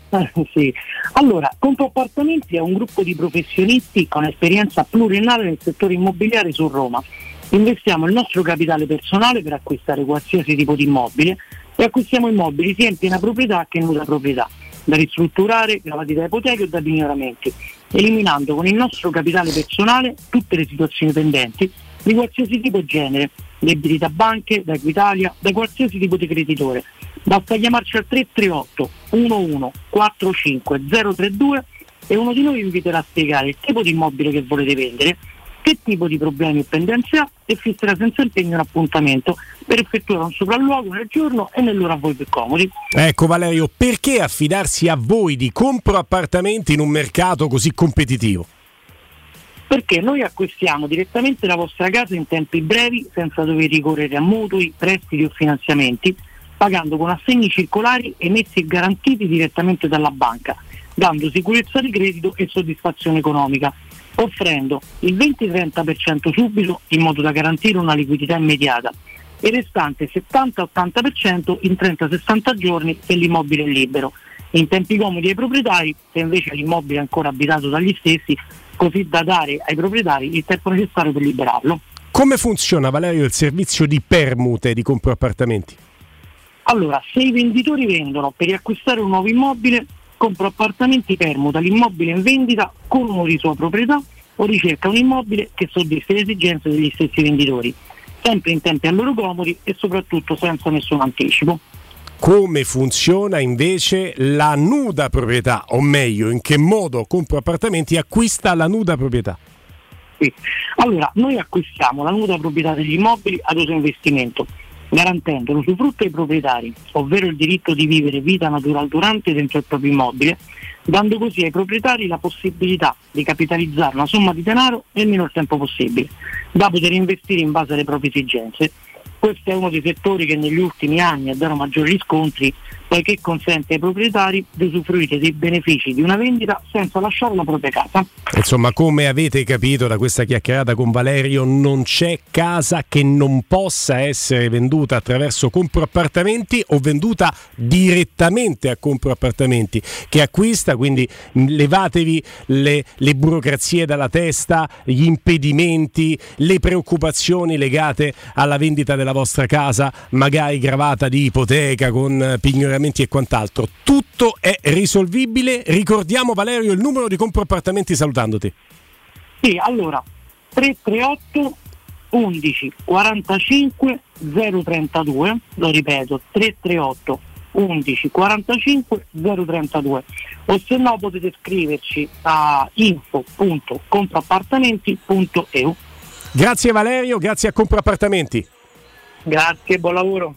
Ah, sì. Allora, Compro Appartamenti è un gruppo di professionisti con esperienza pluriennale nel settore immobiliare su Roma. Investiamo il nostro capitale personale per acquistare qualsiasi tipo di immobile e acquistiamo immobili sia in piena proprietà che in nuda proprietà, da ristrutturare, gravati da ipoteche o da pignoramenti, eliminando con il nostro capitale personale tutte le situazioni pendenti di qualsiasi tipo e genere, debiti da banche, da Equitalia, da qualsiasi tipo di creditore, Basta chiamarci al tre tre otto uno uno quattro cinque zero tre due e uno di noi vi inviterà a spiegare il tipo di immobile che volete vendere, che tipo di problemi e pendenze ha, e fisserà senza impegno un appuntamento per effettuare un sopralluogo nel giorno e nell'ora a voi più comodi. Ecco Valerio, perché affidarsi a voi di Compro Appartamenti in un mercato così competitivo? Perché noi acquistiamo direttamente la vostra casa in tempi brevi, senza dover ricorrere a mutui, prestiti o finanziamenti, pagando con assegni circolari emessi e garantiti direttamente dalla banca, dando sicurezza di credito e soddisfazione economica, offrendo il venti-trenta per cento subito in modo da garantire una liquidità immediata e restante settanta-ottanta per cento in trenta-sessanta giorni se l'immobile è libero, in tempi comodi ai proprietari, se invece l'immobile è ancora abitato dagli stessi, così da dare ai proprietari il tempo necessario per liberarlo. Come funziona, Valerio, il servizio di permute di Compro Appartamenti? Allora, se i venditori vendono per riacquistare un nuovo immobile, Compro Appartamenti permuta l'immobile in vendita con uno di sua proprietà o ricerca un immobile che soddisfi le esigenze degli stessi venditori, sempre in tempi a loro comodi e soprattutto senza nessun anticipo. Come funziona invece la nuda proprietà, o meglio, in che modo Compro Appartamenti acquista la nuda proprietà? Sì. Allora, noi acquistiamo la nuda proprietà degli immobili ad uso investimento, garantendo l'usufrutto ai proprietari, ovvero il diritto di vivere vita naturaldurante dentro il proprio immobile, dando così ai proprietari la possibilità di capitalizzare una somma di denaro nel minor tempo possibile, da poter investire in base alle proprie esigenze. Questo è uno dei settori che negli ultimi anni ha dato maggiori riscontri, poiché consente ai proprietari di usufruire dei benefici di una vendita senza lasciare la propria casa. Insomma, come avete capito da questa chiacchierata con Valerio, non c'è casa che non possa essere venduta attraverso Compro Appartamenti o venduta direttamente a Compro Appartamenti, che acquista. Quindi levatevi le, le burocrazie dalla testa, gli impedimenti, le preoccupazioni legate alla vendita della vostra casa, magari gravata di ipoteca con pignoramenti e quant'altro. Tutto è risolvibile. Ricordiamo, Valerio, il numero di Compro Appartamenti salutandoti. Sì, allora tre tre otto undici quarantacinque zero trentadue, lo ripeto, tre tre otto undici quarantacinque zero trentadue, o se no potete scriverci a info punto comproappartamenti punto e u. Grazie Valerio, grazie a Compro Appartamenti. Grazie, buon lavoro.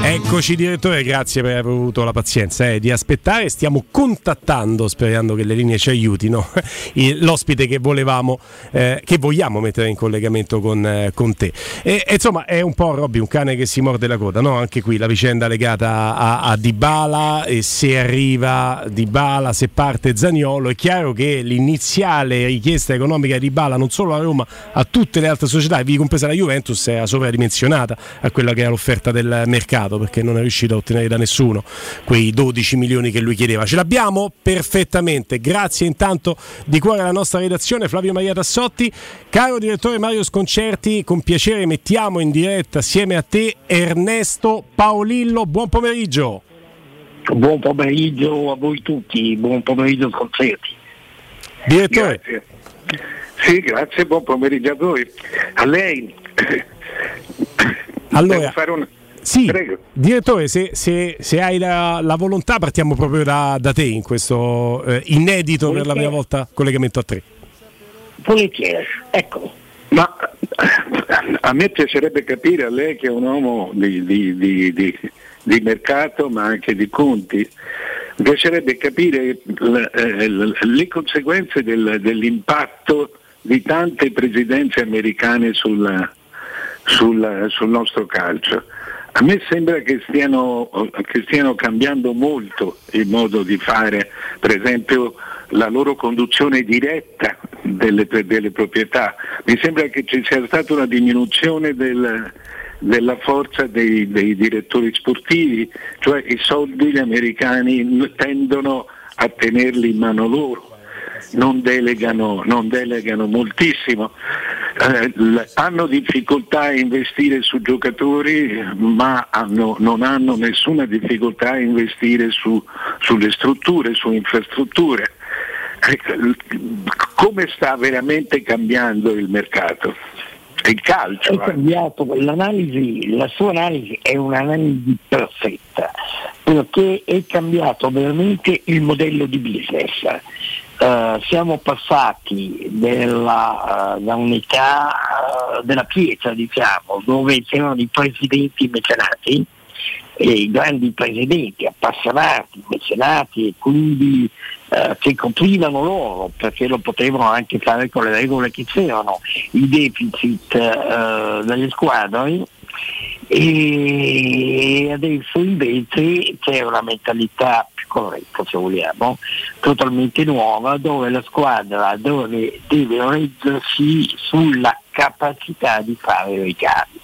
Eccoci direttore, grazie per aver avuto la pazienza eh, di aspettare. Stiamo contattando, sperando che le linee ci aiutino, l'ospite che volevamo, eh, che vogliamo mettere in collegamento con, eh, con te. E, e insomma è un po' Robby, un cane che si morde la coda, no? Anche qui la vicenda legata a, a Dybala, e se arriva Dybala, se parte Zaniolo, è chiaro che l'iniziale richiesta economica di Dybala, non solo a Roma, a tutte le altre società, vi compresa la Juventus, era sovradimensionata a quella che era l'offerta del mercato, perché non è riuscito a ottenere da nessuno quei dodici milioni che lui chiedeva. Ce l'abbiamo? Perfettamente. Grazie intanto di cuore alla nostra redazione, Flavio Maria Tassotti. Caro direttore Mario Sconcerti, con piacere mettiamo in diretta assieme a te Ernesto Paolillo. Buon pomeriggio. Buon pomeriggio a voi tutti. Buon pomeriggio Sconcerti. Direttore. Grazie. Sì, grazie, buon pomeriggio a voi. A lei. Allora, sì, prego. Direttore, se, se, se hai la, la volontà partiamo proprio da, da te in questo eh, inedito, volentieri, per la prima volta collegamento a tre. Volentieri, ecco. Ma a me piacerebbe capire, a lei che è un uomo di, di, di, di, di mercato ma anche di conti, piacerebbe capire le conseguenze del, dell'impatto di tante presidenze americane sul, sul, sul nostro calcio. A me sembra che stiano, che stiano cambiando molto il modo di fare, per esempio la loro conduzione diretta delle, delle proprietà. Mi sembra che ci sia stata una diminuzione del, della forza dei, dei direttori sportivi, cioè i soldi gli americani tendono a tenerli in mano loro. Non delegano, non delegano moltissimo, eh, l- hanno difficoltà a investire su giocatori, ma hanno, non hanno nessuna difficoltà a investire su, sulle strutture, su infrastrutture. Come sta veramente cambiando il mercato? Il calcio è cambiato, l'analisi, la sua analisi è un'analisi perfetta, perché è cambiato veramente il modello di business. Uh, siamo passati della, uh, da un'età uh, della pietra, diciamo, dove c'erano i presidenti mecenati, e i grandi presidenti appassionati, mecenati, e quindi eh, che coprivano loro, perché lo potevano anche fare con le regole che c'erano, i deficit eh, delle squadre. E adesso invece c'è una mentalità più corretta, se vogliamo, totalmente nuova, dove la squadra deve, deve reggersi sulla capacità di fare i ricavi.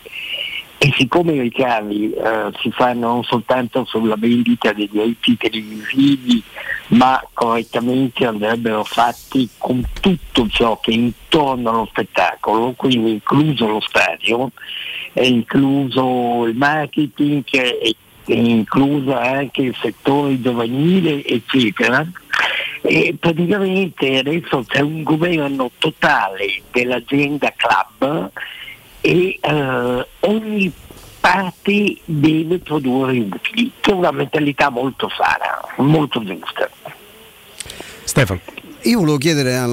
E siccome i ricavi eh, si fanno non soltanto sulla vendita dei diritti televisivi, ma correttamente andrebbero fatti con tutto ciò che intorno allo spettacolo, quindi incluso lo stadio, è incluso il marketing, è incluso anche il settore giovanile, eccetera. E praticamente adesso c'è un governo totale dell'azienda club, e eh, ogni parte deve produrre utili, che è una mentalità molto sana, molto giusta. Stefano. Io volevo chiedere al,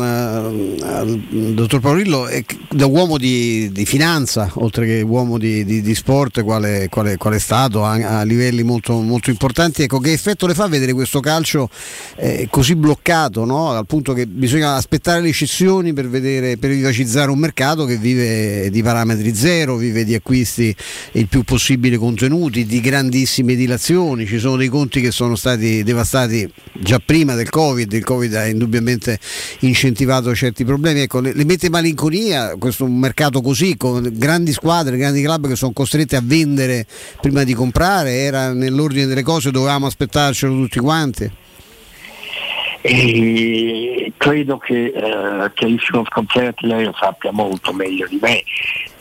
al dottor Paurillo, da uomo di, di finanza, oltre che uomo di, di, di sport, quale, quale, quale è stato a, a livelli molto, molto importanti, ecco, che effetto le fa vedere questo calcio eh, così bloccato, no? Al punto che bisogna aspettare le cessioni per vedere, per vivacizzare un mercato che vive di parametri zero, vive di acquisti il più possibile contenuti, di grandissime dilazioni. Ci sono dei conti che sono stati devastati già prima del Covid, il Covid ha indubbiamente incentivato certi problemi, ecco, le, le mette malinconia questo mercato così, con grandi squadre, grandi club che sono costrette a vendere prima di comprare. Era nell'ordine delle cose, dovevamo aspettarcelo tutti quanti. E credo che eh, Carissimo Sconcerti lei lo sappia molto meglio di me,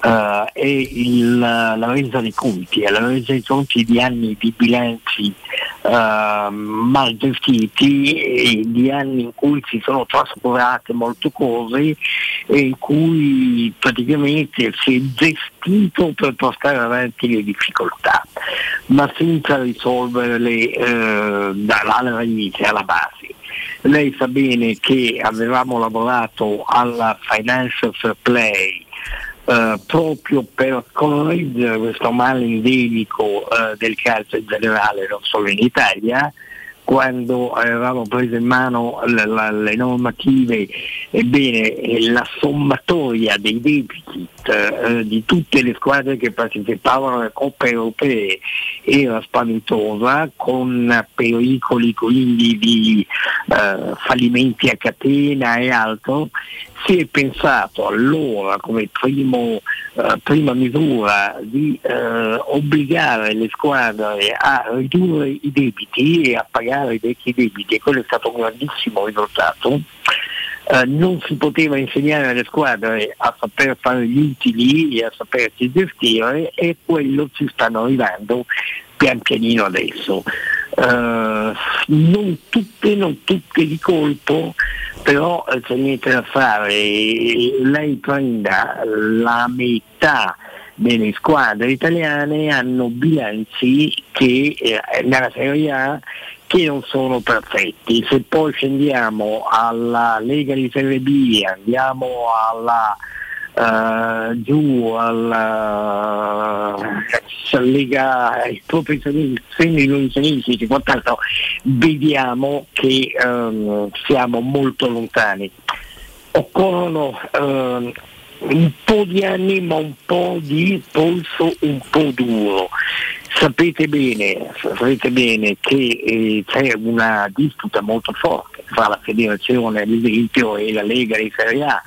uh, è il, la resa dei conti, è la resa dei conti di anni di bilanci uh, mal gestiti, e di anni in cui si sono trascurate molte cose, e in cui praticamente si è gestito per portare avanti le difficoltà, ma senza risolverle uh, dalla radice, alla base. Lei sa bene che avevamo lavorato alla Financial Fair Play eh, proprio per correggere questo male endemico eh, del calcio in generale, non solo in Italia, quando avevamo preso in mano la, la, le normative. Ebbene, la sommatoria dei deficit eh, di tutte le squadre che partecipavano alle coppe europee era spaventosa, con pericoli quindi di eh, fallimenti a catena e altro. Si è pensato allora, come primo, eh, prima misura, di eh, obbligare le squadre a ridurre i debiti e a pagare i vecchi debiti, e quello è stato un grandissimo risultato. Eh, non si poteva insegnare alle squadre a saper fare gli utili e a sapersi gestire, e quello ci stanno arrivando pian pianino adesso. Uh, non tutte, non tutte di colpo, però c'è niente da fare. Lei prenda la metà delle squadre italiane, hanno bilanci che eh, nella Serie A che non sono perfetti. Se poi scendiamo alla Lega di Serie B, andiamo alla Uh, giù alla uh, Lega ai professionisti, professionisti quant'altro, vediamo che um, siamo molto lontani. Occorrono uh, un po' di anni, ma un po' di polso un po' duro. Sapete bene, sapete bene che eh, c'è una disputa molto forte fra la federazione, ad esempio, e la Lega di Serie A,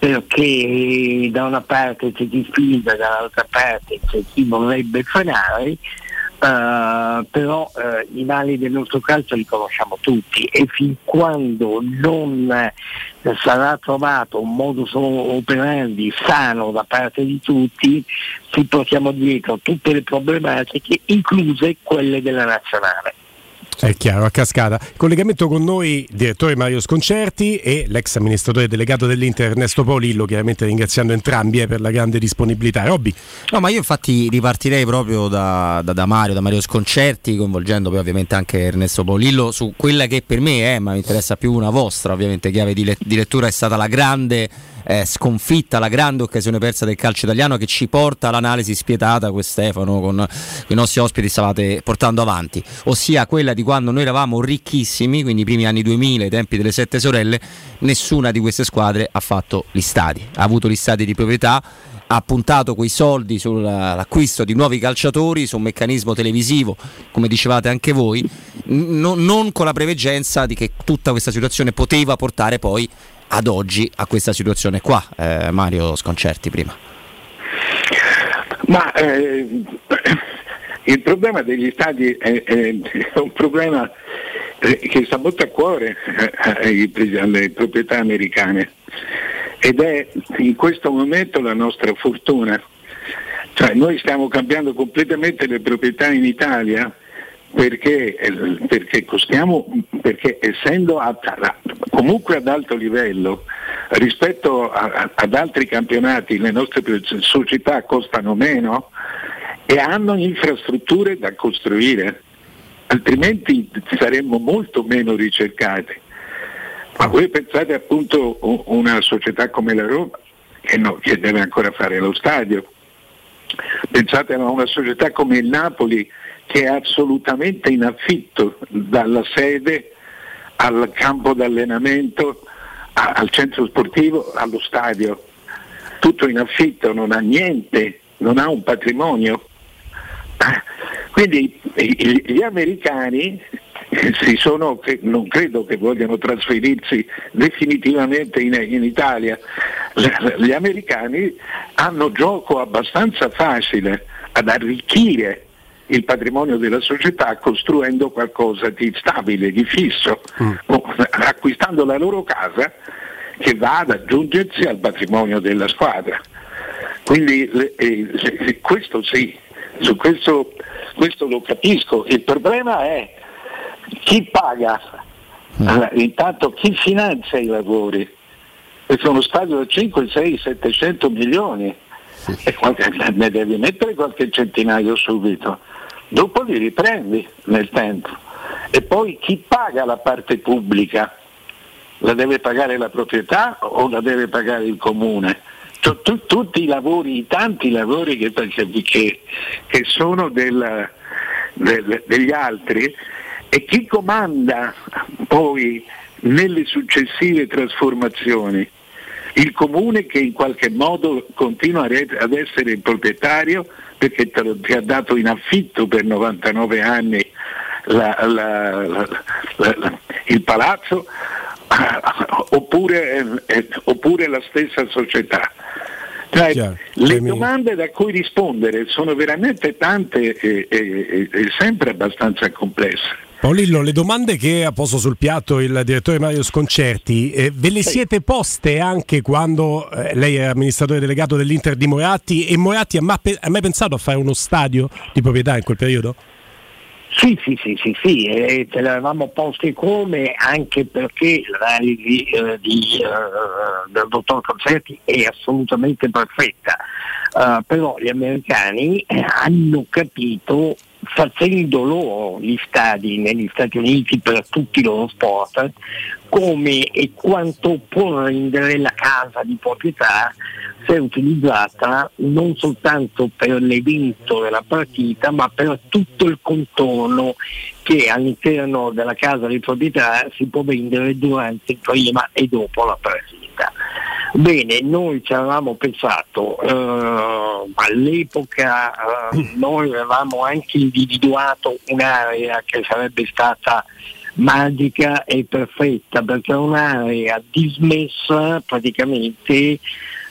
perché da una parte c'è chi sfida, dall'altra parte c'è chi vorrebbe frenare, uh, però uh, i mali del nostro calcio li conosciamo tutti, e fin quando non uh, sarà trovato un modus operandi sano da parte di tutti, ci portiamo dietro tutte le problematiche, incluse quelle della nazionale. certo. È chiaro, a cascata. Collegamento con noi il direttore Mario Sconcerti e l'ex amministratore delegato dell'Inter Ernesto Paolillo, chiaramente ringraziando entrambi eh, per la grande disponibilità. Robby? No, ma io infatti ripartirei proprio da, da, da Mario, da Mario Sconcerti, coinvolgendo poi ovviamente anche Ernesto Paolillo su quella che per me è, eh, ma mi interessa più una vostra ovviamente chiave di, le- di lettura, è stata la grande eh, sconfitta, la grande occasione persa del calcio italiano, che ci porta all'analisi spietata con Stefano, con i nostri ospiti stavate portando avanti, ossia quella di quando noi eravamo ricchissimi, quindi i primi anni duemila, i tempi delle sette sorelle. Nessuna di queste squadre ha fatto gli stadi, ha avuto gli stadi di proprietà, ha puntato quei soldi sull'acquisto di nuovi calciatori, su un meccanismo televisivo, come dicevate anche voi, no, non con la preveggenza di che tutta questa situazione poteva portare poi ad oggi a questa situazione qua. eh, Mario Sconcerti prima. Ma eh, il problema degli stadi è, è un problema che sabotta a cuore alle proprietà americane, ed è in questo momento la nostra fortuna, cioè noi stiamo cambiando completamente le proprietà in Italia perché, perché costiamo, perché essendo a, comunque ad alto livello rispetto a, ad altri campionati, le nostre società costano meno e hanno infrastrutture da costruire, altrimenti saremmo molto meno ricercati. Ma voi pensate appunto una società come la Roma che, no, che deve ancora fare lo stadio, pensate a una società come il Napoli che è assolutamente in affitto, dalla sede al campo d'allenamento, a, al centro sportivo, allo stadio, tutto in affitto, non ha niente, non ha un patrimonio. Quindi gli americani si sono, che non credo che vogliano trasferirsi definitivamente in, in Italia. Gli americani hanno gioco abbastanza facile ad arricchire il patrimonio della società costruendo qualcosa di stabile, di fisso, mm. acquistando la loro casa che va ad aggiungersi al patrimonio della squadra. Quindi eh, questo sì, su questo, questo lo capisco. Il problema è chi paga, allora, intanto chi finanzia i lavori, perché uno stadio da cinque, sei, settecento milioni sì. E ne devi mettere qualche centinaio subito, dopo li riprendi nel tempo, e poi chi paga la parte pubblica? La deve pagare la proprietà o la deve pagare il comune? Tutti i lavori, i tanti lavori che, che, che sono del, del, degli altri. E chi comanda poi nelle successive trasformazioni? Il comune, che in qualche modo continua ad essere il proprietario perché ti ha dato in affitto per novantanove anni la, la, la, la, la, il palazzo, oppure, eh, oppure la stessa società. Cioè, yeah, le domande da cui rispondere sono veramente tante e, e, e sempre abbastanza complesse. Paolillo, le domande che ha posto sul piatto il direttore Mario Sconcerti, eh, ve le siete poste anche quando eh, lei era amministratore delegato dell'Inter di Moratti, e Moratti ha mai, ha mai pensato a fare uno stadio di proprietà in quel periodo? Sì, sì, sì, sì, sì, eh, te l'avevamo posti, come anche perché l'analisi eh, di, eh, del dottor Sconcerti è assolutamente perfetta, uh, però gli americani hanno capito, facendo loro gli stadi negli Stati Uniti per tutti i loro sport, come e quanto può rendere la casa di proprietà se utilizzata non soltanto per l'evento della partita, ma per tutto il contorno che all'interno della casa di proprietà si può vendere durante, prima e dopo la partita. Bene, noi ci avevamo pensato, eh, all'epoca eh, noi avevamo anche individuato un'area che sarebbe stata magica e perfetta, perché è un'area dismessa praticamente,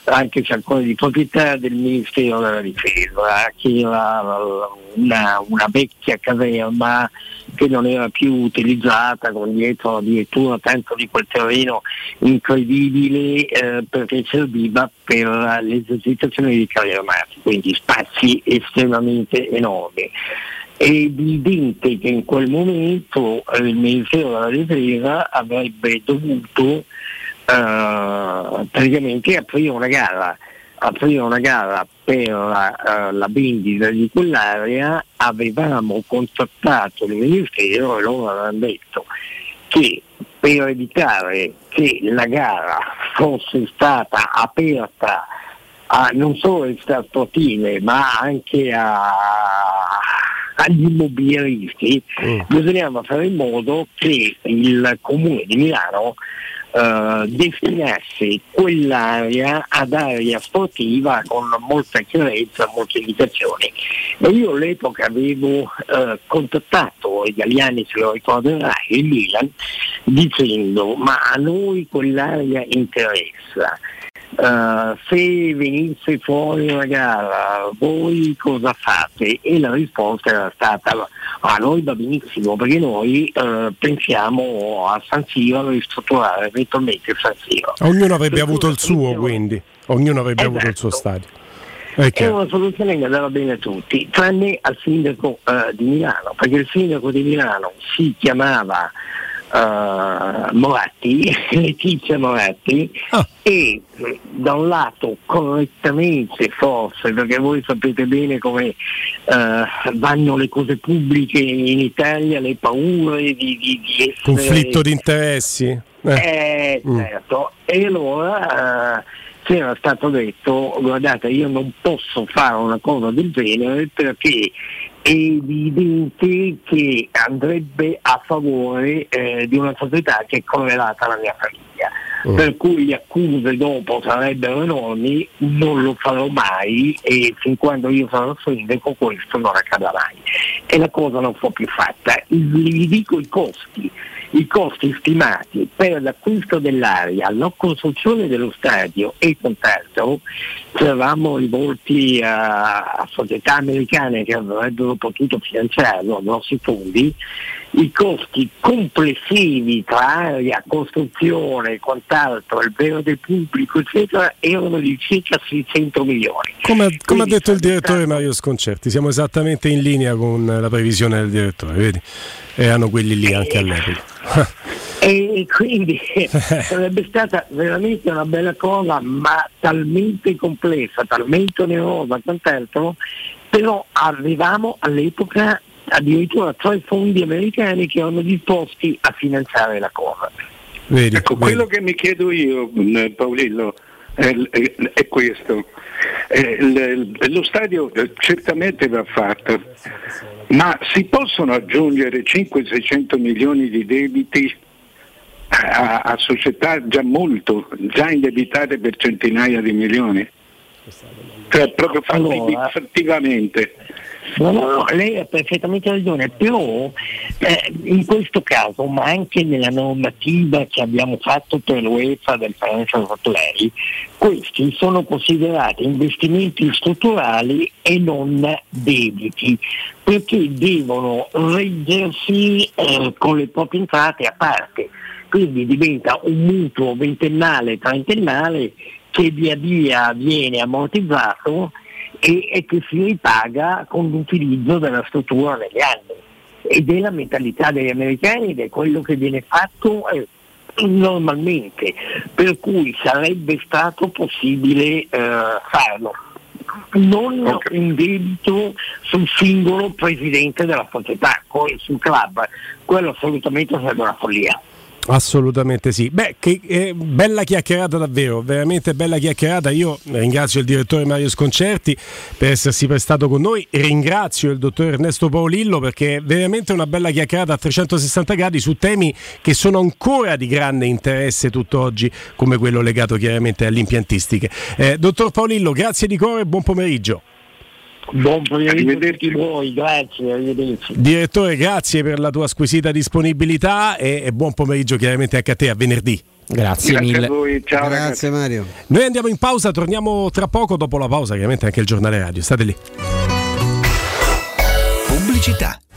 anche se ancora di proprietà del Ministero della Difesa, che era una, una vecchia caserma che non era più utilizzata, con dietro addirittura tanto di quel terreno incredibile, eh, perché serviva per l'esercitazione dei carri armati, quindi spazi estremamente enormi. è evidente che in quel momento il Ministero della Difesa avrebbe dovuto eh, praticamente aprire una gara, aprire una gara per la, eh, la vendita di quell'area. Avevamo contattato il Ministero e loro avevano detto che per evitare che la gara fosse stata aperta a, non solo alle sportive ma anche a, agli immobiliaristi, mm. bisognava fare in modo che il Comune di Milano eh, destinasse quell'area ad area sportiva con molta chiarezza, molte indicazioni. E io all'epoca avevo eh, contattato i Galliani, se lo ricorderai, il Milan, dicendo ma a noi quell'area interessa. Uh, se venisse fuori una gara voi cosa fate? E la risposta era stata a noi va benissimo, perché noi uh, pensiamo a San Siro, a ristrutturare eventualmente San Siro. Ognuno avrebbe per avuto il suo, quindi ognuno avrebbe esatto. avuto il suo stadio. È una soluzione che andava bene a tutti, tranne al sindaco uh, di Milano, perché il sindaco di Milano si chiamava Uh, Moratti, Letizia Moratti, ah. e da un lato correttamente forse, perché voi sapete bene come uh, vanno le cose pubbliche in Italia, le paure di, di, di essere... conflitto di interessi, eh, eh certo, mm. e allora uh, c'era stato detto guardate, io non posso fare una cosa del genere perché è evidente che andrebbe a favore eh, di una società che è correlata alla mia famiglia, mm. per cui le accuse dopo sarebbero enormi, non lo farò mai e fin quando io sarò sindaco questo non accadrà mai. E la cosa non fu più fatta. Vi dico i costi, i costi stimati per l'acquisto dell'area, la costruzione dello stadio e quant'altro. Ci eravamo rivolti a, a società americane che avrebbero potuto finanziarlo a grossi fondi. I costi complessivi tra area, costruzione e quant'altro, il vero del pubblico eccetera, erano di circa seicento milioni. Come, come ha detto il direttore Mario Sconcerti, siamo esattamente in linea con la previsione del direttore, vedi? Erano quelli lì anche all'epoca. E quindi sarebbe stata veramente una bella cosa, ma talmente complessa, talmente onerosa, quant'altro, però arrivavamo all'epoca addirittura tra i fondi americani che erano disposti a finanziare la cosa. Vedi, ecco, vedi. Quello che mi chiedo io, Paolillo, è, è, è questo. Eh, l- lo stadio eh, certamente va fatto, ma si possono aggiungere cinquecento seicento milioni di debiti a-, a società già molto, già indebitate per centinaia di milioni? Cioè proprio allora, effettivamente. No, no, no, lei ha perfettamente ragione, però eh, in questo caso, ma anche nella normativa che abbiamo fatto per l'UEFA del Financial Play, questi sono considerati investimenti strutturali e non debiti, perché devono reggersi eh, con le proprie entrate a parte, quindi diventa un mutuo ventennale, trentennale che via via viene ammortizzato e che si ripaga con l'utilizzo della struttura negli anni, ed è la mentalità degli americani ed è quello che viene fatto eh, normalmente, per cui sarebbe stato possibile eh, farlo, non okay. un debito sul singolo presidente della società, sul club, quello assolutamente sarebbe una follia. Assolutamente sì. Beh, che eh, bella chiacchierata davvero, veramente bella chiacchierata. Io ringrazio il direttore Mario Sconcerti per essersi prestato con noi, ringrazio il dottor Ernesto Paolillo perché è veramente una bella chiacchierata a trecentosessanta gradi su temi che sono ancora di grande interesse tutt'oggi, come quello legato chiaramente alle impiantistiche. Eh, dottor Paolillo, grazie di cuore e buon pomeriggio. Buon pomeriggio a voi, grazie, arrivederci. Direttore, grazie per la tua squisita disponibilità e, e buon pomeriggio chiaramente anche a te, a venerdì. Grazie, grazie mille. A voi, ciao. Grazie ragazzi. Mario. Noi andiamo in pausa, torniamo tra poco, dopo la pausa chiaramente anche il giornale radio. State lì. Pubblicità.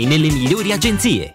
nelle migliori agenzie.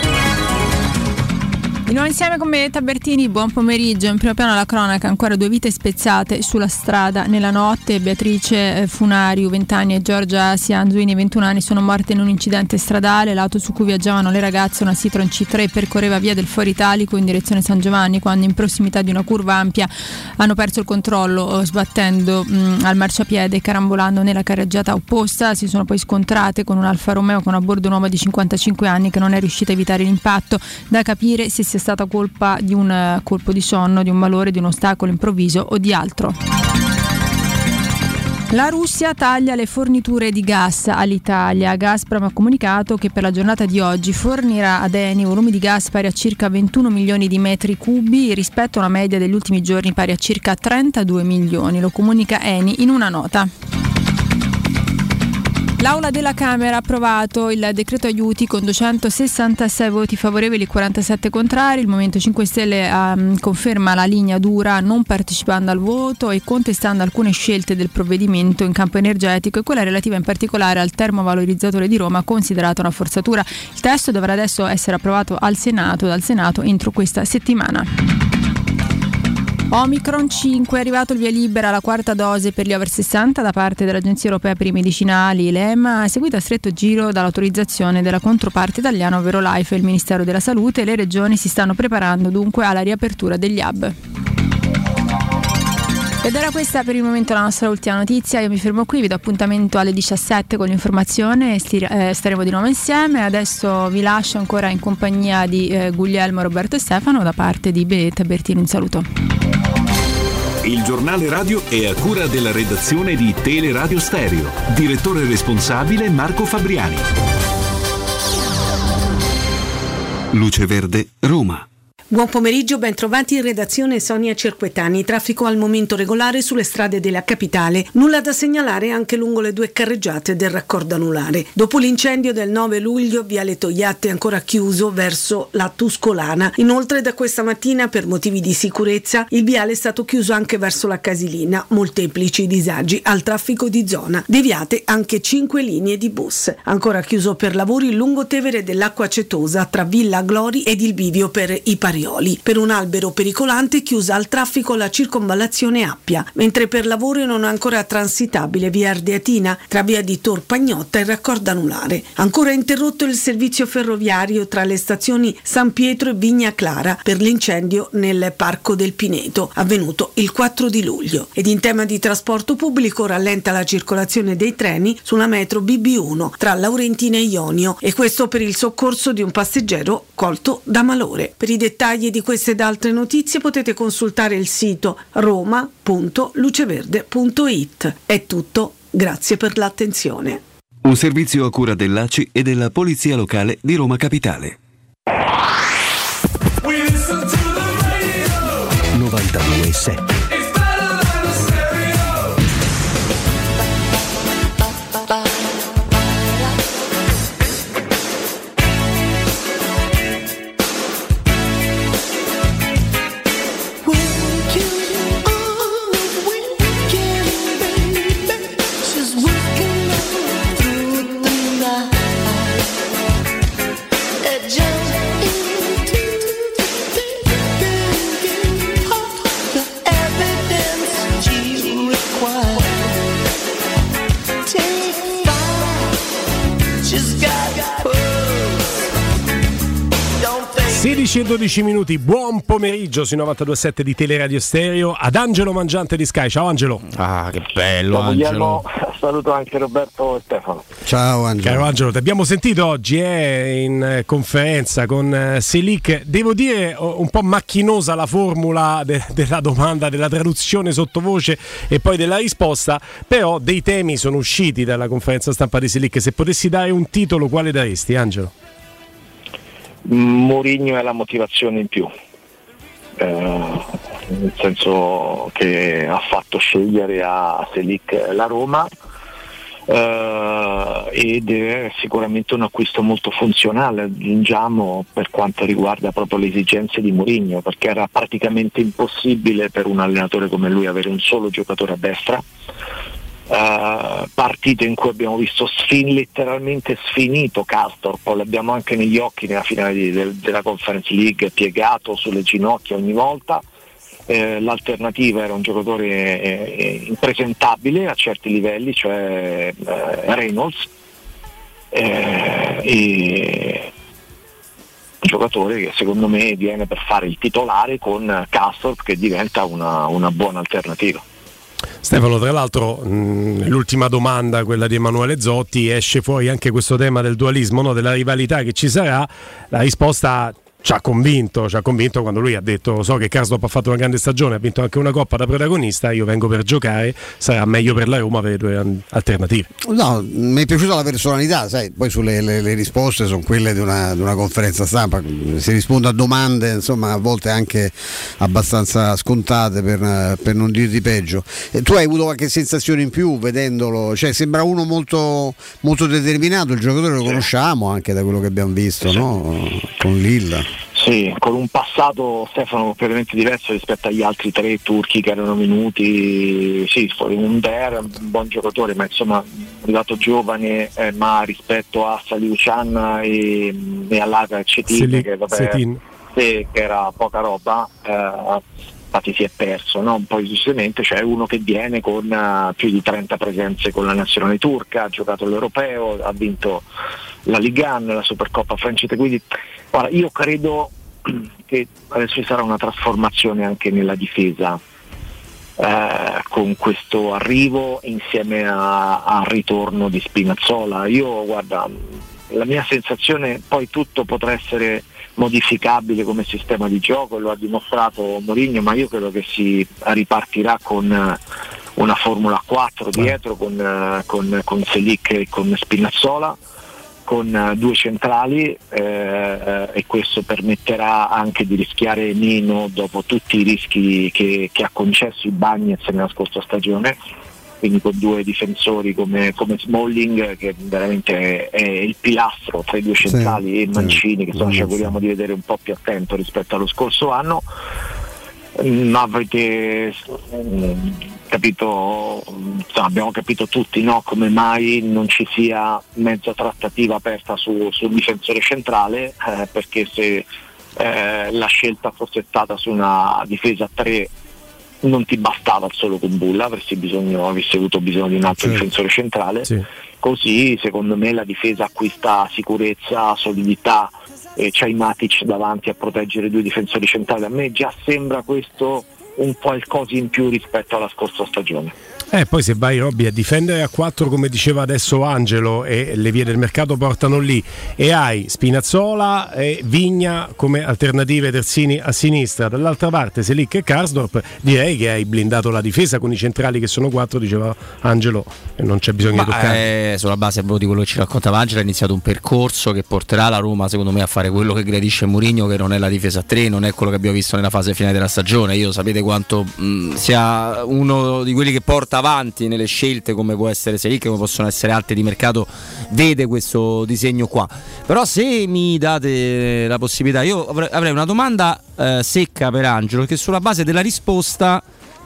Di nuovo insieme con me Tabertini, buon pomeriggio. In primo piano la cronaca, ancora due vite spezzate sulla strada nella notte. Beatrice Funariu, venti anni, e Giorgia Sianzuini, ventuno anni, sono morte in un incidente stradale. L'auto su cui viaggiavano le ragazze, una Citroen C tre, percorreva via del Foro Italico in direzione San Giovanni quando, in prossimità di una curva ampia, hanno perso il controllo sbattendo mh, al marciapiede e carambolando nella carreggiata opposta. Si sono poi scontrate con un Alfa Romeo con a bordo un'uomo di cinquantacinque anni che non è riuscita a evitare l'impatto. Da capire se sia stata colpa di un colpo di sonno, di un malore, di un ostacolo improvviso o di altro. La Russia taglia le forniture di gas all'Italia. Gazprom ha comunicato che per la giornata di oggi fornirà ad Eni volumi di gas pari a circa ventuno milioni di metri cubi rispetto a una media degli ultimi giorni pari a circa trentadue milioni. Lo comunica Eni in una nota. L'Aula della Camera ha approvato il decreto aiuti con duecentosessantasei voti favorevoli e quarantasette contrari. Il Movimento cinque Stelle um, conferma la linea dura non partecipando al voto e contestando alcune scelte del provvedimento in campo energetico e quella relativa in particolare al termovalorizzatore di Roma, considerata una forzatura. Il testo dovrà adesso essere approvato al Senato dal Senato entro questa settimana. Omicron cinque, è arrivato il via libera alla quarta dose per gli over sessanta da parte dell'Agenzia Europea per i Medicinali, l'E M A, seguita a stretto giro dall'autorizzazione della controparte italiana, ovvero l'AIFA e il Ministero della Salute. Le regioni si stanno preparando dunque alla riapertura degli hub. Ed era questa per il momento la nostra ultima notizia. Io mi fermo qui, vi do appuntamento alle diciassette con l'informazione, staremo di nuovo insieme. Adesso vi lascio ancora in compagnia di Guglielmo, Roberto e Stefano. Da parte di Benetta Bertini un saluto. Il giornale radio è a cura della redazione di Teleradio Stereo. Direttore responsabile Marco Fabriani. Luce Verde, Roma. Buon pomeriggio, bentrovati in redazione Sonia Cerquetani. Traffico al momento regolare sulle strade della capitale. Nulla da segnalare anche lungo le due carreggiate del raccordo anulare. Dopo l'incendio del nove luglio, Viale Togliatti è ancora chiuso verso la Tuscolana. Inoltre da questa mattina, per motivi di sicurezza, il viale è stato chiuso anche verso la Casilina. Molteplici disagi al traffico di zona. Deviate anche cinque linee di bus. Ancora chiuso per lavori il lungotevere dell'Acqua Acetosa tra Villa Glori ed il Bivio per i Parioli. Per un albero pericolante chiusa al traffico la circonvallazione Appia, mentre per lavoro non è ancora transitabile via Ardeatina tra via di Tor Pagnotta e raccordo anulare. Ancora interrotto il servizio ferroviario tra le stazioni San Pietro e Vigna Clara per l'incendio nel Parco del Pineto avvenuto il quattro di luglio. Ed in tema di trasporto pubblico rallenta la circolazione dei treni sulla metro B B uno tra Laurentina e Ionio, e questo per il soccorso di un passeggero colto da malore. Per i dettagli di queste ed altre notizie potete consultare il sito roma punto luceverde punto it. È tutto, grazie per l'attenzione. Un servizio a cura dell'A C I e della Polizia Locale di Roma Capitale. novantadue sette. sedici e dodici minuti, buon pomeriggio sui novantadue sette di Teleradio Stereo. Ad Angelo Mangiante di Sky, ciao Angelo. Ah, che bello, ciao, Angelo. Saluto anche Roberto e Stefano. Ciao Angelo. Caro Angelo, ti abbiamo sentito oggi eh, in conferenza con Çelik. Devo dire un po' macchinosa la formula de- della domanda, della traduzione sottovoce e poi della risposta, però dei temi sono usciti dalla conferenza stampa di Çelik. Se potessi dare un titolo, quale daresti, Angelo? Mourinho è la motivazione in più, eh, nel senso che ha fatto scegliere a Çelik la Roma, eh, ed è sicuramente un acquisto molto funzionale, aggiungiamo, per quanto riguarda proprio le esigenze di Mourinho, perché era praticamente impossibile per un allenatore come lui avere un solo giocatore a destra. Uh, partite in cui abbiamo visto sfin, letteralmente sfinito Karsdorp, l'abbiamo anche negli occhi nella finale di, del, della Conference League, piegato sulle ginocchia ogni volta. Eh, l'alternativa era un giocatore eh, impresentabile a certi livelli, cioè eh, Reynolds, eh, e un giocatore che secondo me viene per fare il titolare con Karsdorp, che diventa una, una buona alternativa. Stefano, tra l'altro, mh, l'ultima domanda, quella di Emanuele Zotti, esce fuori anche questo tema del dualismo, no? Della rivalità che ci sarà. La risposta ci ha convinto, ci ha convinto quando lui ha detto: so che Karsdorp ha fatto una grande stagione, ha vinto anche una coppa da protagonista, io vengo per giocare, sarà meglio per la Roma avere due alternative. No, mi è piaciuta la personalità, sai, poi sulle le, le risposte sono quelle di una, di una conferenza stampa, si risponde a domande, insomma, a volte anche abbastanza scontate, per, per non dir di peggio. E tu hai avuto qualche sensazione in più vedendolo? Cioè, sembra uno molto, molto determinato, il giocatore lo conosciamo anche da quello che abbiamo visto, no? Con Lille. Sì, con un passato, Stefano, completamente diverso rispetto agli altri tre turchi che erano venuti. Sì, un der, un buon giocatore, ma insomma arrivato giovane, eh, ma rispetto a Saliucian e, e all'Aga Çelik, che vabbè, sì, che era poca roba, eh, infatti si è perso, no? Un po' giustamente, cioè uno che viene con uh, più di trenta presenze con la nazionale turca, ha giocato l'Europeo, ha vinto la Ligue uno, la Supercoppa francese, quindi guarda, io credo che adesso ci sarà una trasformazione anche nella difesa, eh, con questo arrivo insieme a, al ritorno di Spinazzola. Io, guarda, la mia sensazione, poi tutto potrà essere modificabile come sistema di gioco, lo ha dimostrato Mourinho, ma io credo che si ripartirà con una Formula quattro dietro, con, con, con Çelik e con Spinazzola, con due centrali, eh, e questo permetterà anche di rischiare meno dopo tutti i rischi che, che ha concesso i Bagnets nella scorsa stagione, quindi con due difensori come, come Smalling, che veramente è il pilastro tra i due centrali, sì, e Mancini, sì, che sono, ci auguriamo di vedere un po' più attento rispetto allo scorso anno. Ma avete capito, abbiamo capito tutti, no? Come mai non ci sia mezza trattativa aperta su, sul difensore centrale, eh, perché se eh, la scelta fosse stata su una difesa tre non ti bastava solo con Bulla, avresti bisogno, avresti avuto bisogno di un altro, sì, difensore centrale, sì. Così secondo me la difesa acquista sicurezza, solidità, e c'hai Matic davanti a proteggere due difensori centrali. A me già sembra questo un qualcosa in più rispetto alla scorsa stagione. Eh, poi se vai, Robby, a difendere a quattro, come diceva adesso Angelo, e le vie del mercato portano lì, e hai Spinazzola e Vigna come alternative terzini a sinistra, dall'altra parte Çelik e Karsdorp, direi che hai blindato la difesa con i centrali che sono quattro, diceva Angelo, e non c'è bisogno Ma di toccare. Eh, sulla base di quello che ci raccontava Angelo, è iniziato un percorso che porterà la Roma, secondo me, a fare quello che gradisce Mourinho, che non è la difesa tre, non è quello che abbiamo visto nella fase finale della stagione. Io sapete quanto mh, sia uno di quelli che porta avanti nelle scelte, come può essere Çelik, come possono essere altre di mercato, vede questo disegno qua. Però se mi date la possibilità, io avrei una domanda eh, secca per Angelo, che sulla base della risposta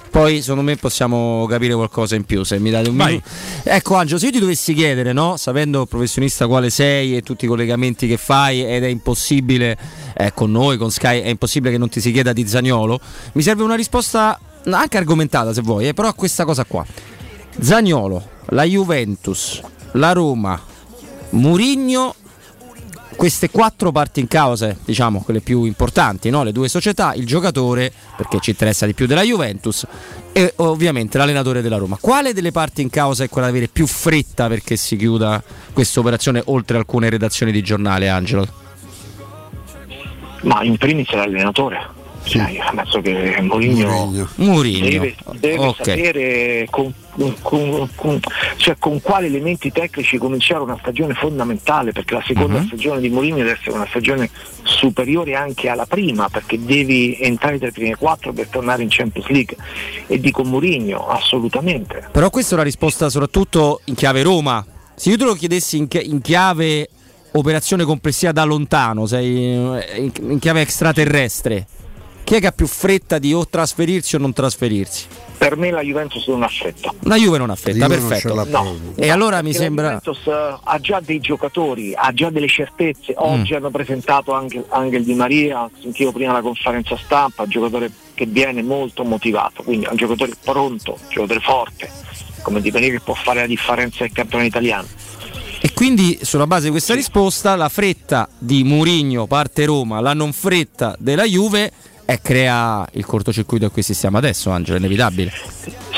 poi secondo me possiamo capire qualcosa in più, se mi date un minuto. Ecco Angelo, se io ti dovessi chiedere, no, sapendo professionista quale sei e tutti i collegamenti che fai, ed è impossibile eh, con noi, con Sky, è impossibile che non ti si chieda di Zaniolo, mi serve una risposta anche argomentata se vuoi, eh, però a questa cosa qua: Zaniolo, la Juventus, la Roma, Mourinho, queste quattro parti in causa, diciamo quelle più importanti, no? Le due società, il giocatore, perché ci interessa di più della Juventus, e ovviamente l'allenatore della Roma. Quale delle parti in causa è quella da avere più fretta perché si chiuda questa operazione, oltre alcune redazioni di giornale, Angelo? Ma in primis l'allenatore. sì. Sai, ammazzo che Mourinho deve, deve okay. sapere con, con, con, cioè con quali elementi tecnici cominciare una stagione fondamentale, perché la seconda uh-huh. stagione di Mourinho deve essere una stagione superiore anche alla prima, perché devi entrare tra i primi quattro per tornare in Champions League, e dico Mourinho assolutamente. Però questa è una risposta soprattutto in chiave Roma. Se io te lo chiedessi in, ch- in chiave operazione complessiva da lontano, sei in, in chiave extraterrestre, chi è che ha più fretta di o trasferirsi o non trasferirsi? Per me la Juventus non ha fretta. La Juve non ha fretta, perfetto. Non no. E no, allora mi sembra la Juventus uh, ha già dei giocatori, ha già delle certezze. Oggi mm. hanno presentato anche, anche il Di Maria, sentivo prima la conferenza stampa, un giocatore che viene molto motivato, quindi è un giocatore pronto, un giocatore forte, come Di Maria, che può fare la differenza nel campionato italiano. E quindi sulla base di questa risposta la fretta di Mourinho parte Roma, la non fretta della Juve, e crea il cortocircuito a cui stiamo adesso, Angelo, è inevitabile.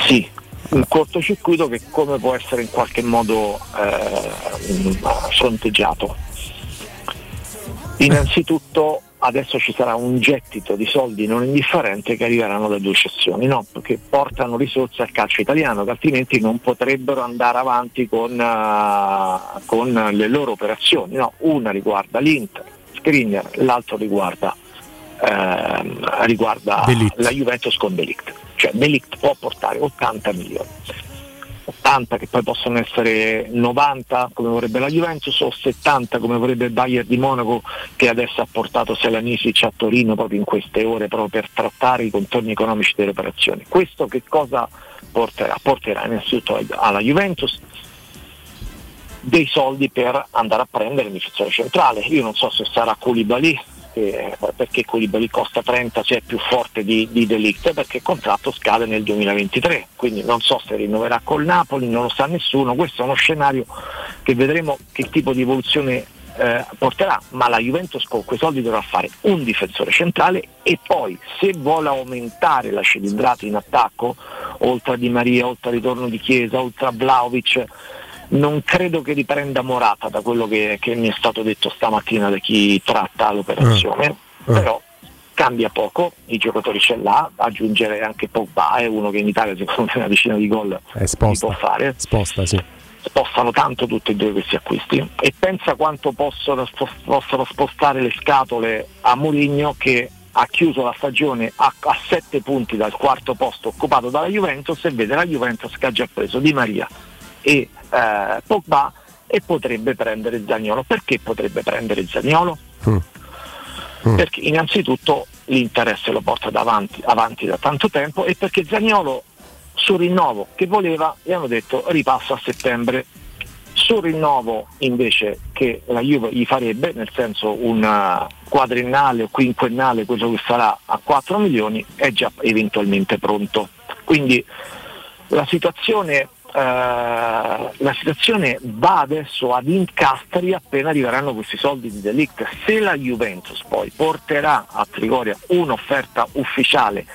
Sì, un cortocircuito che come può essere in qualche modo eh, fronteggiato. Innanzitutto adesso ci sarà un gettito di soldi non indifferente che arriveranno da due cessioni, no? Perché portano risorse al calcio italiano, che altrimenti non potrebbero andare avanti con, uh, con le loro operazioni, no? Una riguarda l'Inter, Skriniar, l'altro riguarda, uh, riguarda la Juventus con De Ligt. Cioè De Ligt può portare ottanta milioni, ottanta che poi possono essere novanta come vorrebbe la Juventus, o settanta come vorrebbe il Bayern di Monaco, che adesso ha portato Selanisic a Torino proprio in queste ore, proprio per trattare i contorni economici delle operazioni. Questo che cosa porterà? Porterà innanzitutto alla Juventus dei soldi per andare a prendere il difensore centrale. Io non so se sarà Koulibaly, perché Koulibaly costa trenta, cioè è più forte di, di De Ligt, perché il contratto scade nel duemilaventitré, quindi non so se rinnoverà col Napoli, non lo sa nessuno. Questo è uno scenario che vedremo che tipo di evoluzione eh, porterà, ma la Juventus con quei soldi dovrà fare un difensore centrale, e poi se vuole aumentare la cilindrata in attacco, oltre a Di Maria, oltre al ritorno di Chiesa, oltre a Vlahovic, non credo che riprenda Morata, da quello che, che mi è stato detto stamattina da chi tratta l'operazione, uh, uh. però cambia poco, i giocatori ce l'ha, aggiungere anche Pogba è uno che in Italia secondo me una decina di gol si può fare, sposta, sì. spostano tanto tutti e due questi acquisti, e pensa quanto possono, possono spostare le scatole a Mourinho, che ha chiuso la stagione a, a sette punti dal quarto posto occupato dalla Juventus, e vede la Juventus che ha già preso Di Maria e eh, Pogba, e potrebbe prendere Zaniolo. Perché potrebbe prendere Zaniolo? Mm. Mm. Perché innanzitutto l'interesse lo porta davanti, avanti da tanto tempo, e perché Zaniolo sul rinnovo che voleva gli hanno detto ripassa a settembre. Sul rinnovo invece che la Juve gli farebbe, nel senso un quadriennale o quinquennale, quello che sarà, a quattro milioni, è già eventualmente pronto. Quindi la situazione Uh, la situazione va adesso ad incastri appena arriveranno questi soldi di De Ligt. Se la Juventus poi porterà a Trigoria un'offerta ufficiale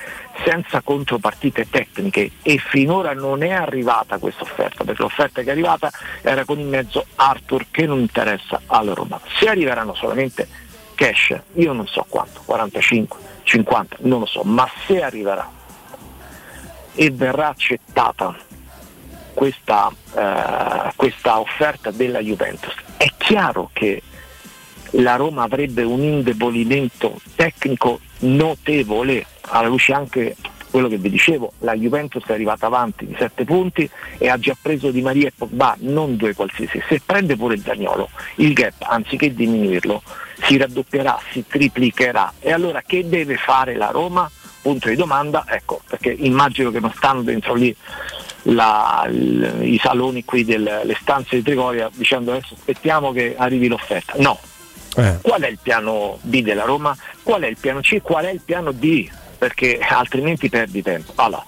senza contropartite tecniche, e finora non è arrivata questa offerta, perché l'offerta che è arrivata era con in mezzo Arthur, che non interessa alla Roma, se arriveranno solamente cash, io non so quanto, quarantacinque, cinquanta, non lo so, ma se arriverà e verrà accettata Questa, eh, questa offerta della Juventus, è chiaro che la Roma avrebbe un indebolimento tecnico notevole, alla luce anche quello che vi dicevo, la Juventus è arrivata avanti di sette punti e ha già preso Di Maria e Pogba, non due qualsiasi. Se prende pure Zaniolo, il gap, anziché diminuirlo, si raddoppierà, si triplicherà. E allora che deve fare la Roma? Punto di domanda. Ecco perché immagino che non stanno dentro lì La, l, i saloni qui delle stanze di Trigoria dicendo adesso aspettiamo che arrivi l'offerta, no, eh. Qual è il piano B della Roma? Qual è il piano C? Qual è il piano D? Perché altrimenti perdi tempo. Allora,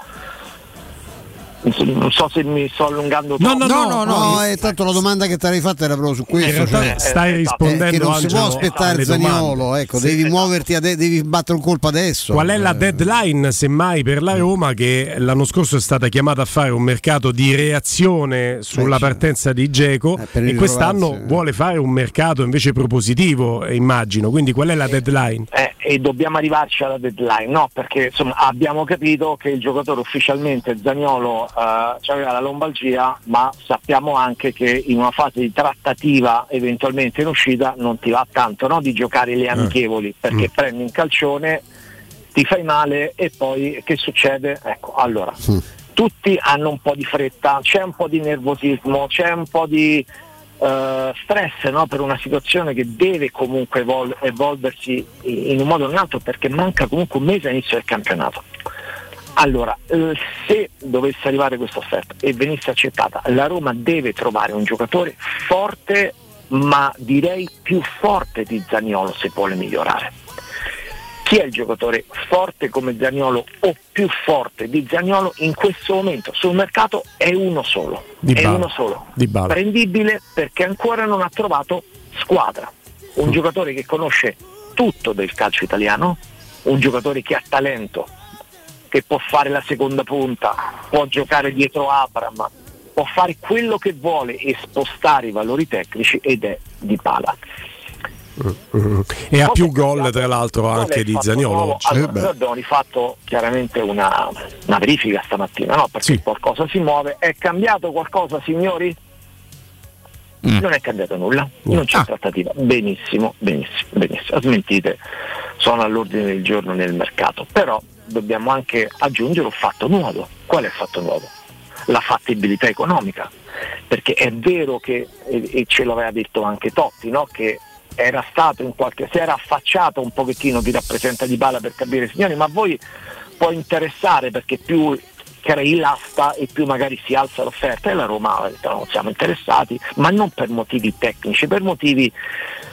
non so se mi sto allungando troppo. No, no, no, no, no, no eh, tanto la domanda che ti avrei fatta era proprio su questo, cioè, stai eh, rispondendo, eh, che non Angelo, si può aspettare Zaniolo, ecco, sì, devi esatto. muoverti, ade- devi battere un colpo adesso. Qual è la deadline semmai per la Roma, che l'anno scorso è stata chiamata a fare un mercato di reazione sulla partenza di Dzeko, eh, e quest'anno vuole fare un mercato invece propositivo, immagino, quindi qual è la eh, deadline? Eh, e dobbiamo arrivarci alla deadline, no? Perché insomma abbiamo capito che il giocatore ufficialmente Zaniolo eh, aveva la lombalgia, ma sappiamo anche che in una fase di trattativa eventualmente in uscita non ti va tanto, no? Di giocare le amichevoli, perché mm. prendi un calcione, ti fai male e poi che succede? Ecco, allora mm. tutti hanno un po' di fretta, c'è un po' di nervosismo, c'è un po' di Uh, stress, no? Per una situazione che deve comunque evol- evolversi in un modo o in un altro, perché manca comunque un mese all'inizio del campionato. Allora, uh, se dovesse arrivare questa offerta e venisse accettata, la Roma deve trovare un giocatore forte, ma direi più forte di Zaniolo se vuole migliorare. Chi è il giocatore forte come Zaniolo o più forte di Zaniolo in questo momento sul mercato? È uno solo, Dybala. È uno solo. Dybala. Prendibile perché ancora non ha trovato squadra. Un mm. giocatore che conosce tutto del calcio italiano, un giocatore che ha talento, che può fare la seconda punta, può giocare dietro Abraham, può fare quello che vuole e spostare i valori tecnici, ed è Dybala. Mm-hmm. E ha più gol tra l'altro anche di Zaniolo. Allora, abbiamo rifatto chiaramente una, una verifica stamattina, no? Perché sì. qualcosa si muove. È cambiato qualcosa, signori? Mm. Non è cambiato nulla, mm. non c'è ah. trattativa. Benissimo, benissimo, benissimo. Smentite sono all'ordine del giorno nel mercato, però dobbiamo anche aggiungere un fatto nuovo. Qual è il fatto nuovo? La fattibilità economica, perché è vero che, e, e ce l'aveva detto anche Totti, no? Che era stato in qualche, si era affacciato un pochettino di rappresenta Dybala per capire, signori, ma voi può interessare, perché più crei l'asta e più magari si alza l'offerta, e la Roma ha detto non siamo interessati, ma non per motivi tecnici, per motivi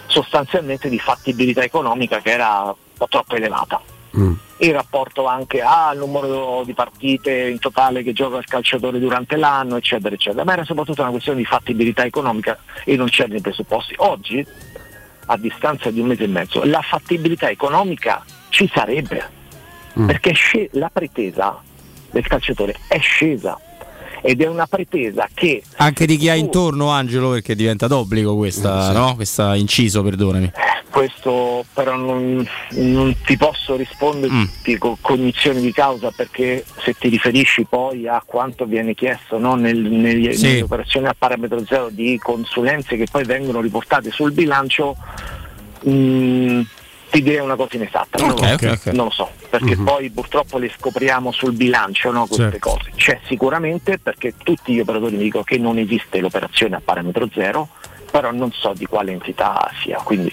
sostanzialmente di fattibilità economica che era un po' troppo elevata. Mm. In rapporto anche al numero di partite in totale che gioca il calciatore durante l'anno, eccetera eccetera, ma era soprattutto una questione di fattibilità economica e non c'erano i presupposti. Oggi, a distanza di un mese e mezzo, la fattibilità economica ci sarebbe, mm. perché sc- la pretesa del calciatore è scesa, ed è una pretesa che anche di chi ha intorno, Angelo, perché diventa d'obbligo questa, sì. no? Questa inciso, perdonami. Eh, questo però non, non ti posso rispondere mm. con cognizione di causa, perché se ti riferisci poi a quanto viene chiesto, no? Nel, nel, sì. nelle operazioni a parametro zero di consulenze che poi vengono riportate sul bilancio, mh, ti direi una cosa inesatta, okay, non, okay, okay. non lo so, perché uh-huh. poi purtroppo le scopriamo sul bilancio, no? Queste certo. cose. C'è sicuramente, perché tutti gli operatori mi dicono che non esiste l'operazione a parametro zero, però non so di quale entità sia, quindi...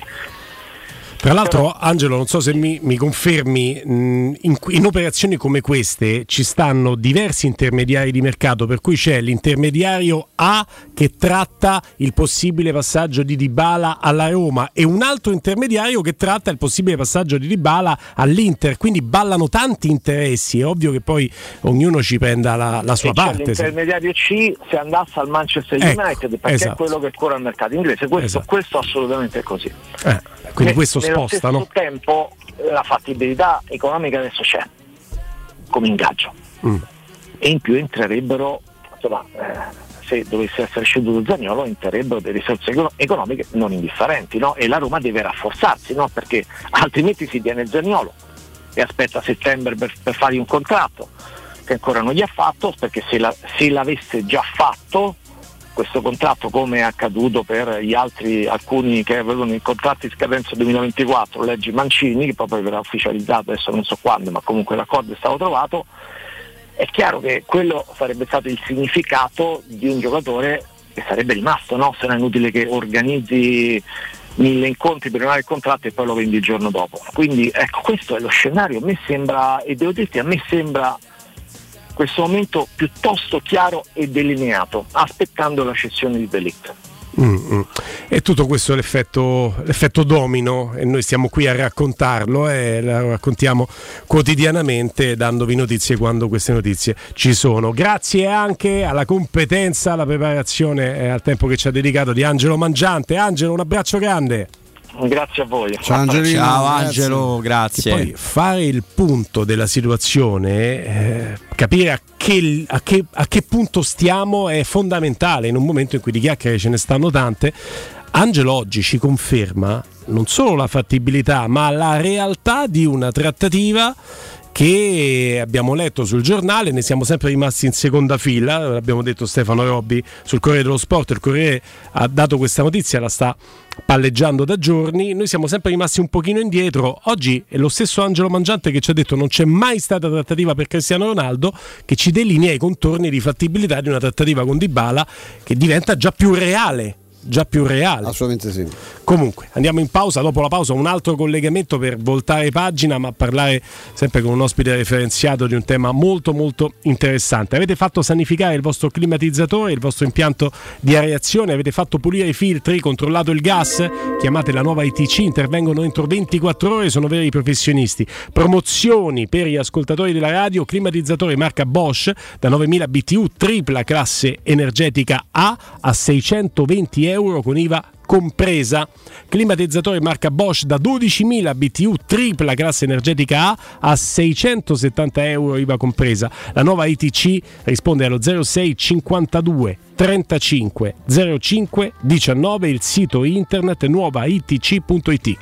Tra l'altro, Angelo, non so se mi, mi confermi, in, in operazioni come queste ci stanno diversi intermediari di mercato, per cui c'è l'intermediario A che tratta il possibile passaggio di Dybala alla Roma e un altro intermediario che tratta il possibile passaggio di Dybala all'Inter, quindi ballano tanti interessi, è ovvio che poi ognuno ci prenda la, la sua e parte. L'intermediario se... C se andasse al Manchester United, ecco, perché esatto. è quello che cura il mercato inglese, questo, esatto. questo assolutamente è così. Eh, quindi ne, questo nello sposta, stesso no? tempo la fattibilità economica adesso c'è come ingaggio mm. e in più entrerebbero, insomma, eh, se dovesse essere sceduto Zaniolo, entrerebbero delle risorse economiche non indifferenti, no? E la Roma deve rafforzarsi, no? Perché altrimenti si tiene Zaniolo e aspetta settembre per, per fargli un contratto che ancora non gli ha fatto, perché se, la, se l'avesse già fatto questo contratto, come è accaduto per gli altri, alcuni che avevano il contratto in scadenza duemilaventiquattro, leggi Mancini, che poi verrà ufficializzato adesso non so quando, ma comunque l'accordo è stato trovato, è chiaro che quello sarebbe stato il significato di un giocatore che sarebbe rimasto, no? Se non è inutile che organizzi mille incontri per rinnovare il contratto e poi lo vendi il giorno dopo. Quindi ecco, questo è lo scenario, a me sembra, e devo dirti, a me sembra questo momento piuttosto chiaro e delineato, aspettando la cessione di Delict. Mm-hmm. E tutto questo è l'effetto, l'effetto domino, e noi stiamo qui a raccontarlo e lo raccontiamo quotidianamente, dandovi notizie quando queste notizie ci sono. Grazie anche alla competenza, alla preparazione e al tempo che ci ha dedicato di Angelo Mangiante. Angelo, un abbraccio grande. Grazie a voi. Ciao, Angelino, ciao Angelo, grazie. E poi fare il punto della situazione, eh, capire a che, a, che, a che punto stiamo è fondamentale in un momento in cui di chiacchiere ce ne stanno tante. Angelo oggi ci conferma non solo la fattibilità, ma la realtà di una trattativa che abbiamo letto sul giornale, ne siamo sempre rimasti in seconda fila, l'abbiamo detto Stefano Robbi sul Corriere dello Sport, il Corriere ha dato questa notizia, la sta palleggiando da giorni, noi siamo sempre rimasti un pochino indietro, oggi è lo stesso Angelo Mangiante che ci ha detto non c'è mai stata trattativa per Cristiano Ronaldo, che ci delinea i contorni di fattibilità di una trattativa con Dybala che diventa già più reale. Già più reale. Assolutamente sì. Comunque andiamo in pausa, dopo la pausa un altro collegamento per voltare pagina, ma parlare sempre con un ospite referenziato di un tema molto molto interessante. Avete fatto sanificare il vostro climatizzatore, il vostro impianto di areazione, avete fatto pulire i filtri, controllato il gas? Chiamate la Nuova I T C, intervengono entro ventiquattro ore, sono veri professionisti. Promozioni per gli ascoltatori della radio, climatizzatore marca Bosch da novemila B T U, tripla classe energetica A a seicentoventi euro con I V A compresa. Climatizzatore marca Bosch da dodicimila B T U, tripla classe energetica A a seicentosettanta euro I V A compresa. La Nuova I T C risponde allo zero sei cinquantadue trentacinque zero cinque diciannove, il sito internet nuova I T C punto I T.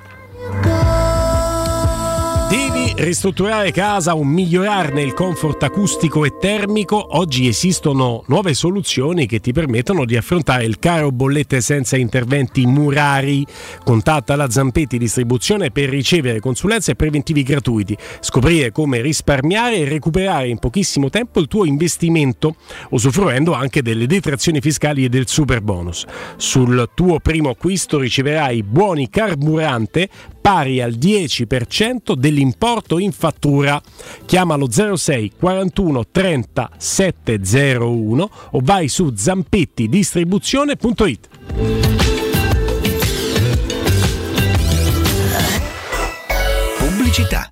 Ristrutturare casa o migliorarne il comfort acustico e termico? Oggi esistono nuove soluzioni che ti permettono di affrontare il caro bollette senza interventi murari. Contatta la Zampetti Distribuzione per ricevere consulenze e preventivi gratuiti. Scoprire come risparmiare e recuperare in pochissimo tempo il tuo investimento, usufruendo anche delle detrazioni fiscali e del super bonus. Sul tuo primo acquisto riceverai buoni carburante pari al dieci per cento dell'importo in fattura. Chiamalo zero sei quarantuno trenta settecentouno o vai su zampetti distribuzione punto I T. Pubblicità.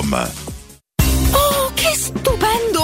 Oh, che stupendo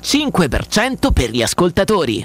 cinque per cento per gli ascoltatori.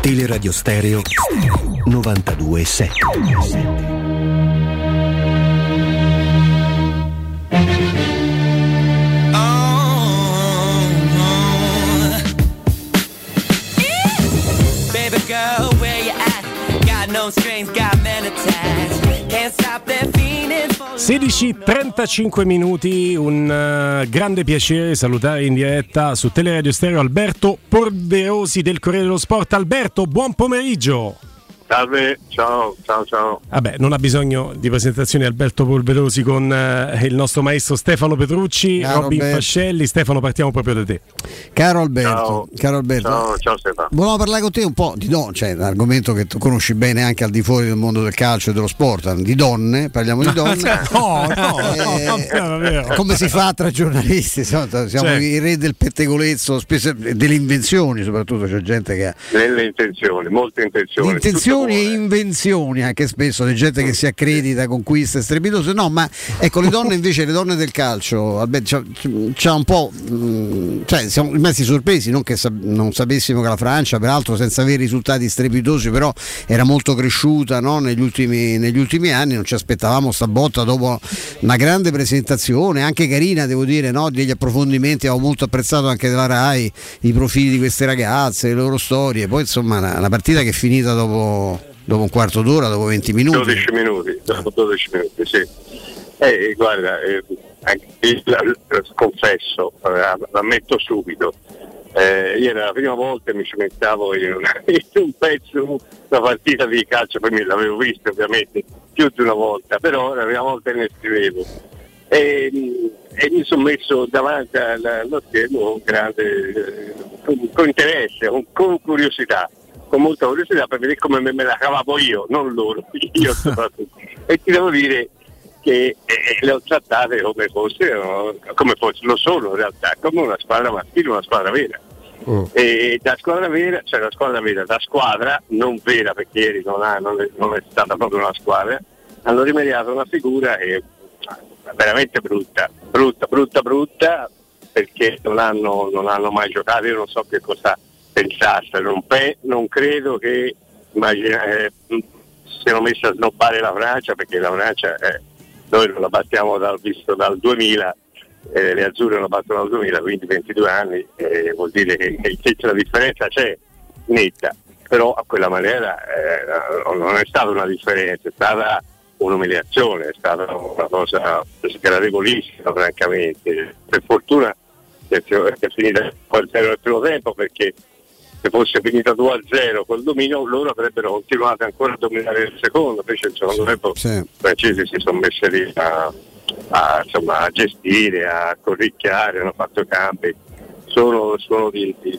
Teleradio Stereo novantadue sette. Oh, oh. Baby girl, where you at? Got no strings, got men attached. Can't stop that feeling. sedici e trentacinque minuti, un uh, grande piacere salutare in diretta su Teleradio Stereo Alberto Porberosi del Corriere dello Sport. Alberto, buon pomeriggio. Salve, ciao, ciao, ciao. Vabbè, non ha bisogno di presentazioni Alberto Porberosi con uh, il nostro maestro Stefano Petrucci, caro Robin Alberto. Fascelli. Stefano, partiamo proprio da te. Caro Alberto, ciao, caro Alberto. Ciao, ciao Stefano. Volevo parlare con te un po' di donne, cioè un argomento che tu conosci bene anche al di fuori del mondo del calcio e dello sport, di donne, parliamo di donne. no, no, eh, no, no, no, no, come si fa tra giornalisti, siamo, siamo cioè. i re del pettegolezzo, spesso, delle invenzioni soprattutto, c'è gente che ha... Delle intenzioni, molte intenzioni. Intenzioni e invenzioni anche spesso di gente che si accredita, conquista e strepitose, no, ma ecco le donne invece, le donne del calcio, Alberto, c'ha un po', cioè siamo rimasti sorpresi, non che sap- non sapessimo che la Francia, peraltro senza avere risultati strepitosi, però era molto cresciuta, no? negli, ultimi, negli ultimi anni, non ci aspettavamo sta botta dopo una grande presentazione, anche carina devo dire, no? Degli approfondimenti, avevo molto apprezzato anche della Rai, i profili di queste ragazze, le loro storie, poi insomma una, una partita che è finita dopo dopo un quarto d'ora, dopo venti minuti, dodici minuti, dopo dodici minuti, sì. Eh, guarda, eh, anche, la, la, confesso, la, la metto subito. Eh, ieri era la prima volta che mi ci mettevo in, in un pezzo, una partita di calcio, poi me l'avevo vista ovviamente più di una volta, però la prima volta che ne scrivevo. E, e mi sono messo davanti allo schermo con grande con, con interesse, con, con curiosità. Con molta curiosità per vedere come me la cavavo io, non loro, io soprattutto. E ti devo dire che eh, le ho trattate come fosse, come fosse, lo sono in realtà, come una squadra maschile, una squadra vera. Mm. E da squadra vera, cioè la squadra vera, da squadra non vera, perché ieri non, ha, non, è, non è stata proprio una squadra, hanno rimediato una figura che veramente brutta, brutta, brutta, brutta, perché non hanno, non hanno mai giocato, io non so che cosa pensasse, non, pe- non credo che immagina, eh, siano messi a snobbare la Francia, perché la Francia eh, noi non la battiamo dal, visto dal duemila, eh, le azzurre non la battono dal duemila, quindi ventidue anni, eh, vuol dire che, che c'è la differenza, c'è netta, però a quella maniera eh, non è stata una differenza, è stata un'umiliazione, è stata una cosa sgradevolissima francamente. Per fortuna è finita due a zero nel primo tempo, perché se fosse finita due a zero col dominio loro avrebbero continuato ancora a dominare il secondo, invece il secondo tempo sì. I francesi si sono messi lì a, a, insomma, a gestire, a corricchiare, hanno fatto cambi solo, solo di, di,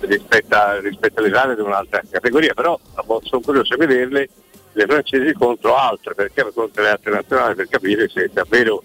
rispetto, a, rispetto all'Italia di un'altra categoria, però sono curioso di vederle le francesi contro altre, perché contro le altre nazionali, per capire se davvero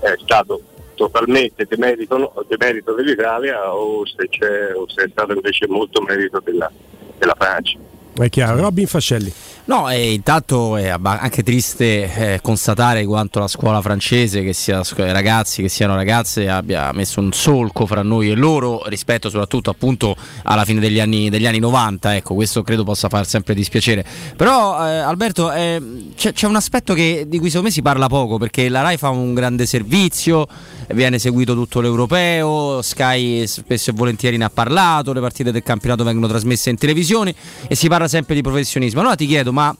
è stato totalmente demerito, demerito dell'Italia o se, c'è, o se è stato invece molto merito della, della Francia. È chiaro. Robin Fascelli. No, e intanto è anche triste eh, constatare quanto la scuola francese, che sia ragazzi che siano ragazze, abbia messo un solco fra noi e loro, rispetto soprattutto appunto alla fine degli anni degli anni novanta, ecco, questo credo possa far sempre dispiacere. Però eh, Alberto, eh, c'è, c'è un aspetto che, di cui secondo me si parla poco, perché la Rai fa un grande servizio, viene seguito tutto l'europeo, Sky spesso e volentieri ne ha parlato, le partite del campionato vengono trasmesse in televisione e si parla sempre di professionismo. Allora ti chiedo, ma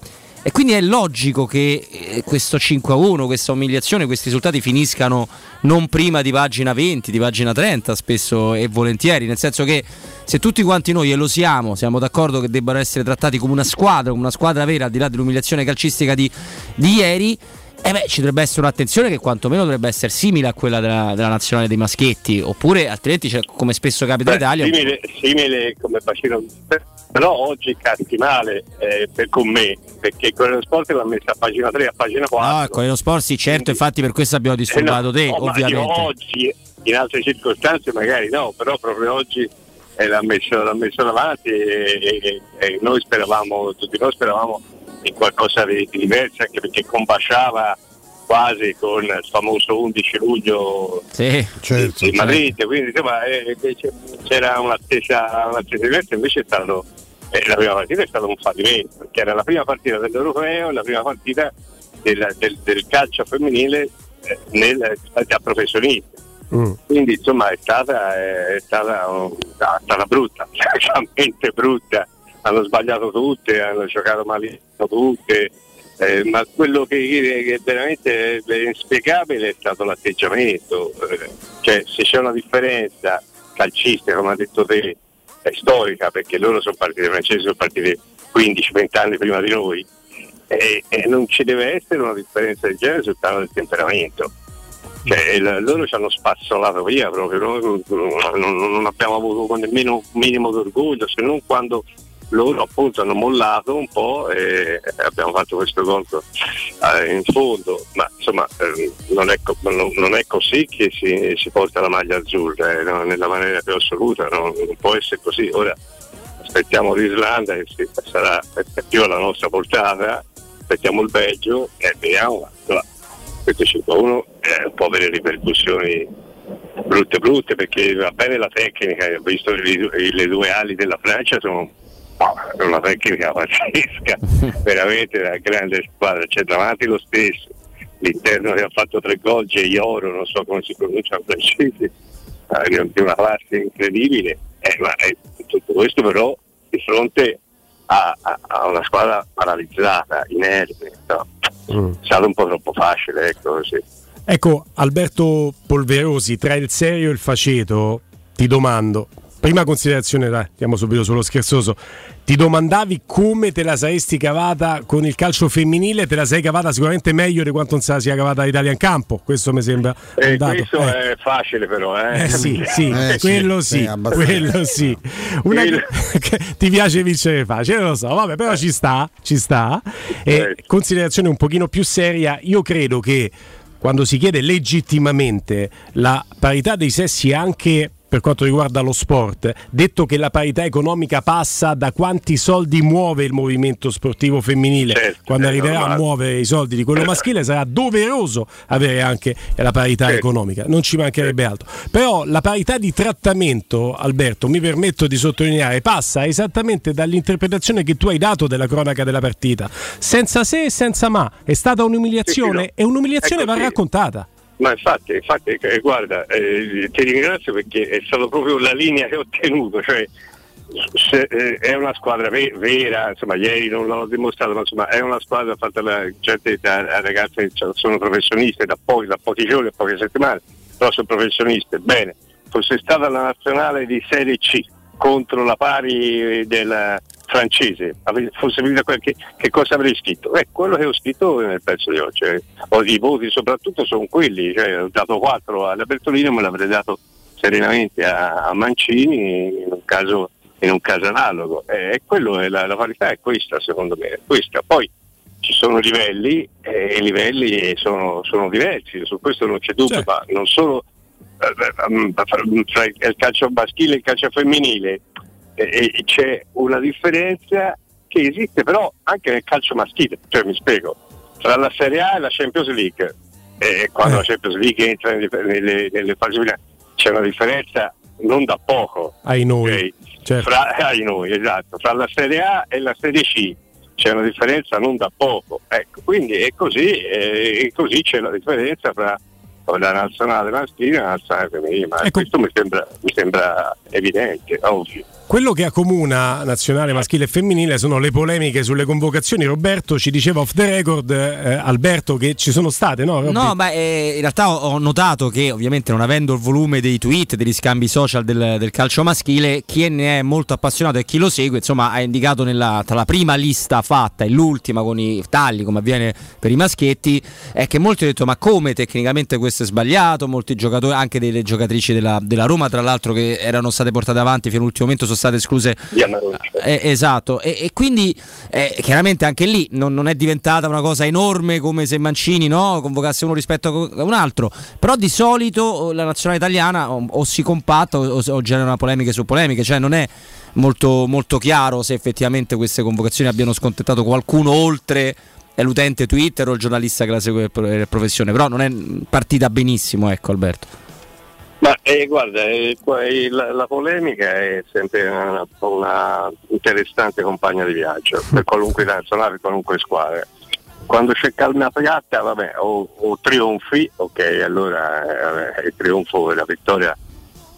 e quindi è logico che questo cinque a uno, questa umiliazione, questi risultati finiscano non prima di pagina venti, di pagina trenta spesso e volentieri, nel senso che se tutti quanti noi, e lo siamo, siamo d'accordo che debbano essere trattati come una squadra, come una squadra vera, al di là dell'umiliazione calcistica di, di ieri, eh beh, ci dovrebbe essere un'attenzione che quantomeno dovrebbe essere simile a quella della, della nazionale dei maschietti, oppure altrimenti c'è, come spesso capita in Italia, simile, simile come bacino, però oggi caschi male eh, per con me, perché Corriere dello Sport l'ha messa a pagina tre, a pagina quattro. Ah, Corriere dello Sport sì, certo, infatti per questo abbiamo disturbato eh no, te no, ovviamente. Ma oggi in altre circostanze magari no, però proprio oggi eh, l'ha, messo, l'ha messo davanti e, e, e noi speravamo, tutti noi speravamo in qualcosa di, di diverso, anche perché combaciava quasi con il famoso undici luglio sì, certo, di Madrid, certo. Quindi insomma, eh, c'era un'attesa, un'attesa diversa, invece è stato, eh, la prima partita è stato un fallimento, perché era la prima partita dell'Europeo, la prima partita del, del, del calcio femminile eh, nel, da professionista. Mm. Quindi insomma è stata, è stata, è stata brutta, veramente brutta. Hanno sbagliato tutte, hanno giocato male tutte, eh, ma quello che, che veramente è inspiegabile è stato l'atteggiamento, eh, cioè se c'è una differenza calcistica, come ha detto te, è storica, perché loro sono partiti, i francesi sono partiti quindici venti anni prima di noi, e, e non ci deve essere una differenza del genere sul piano del temperamento, cioè l- loro ci hanno spazzolato via proprio, noi non, non abbiamo avuto nemmeno un minimo d'orgoglio, se non quando loro appunto hanno mollato un po' e abbiamo fatto questo gol eh, in fondo, ma insomma eh, non, è co- non, non è così che si, si porta la maglia azzurra, eh, no, nella maniera più assoluta, no, non può essere così. Ora aspettiamo l'Islanda che si, sarà più alla nostra portata, aspettiamo il Belgio e vediamo, allora, questo cinque a uno eh, può avere ripercussioni brutte brutte, perché va bene la tecnica, ho visto le, le due ali della Francia, sono una tecnica pazzesca, veramente la grande squadra, c'è davanti lo stesso, l'interno che ha fatto tre gol, Geioro, non so come si pronuncia in francese, di una classe incredibile, eh, ma eh, tutto questo però di fronte a, a, a una squadra paralizzata, inerme, no? mm. È stato un po' troppo facile, ecco, sì. Ecco Alberto Polverosi, tra il serio e il faceto ti domando, prima considerazione, dai, andiamo subito sullo scherzoso. Ti domandavi come te la saresti cavata con il calcio femminile, te la sei cavata sicuramente meglio di quanto non se la sia cavata l'Italia in campo, questo mi sembra eh, un dato. Questo eh. è facile però, eh. eh sì, sì, eh, quello sì, sì quello sì. Una... Il... Ti piace vincere facile, lo so, vabbè, però eh. ci sta, ci sta. Eh. E considerazione un pochino più seria, io credo che quando si chiede legittimamente la parità dei sessi anche per quanto riguarda lo sport, detto che la parità economica passa da quanti soldi muove il movimento sportivo femminile, certo, quando arriverà normale a muovere i soldi di quello maschile sarà doveroso avere anche la parità certo economica, non ci mancherebbe certo altro, però la parità di trattamento, Alberto, mi permetto di sottolineare, passa esattamente dall'interpretazione che tu hai dato della cronaca della partita, senza se e senza ma, è stata un'umiliazione, sì, sì, no, e un'umiliazione ecco va sì raccontata. Ma infatti, infatti eh, guarda, eh, ti ringrazio perché è stata proprio la linea che ho tenuto, cioè Se, eh, è una squadra ve- vera, insomma, ieri non l'ho dimostrato, ma insomma è una squadra fatta da gente, da ragazze, cioè, sono professioniste da pochi, da pochi giorni, poche settimane, però sono professioniste. Bene, fosse stata la nazionale di Serie C contro la pari della francese, fosse venuta qualche, che cosa avrei scritto? Eh, quello che ho scritto nel pezzo di oggi, cioè, i voti soprattutto sono quelli, cioè, ho dato quattro alla Bertolino, me l'avrei dato serenamente a, a Mancini in un caso in un caso analogo. Eh, quello è la, la parità è questa, secondo me, è questa. Poi ci sono livelli eh, e i livelli sono, sono diversi, su questo non c'è dubbio, certo. Ma non solo eh, tra il calcio maschile e il calcio femminile eh, eh, c'è una differenza che esiste però anche nel calcio maschile, cioè mi spiego, tra la Serie A e la Champions League, eh, quando eh. la Champions League entra nelle, nelle, nelle fasi finali c'è una differenza non da poco, ai noi, okay? Certo. Fra, ai noi, esatto, fra la Serie A e la Serie C c'è una differenza non da poco, ecco, quindi è così, è così c'è la differenza fra la nazionale maschile e la nazionale femminile, ma ecco, questo mi sembra, mi sembra evidente, ovvio. Quello che accomuna nazionale maschile e femminile sono le polemiche sulle convocazioni. Roberto ci diceva off the record, eh, Alberto, che ci sono state, no? Robby? No, ma eh, in realtà ho notato che ovviamente non avendo il volume dei tweet, degli scambi social del, del calcio maschile, chi ne è molto appassionato e chi lo segue, insomma, ha indicato nella, tra la prima lista fatta e l'ultima con i tagli, come avviene per i maschietti, è che molti hanno detto ma come tecnicamente questo è sbagliato, molti giocatori, anche delle giocatrici della, della Roma, tra l'altro, che erano state portate avanti fino all'ultimo momento, state escluse, eh, esatto, e, e quindi eh, chiaramente anche lì non, non è diventata una cosa enorme come se Mancini, no, convocasse uno rispetto a un altro, però di solito la nazionale italiana o, o si compatta o, o genera polemiche su polemiche, cioè non è molto, molto chiaro se effettivamente queste convocazioni abbiano scontentato qualcuno oltre l'utente Twitter o il giornalista che la segue per professione, però non è partita benissimo, ecco Alberto. Ma eh, guarda, eh, la, la polemica è sempre una, una interessante compagna di viaggio per qualunque nazionale, per qualunque squadra. Quando c'è calma piatta, vabbè, o, o trionfi, ok, allora eh, il trionfo, la vittoria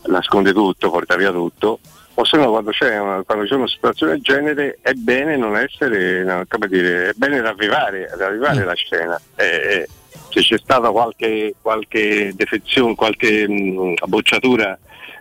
nasconde tutto, porta via tutto, o se no quando c'è una, quando c'è una situazione del genere è bene non essere, no, come dire, è bene ravvivare, ravvivare mm. la scena. Eh, eh. Se c'è stata qualche, qualche defezione, qualche mh, bocciatura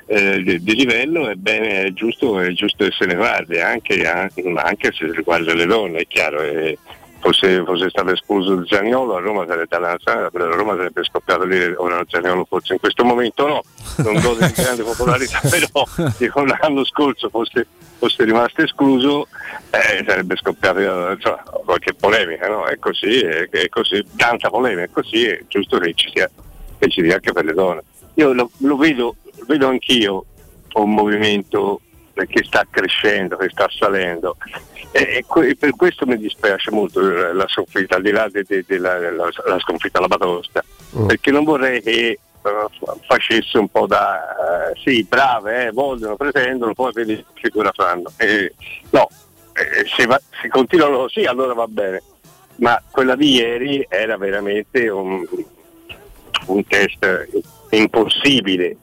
eh, di, di livello, è bene, è giusto, è giusto che se ne guardi, anche, anche se riguarda le donne, è chiaro. Eh, fosse, fosse stato espulso Zaniolo, a Roma sarebbe la Roma sarebbe scoppiato lì, ora Zaniolo forse in questo momento no, non gode di grande popolarità, però se l'anno scorso fosse, fosse rimasto escluso, eh, sarebbe scoppiata, insomma, qualche polemica, no? È così, è, è così, tanta polemica, è così, è giusto che ci sia, che ci sia anche per le donne. Io lo, lo vedo, vedo anch'io un movimento che sta crescendo, che sta salendo, e, e per questo mi dispiace molto la sconfitta, al di là della sconfitta alla Batosta, mm. perché non vorrei che uh, facesse un po' da uh, sì, brave, eh, vogliono, pretendono, poi vedi che figura fanno, eh, no, eh, se, va, se continuano così allora va bene, ma quella di ieri era veramente un, un test impossibile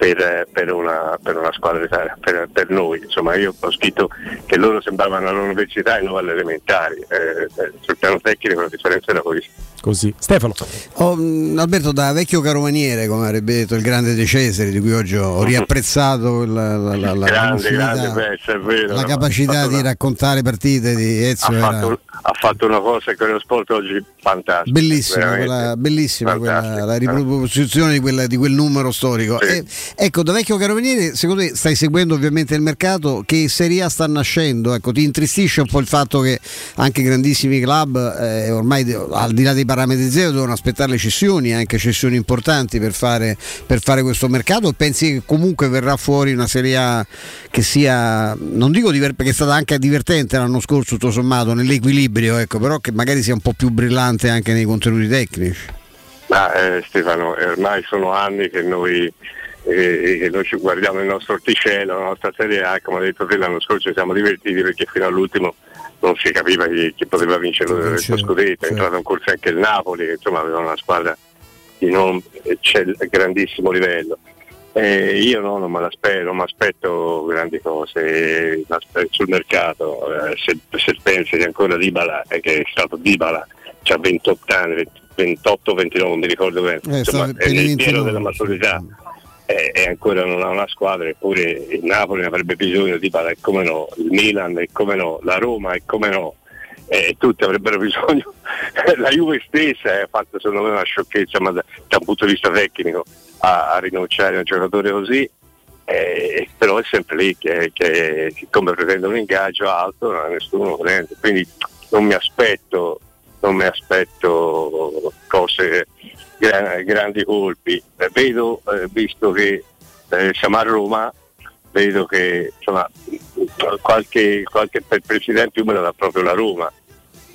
Per, per, una, per una squadra d'Italia, per, per noi, insomma, io ho scritto che loro sembravano all'università e non alle elementari, eh, sul piano tecnico la differenza era così. Così. Stefano. Oh, Alberto, da vecchio caromaniere, come avrebbe detto il grande De Cesare, di cui oggi ho riapprezzato la, la, la, la, grande, grande pezzo, è vero, la capacità di una... raccontare partite di Ezio. Ha, era... fatto, ha fatto una cosa che lo sport oggi fantastica, bellissima, quella, bellissima quella, la riproposizione di, quella, di quel numero storico. Sì. E, ecco, da vecchio carabinieri, secondo te stai seguendo ovviamente il mercato che in Serie A sta nascendo, ecco, ti intristisce un po' il fatto che anche grandissimi club eh, ormai de- al di là dei parametri zero devono aspettare le cessioni, anche cessioni importanti per fare, per fare questo mercato, o pensi che comunque verrà fuori una Serie A che sia, non dico diver- perché è stata anche divertente l'anno scorso tutto sommato nell'equilibrio, ecco, però che magari sia un po' più brillante anche nei contenuti tecnici? Ma eh, Stefano, ormai sono anni che noi E noi ci guardiamo il nostro orticello, la nostra Serie A, come ha detto te l'anno scorso ci siamo divertiti perché fino all'ultimo non si capiva chi, chi poteva vincere lo scudetto, è entrato in corsa anche il Napoli che insomma aveva una squadra di non c'è, grandissimo livello, Eh, io no, non me l'aspetto, non mi aspetto grandi cose sul mercato. Eh, se, se pensi ancora Dybala, eh, che è stato Dybala, c'ha ventotto anni, ventotto ventinove, non mi ricordo bene, eh, insomma, è il pieno della maturità, eh, e ancora non ha una squadra, eppure il Napoli ne avrebbe bisogno di Dybala, e come no, il Milan e come no, la Roma e come no, eh, tutti avrebbero bisogno. La Juve stessa ha fatto secondo me una sciocchezza, ma da, da un punto di vista tecnico, a, a rinunciare a un giocatore così, eh, però è sempre lì che, che siccome pretende un ingaggio alto, non nessuno prende, quindi non mi aspetto non mi aspetto cose, grandi colpi. Vedo, eh, visto che eh, siamo a Roma, vedo che insomma qualche, qualche per presidente me lo dà proprio la Roma,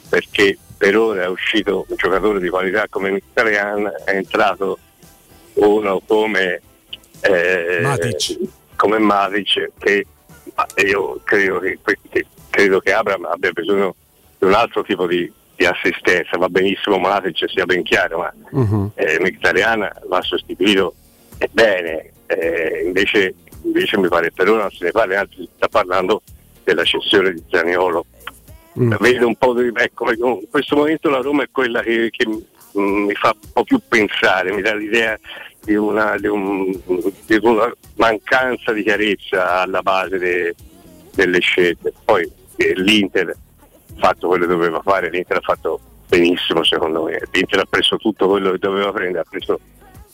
perché per ora è uscito un giocatore di qualità come Mkhitaryan, è entrato uno come eh, Matic, come Matic, che io credo che, che credo che Abraham abbia bisogno di un altro tipo di di assistenza. Va benissimo Matic, sia ben chiaro, ma uh-huh. eh, Mkhitaryan va sostituito e bene, eh, invece, invece mi pare per ora non se ne parla, anzi si sta parlando della cessione di Zaniolo. uh-huh. Vedo un po' di, ecco, in questo momento la Roma è quella che, che mh, mi fa un po' più pensare, mi dà l'idea di una, di un, di una mancanza di chiarezza alla base de, delle scelte. Poi eh, l'Inter fatto quello che doveva fare, l'Inter ha fatto benissimo secondo me, l'Inter ha preso tutto quello che doveva prendere, ha preso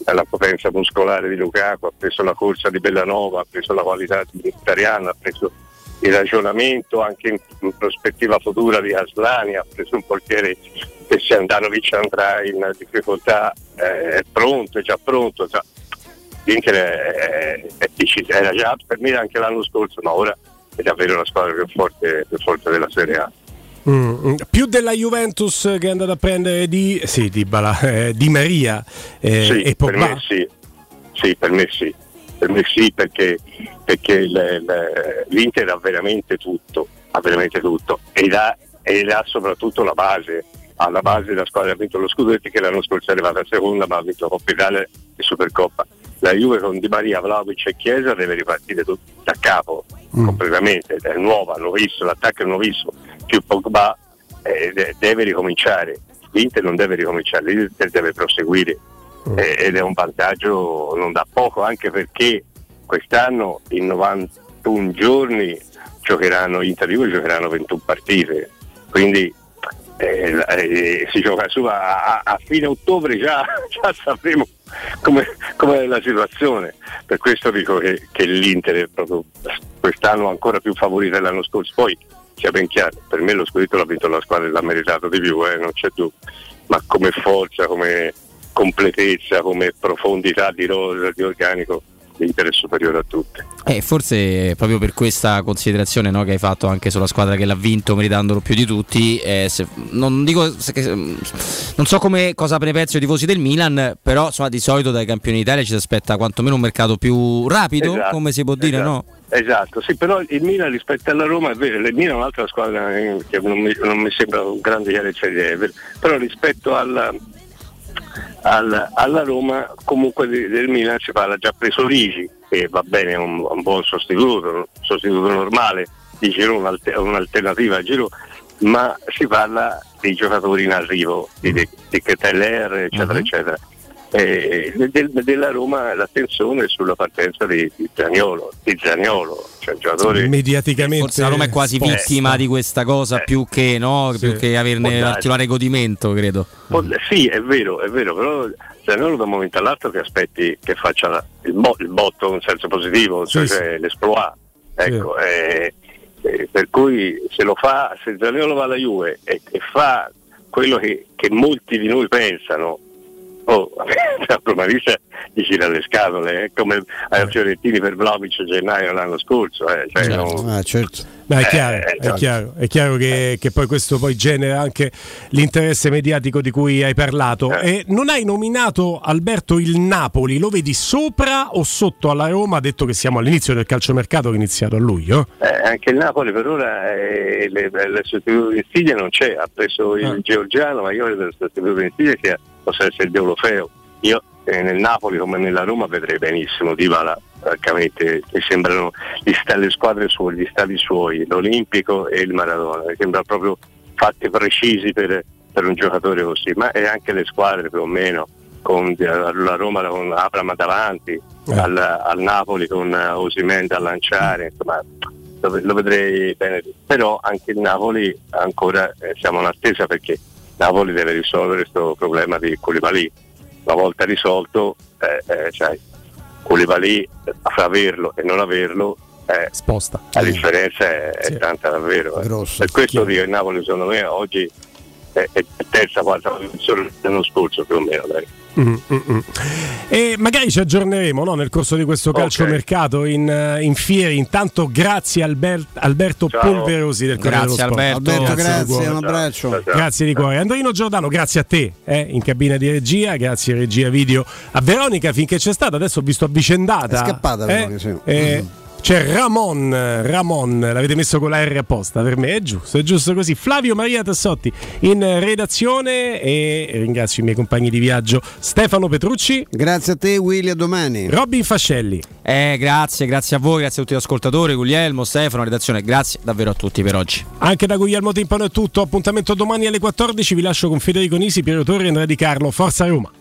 la potenza muscolare di Lukaku, ha preso la corsa di Bellanova, ha preso la qualità di Mkhitaryan, ha preso il ragionamento anche in, in prospettiva futura di Aslani, ha preso un portiere che se Andanovic andrà in difficoltà eh, è pronto, è già pronto, cioè, l'Inter è, è, è, era già per me anche l'anno scorso, ma ora è davvero la squadra più forte, più forte della Serie A. Mm, più della Juventus che è andata a prendere di, sì, di, Bala, eh, Di Maria eh, sì, e Pogba. Per me sì. sì, per me sì, per me sì perché, perché le, le, l'Inter ha veramente tutto, ha veramente tutto ed ha, ed ha soprattutto la base, alla base della squadra ha vinto lo Scudetto, che l'anno scorso è arrivata a seconda, ma ha vinto Coppa Italia e Supercoppa. La Juve con Di Maria, Vlahovic e Chiesa deve ripartire da capo, mm. completamente, è nuova, nuovissimo, l'attacco è nuovissimo, più Pogba eh, deve ricominciare, l'Inter non deve ricominciare, l'Inter deve proseguire, mm. eh, ed è un vantaggio non da poco, anche perché quest'anno in novantuno giorni giocheranno, Inter Juve giocheranno ventuno partite, quindi eh, eh, si gioca su a, a, a fine ottobre, già, già sapremo come è la situazione. Per questo dico che, che l'Inter è proprio quest'anno ancora più favorita dell'anno scorso. Poi sia ben chiaro, per me lo scudetto l'ha vinto la squadra e l'ha meritato di più, eh, non c'è dubbio, ma come forza, come completezza, come profondità di rosa, di organico, l'Inter è superiore a tutte. Eh, forse proprio per questa considerazione, no, che hai fatto anche sulla squadra che l'ha vinto meritandolo più di tutti, eh, se, non dico se, non so come cosa ne pensi i tifosi del Milan, però insomma, di solito dai campioni d'Italia ci si aspetta quantomeno un mercato più rapido, esatto, come si può dire, esatto, no? Esatto, sì, però il Milan rispetto alla Roma è vero, il Milan è un'altra squadra che non mi, non mi sembra un grande chiarezza di idee, però rispetto alla Alla, alla Roma comunque del Milan si parla, già preso Rigi, che va bene, è un, un buon sostituto, un sostituto normale di Giroud, un'alter, un'alternativa a Giroud, ma si parla di giocatori in arrivo, di, di, di Keteler eccetera, uh-huh. eccetera. Eh, del, della Roma l'attenzione è sulla partenza di, di Zaniolo, di Zaniolo, cioè giocatore mediaticamente. Forse la Roma è quasi posta. vittima di questa cosa, eh, più che no, sì. più che averne particolare godimento, credo. Può, sì, è vero, è vero, però Zaniolo da un momento all'altro ti aspetti che faccia la, il, bo, il botto in senso positivo, sì, cioè sì. l'esploit. Ecco, sì. eh, eh, per cui se lo fa, se Zaniolo va alla Juve e, e fa quello che, che molti di noi pensano. Oh, la Romarista gli gira le scatole, eh? Come ai Fiorentini per Vlahovic a gennaio l'anno scorso, eh? Cioè, certo. Non... Ah, certo. No, è chiaro, eh, è chiaro, è chiaro che, che poi questo poi genera anche l'interesse mediatico di cui hai parlato. Eh. E non hai nominato, Alberto, il Napoli, lo vedi sopra o sotto alla Roma, detto che siamo all'inizio del calciomercato che è iniziato a luglio? Eh, anche il Napoli per ora è, le, le sostituto di Stiglia non c'è, ha preso il eh. Georgiano, ma io ho il sostituto di Stiglia che possa essere il Deulofeu. Io eh, nel Napoli come nella Roma vedrei benissimo Dybala, francamente mi sembrano gli stati, le squadre sue, gli stati suoi, l'Olimpico e il Maradona, mi sembra proprio fatti precisi per, per un giocatore così, ma è anche le squadre più o meno, con la Roma con Abraham davanti, eh. al, al Napoli con Osimhen da lanciare, insomma lo, lo vedrei bene, però anche il Napoli ancora eh, siamo in attesa, perché Napoli deve risolvere questo problema di Koulibaly. Una volta risolto eh, eh, cioè, Koulibaly fra averlo e non averlo eh, sposta, la differenza è, sì. è tanta davvero eh. Grosso, per questo chiaro. Dico il Napoli secondo me oggi è, è terza, quarta posizione l'anno scorso più o meno dai. Mm, mm, mm. E magari ci aggiorneremo, no? Nel corso di questo calciomercato in, in fieri. Intanto grazie Albert, Alberto ciao. Polverosi del Corriere dello Sport. Alberto, Alberto grazie, grazie un abbraccio. Ciao, ciao. Grazie di cuore. Andrino Giordano, grazie a te eh, in cabina di regia, grazie regia video a Veronica finché c'è stata. Adesso ho visto avvicendata. È scappata Veronica, eh, sì. eh, mm. C'è Ramon, Ramon, l'avete messo con la R apposta, per me è giusto, è giusto così. Flavio Maria Tassotti in redazione e ringrazio i miei compagni di viaggio Stefano Petrucci. Grazie a te Willy, a domani. Robin Fascelli. Eh, grazie, grazie a voi, grazie a tutti gli ascoltatori, Guglielmo, Stefano, redazione, grazie davvero a tutti per oggi. Anche da Guglielmo Timpano è tutto, appuntamento domani alle quattordici, vi lascio con Federico Nisi, Piero Torri e Andrea Di Carlo, Forza Roma.